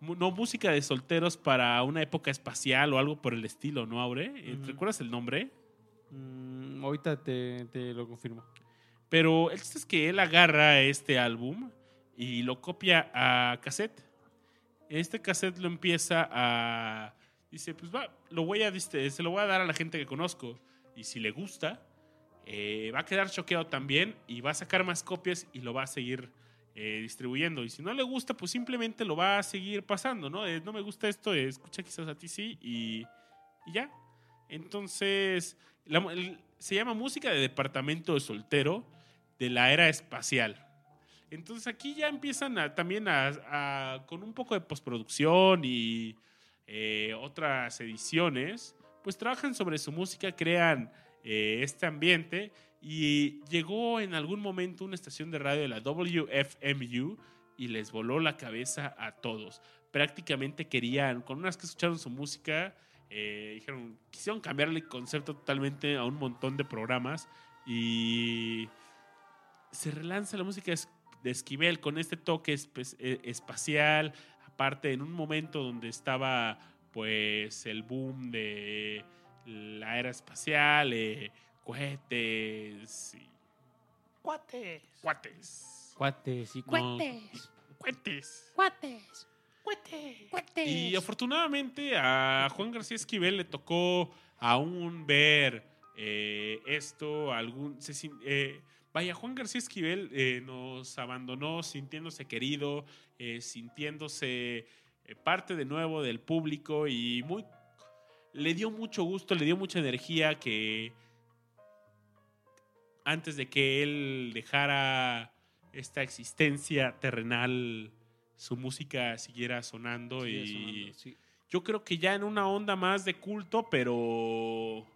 No, música de solteros para una época espacial o algo por el estilo, ¿no, Aure? Uh-huh. ¿Recuerdas el nombre? Ahorita te lo confirmo. Pero el chiste es que él agarra este álbum y lo copia a cassette. Este cassette lo empieza a... Dice, pues va, se lo voy a dar a la gente que conozco. Y si le gusta, va a quedar choqueado también y va a sacar más copias y lo va a seguir... distribuyendo, y si no le gusta, pues simplemente lo va a seguir pasando, ¿no? No me gusta esto, escucha quizás a ti sí y ya. Entonces, se llama Música de Departamento de Soltero de la Era Espacial. Entonces aquí ya empiezan también con un poco de postproducción y otras ediciones, pues trabajan sobre su música, crean este ambiente. Y llegó en algún momento una estación de radio de la WFMU y les voló la cabeza a todos. Prácticamente con unas que escucharon su música, quisieron cambiarle el concepto totalmente a un montón de programas y se relanza la música de Esquivel con este toque espacial. Aparte, en un momento donde estaba pues el boom de la era espacial, cohetes y... Cuates. Y afortunadamente a Juan García Esquivel le tocó aún ver esto. Juan García Esquivel nos abandonó sintiéndose querido, sintiéndose parte de nuevo del público y le dio mucho gusto, le dio mucha energía que... Antes de que él dejara esta existencia terrenal, su música siguiera sonando. Sí. Yo creo que ya en una onda más de culto, pero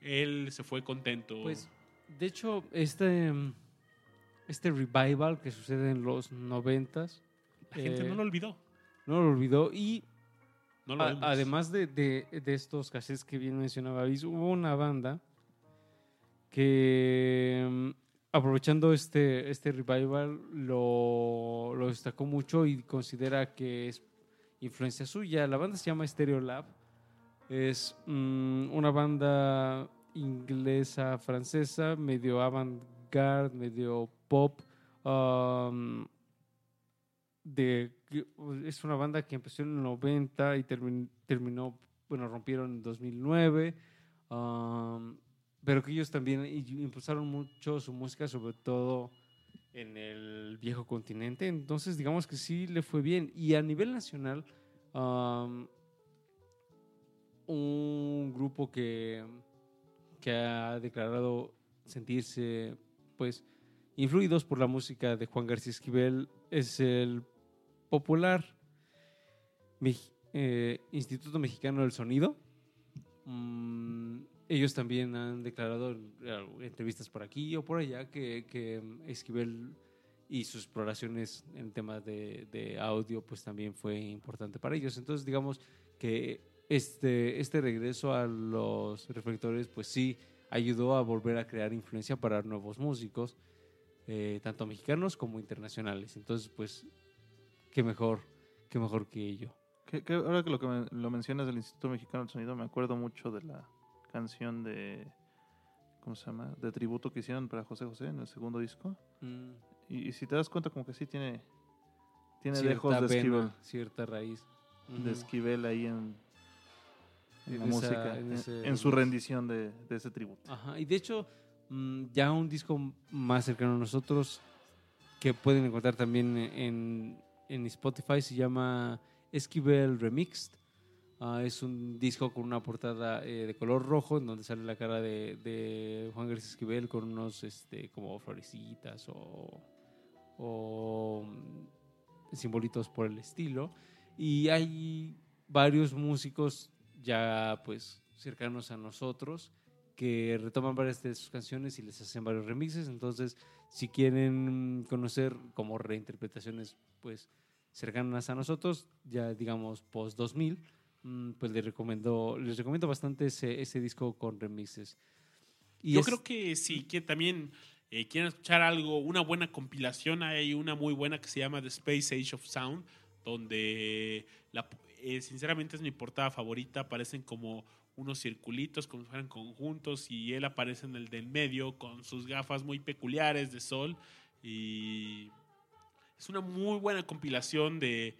él se fue contento. Pues, de hecho, este revival que sucede en los 90s... La gente no lo olvidó. No lo olvidó y no lo además de estos cassettes que bien mencionaba, hubo una banda que aprovechando este revival lo destacó mucho y considera que es influencia suya. La banda se llama Stereolab. Es una banda inglesa, francesa, medio avant-garde, medio pop. Es una banda que empezó en el 90 y terminó, bueno, rompieron en 2009. Pero que ellos también impulsaron mucho su música, sobre todo en el viejo continente. Entonces, digamos que sí le fue bien. Y a nivel nacional, un grupo que ha declarado sentirse pues influidos por la música de Juan García Esquivel es el popular Instituto Mexicano del Sonido. Ellos también han declarado en entrevistas por aquí o por allá que Esquivel y sus exploraciones en temas de audio pues también fue importante para ellos. Entonces, digamos que este regreso a los reflectores pues sí ayudó a volver a crear influencia para nuevos músicos, tanto mexicanos como internacionales. Entonces, pues, qué mejor que ello. Ahora que lo mencionas del Instituto Mexicano del Sonido, me acuerdo mucho de la canción de, ¿cómo se llama?, de tributo que hicieron para José José en el segundo disco. Mm. Y si te das cuenta, como que sí tiene dejos de Esquivel. Cierta raíz. De Esquivel ahí en la música, en su rendición de ese tributo. Ajá, y de hecho, ya un disco más cercano a nosotros, que pueden encontrar también en Spotify, se llama Esquivel Remixed. Es un disco con una portada de color rojo, en donde sale la cara de Juan García Esquivel con unos como florecitas o simbolitos por el estilo. Y hay varios músicos ya pues cercanos a nosotros que retoman varias de sus canciones y les hacen varios remixes. Entonces, si quieren conocer como reinterpretaciones pues cercanas a nosotros, ya digamos post 2000, pues les recomiendo bastante ese disco con remixes. Y yo creo que sí, que también quieren escuchar algo, una buena compilación. Hay una muy buena que se llama The Space Age of Sound, donde sinceramente es mi portada favorita. Aparecen como unos circulitos como si fueran conjuntos, y él aparece en el del medio con sus gafas muy peculiares de sol, y es una muy buena compilación de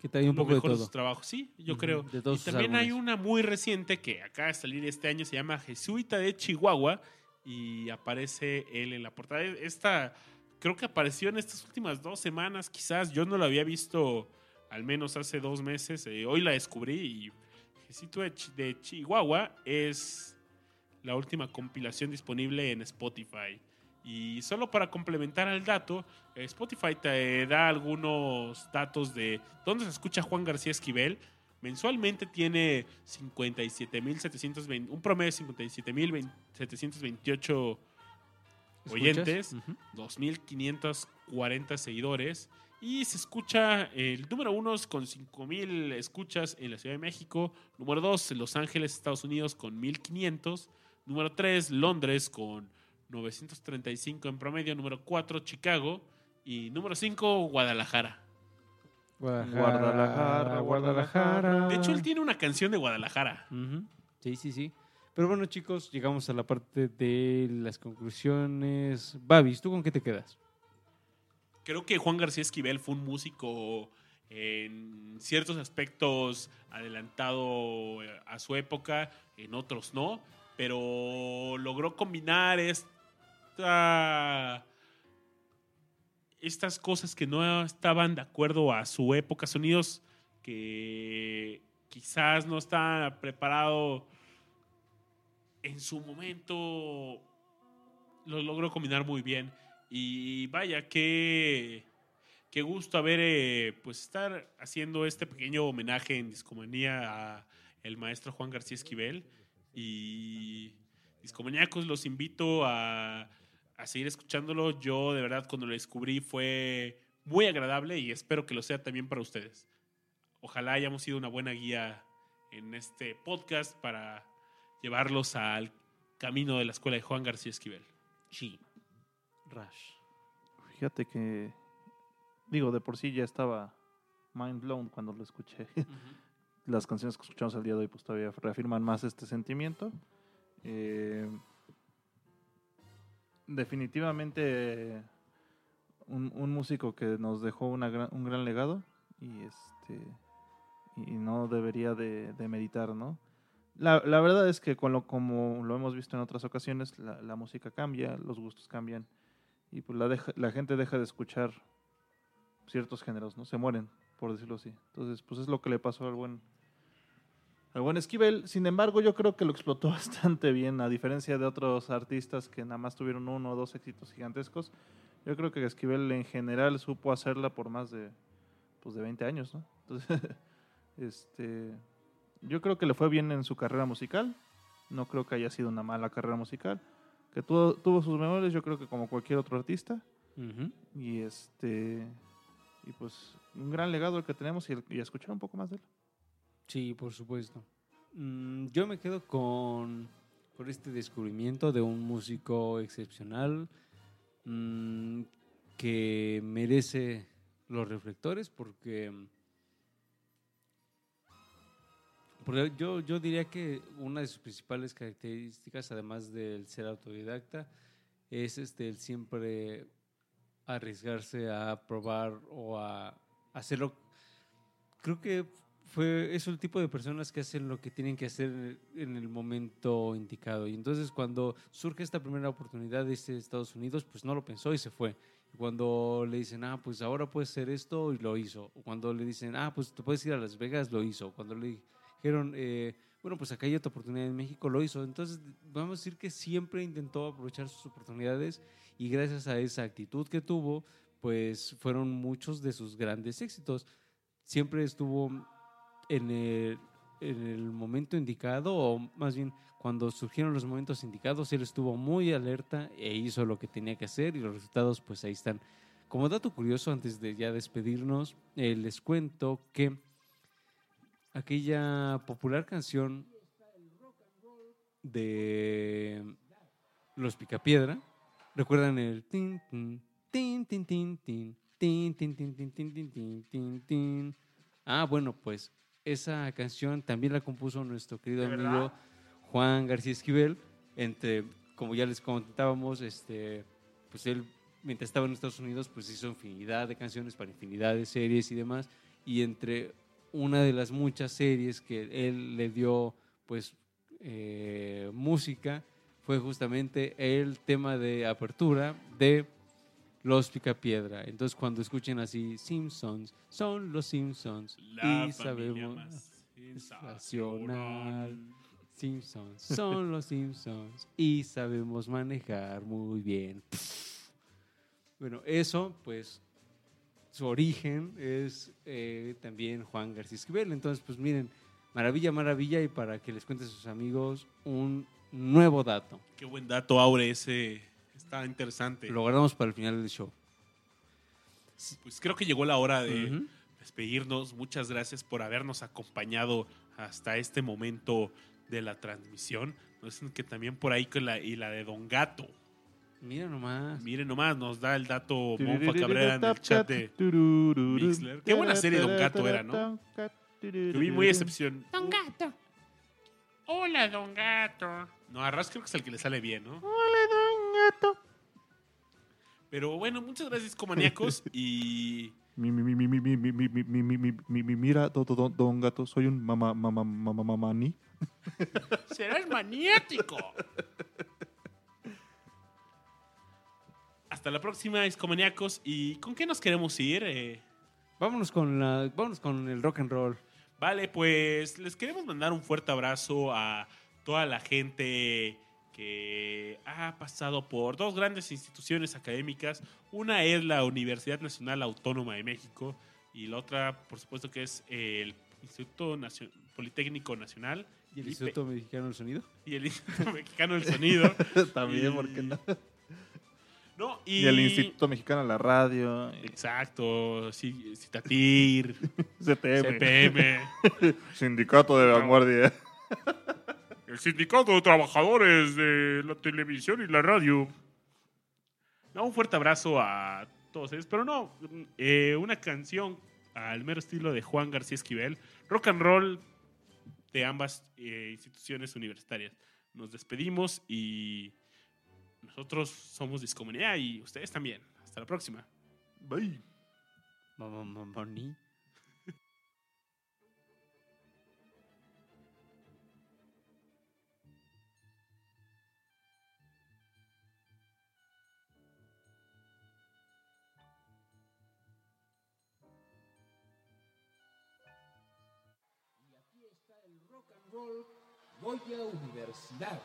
que trae un poco de todo. Sus trabajos, sí, yo creo. Y también hay una muy reciente que acaba de salir este año, se llama Jesuita de Chihuahua, y aparece él en la portada. Esta creo que apareció en estas últimas 2 semanas, quizás. Yo no la había visto al menos hace 2 meses. Hoy la descubrí, y Jesuita de Chihuahua es la última compilación disponible en Spotify. Y solo para complementar al dato, Spotify te da algunos datos de dónde se escucha Juan García Esquivel. Mensualmente tiene 57,720, un promedio de 57,728 oyentes, 2,540 seguidores. Y se escucha el número 1 con 5,000 escuchas en la Ciudad de México. Número 2, Los Ángeles, Estados Unidos, con 1,500. Número 3, Londres, con 935 en promedio. Número 4, Chicago. Y número 5, Guadalajara. De hecho, él tiene una canción de Guadalajara. Uh-huh. Sí. Pero bueno, chicos, llegamos a la parte de las conclusiones. Babis, ¿tú con qué te quedas? Creo que Juan García Esquivel fue un músico en ciertos aspectos adelantado a su época, en otros no, pero logró combinar estas cosas que no estaban de acuerdo a su época, sonidos que quizás no estaban preparados en su momento, los logró combinar muy bien. Y vaya, qué gusto haber pues estar haciendo este pequeño homenaje en Discomanía al maestro Juan García Esquivel. Y discomaníacos, los invito a seguir escuchándolo. Yo, de verdad, cuando lo descubrí fue muy agradable, y espero que lo sea también para ustedes. Ojalá hayamos sido una buena guía en este podcast para llevarlos al camino de la escuela de Juan García Esquivel. Sí. Rush. Fíjate que, de por sí ya estaba mind blown cuando lo escuché. Uh-huh. Las canciones que escuchamos al día de hoy pues todavía reafirman más este sentimiento. Definitivamente un músico que nos dejó un gran legado, y no debería de meditar, ¿no? La verdad es que como lo hemos visto en otras ocasiones, la música cambia, los gustos cambian, y pues la gente deja de escuchar ciertos géneros, ¿no? Se mueren, por decirlo así. Entonces, pues es lo que le pasó al buen Esquivel. Sin embargo, yo creo que lo explotó bastante bien, a diferencia de otros artistas que nada más tuvieron 1 o 2 éxitos gigantescos. Yo creo que Esquivel en general supo hacerla por más de 20 años, ¿no? Entonces, yo creo que le fue bien en su carrera musical. No creo que haya sido una mala carrera musical, que tuvo sus memorias, yo creo que como cualquier otro artista. Uh-huh. Y pues un gran legado el que tenemos, y escuchar un poco más de él. Sí, por supuesto. Yo me quedo con por este descubrimiento de un músico excepcional que merece los reflectores, porque yo diría que una de sus principales características, además del ser autodidacta, es el siempre arriesgarse a probar o a hacerlo. Creo que es el tipo de personas que hacen lo que tienen que hacer en el momento indicado. Y entonces cuando surge esta primera oportunidad desde Estados Unidos, pues no lo pensó y se fue. Y cuando le dicen, pues ahora puedes hacer esto, y lo hizo. Cuando le dicen, pues te puedes ir a Las Vegas, lo hizo. Cuando le dijeron, bueno, pues acá hay otra oportunidad en México, lo hizo. Entonces vamos a decir que siempre intentó aprovechar sus oportunidades, y gracias a esa actitud que tuvo, pues fueron muchos de sus grandes éxitos. Siempre estuvo en el momento indicado, o más bien cuando surgieron los momentos indicados, él estuvo muy alerta e hizo lo que tenía que hacer, y los resultados pues ahí están. Como dato curioso, antes de ya despedirnos, les cuento que aquella popular canción de Los Picapiedra, ¿recuerdan el tin, tin, tin, tin, tin, tin? Tin, tin, tin, tin, tin, tin, tin, tin, tin. Bueno, pues esa canción también la compuso nuestro querido amigo Juan García Esquivel. Como ya les comentábamos, pues él, mientras estaba en Estados Unidos, pues hizo infinidad de canciones para infinidad de series y demás. Y entre una de las muchas series que él le dio, pues, música, fue justamente el tema de apertura de Los Picapiedra. Entonces, cuando escuchen así, Simpsons, son los Simpsons. La y familia más sensacional. Simpsons, son los Simpsons y sabemos manejar muy bien. Bueno, eso, pues, su origen es también Juan García Esquivel. Entonces, pues, miren, maravilla, maravilla, y para que les cuente a sus amigos un nuevo dato. Qué buen dato, Aure, ese. Está interesante. Lo guardamos para el final del show. Pues creo que llegó la hora de despedirnos. Muchas gracias por habernos acompañado hasta este momento de la transmisión. Nos dicen que también por ahí y la de Don Gato. Miren nomás, nos da el dato Monfa Cabrera en el chat de Mixler. Qué buena serie Don Gato era, ¿no? Yo vi muy excepción. Don Gato. Hola, Don Gato. No, a Ras creo que es el que le sale bien, ¿no? Hola, Don Gato. Pero bueno, muchas gracias, comaníacos. Y mira, Don Gato, soy un maní. Serás maniático. Hasta la próxima, comaníacos. ¿Y con qué nos queremos ir? Vámonos con el rock and roll. Vale, pues les queremos mandar un fuerte abrazo a toda la gente que ha pasado por dos grandes instituciones académicas. Una es la Universidad Nacional Autónoma de México y la otra, por supuesto, que es el Instituto Politécnico Nacional. ¿Y el Instituto Mexicano del Sonido? Y el Instituto Mexicano del Sonido. También, ¿por qué no? No, y el Instituto Mexicano de la Radio. Exacto, Citatir, CPM. Sindicato de Vanguardia. El Sindicato de Trabajadores de la Televisión y la Radio. No, un fuerte abrazo a todos ellos. Pero no, una canción al mero estilo de Juan García Esquivel. Rock and roll de ambas instituciones universitarias. Nos despedimos y nosotros somos Discomunidad y ustedes también. Hasta la próxima. Bye. Voy a universidad.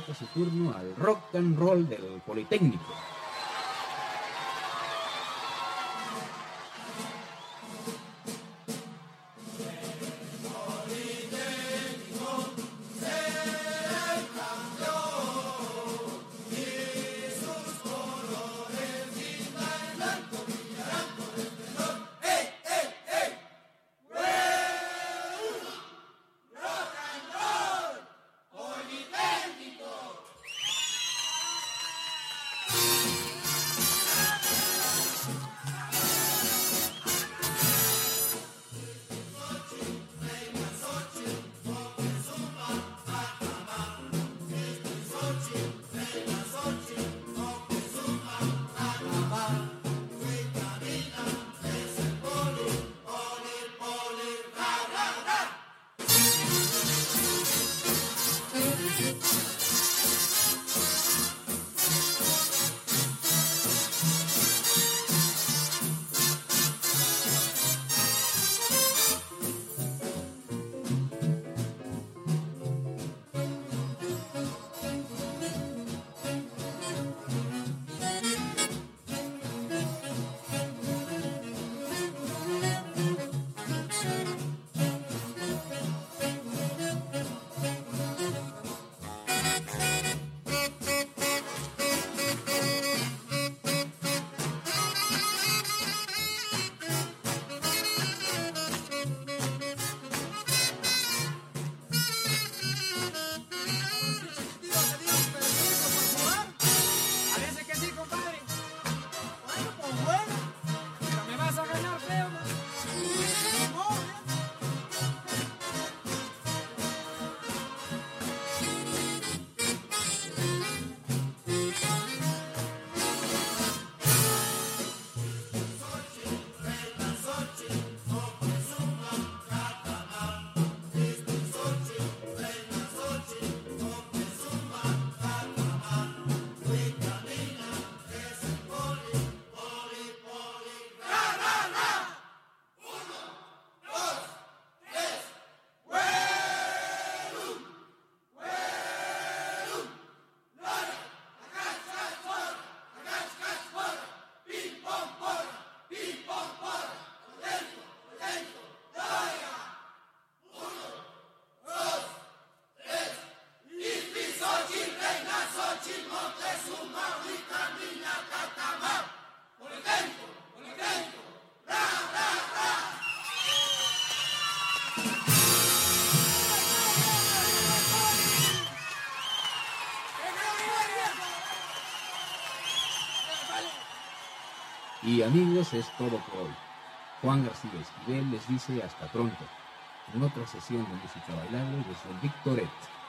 toca su turno al Rock and Roll del Politécnico. Y amigos, es todo por hoy. Juan García Esquivel les dice hasta pronto en otra sesión de música bailable desde Victoret.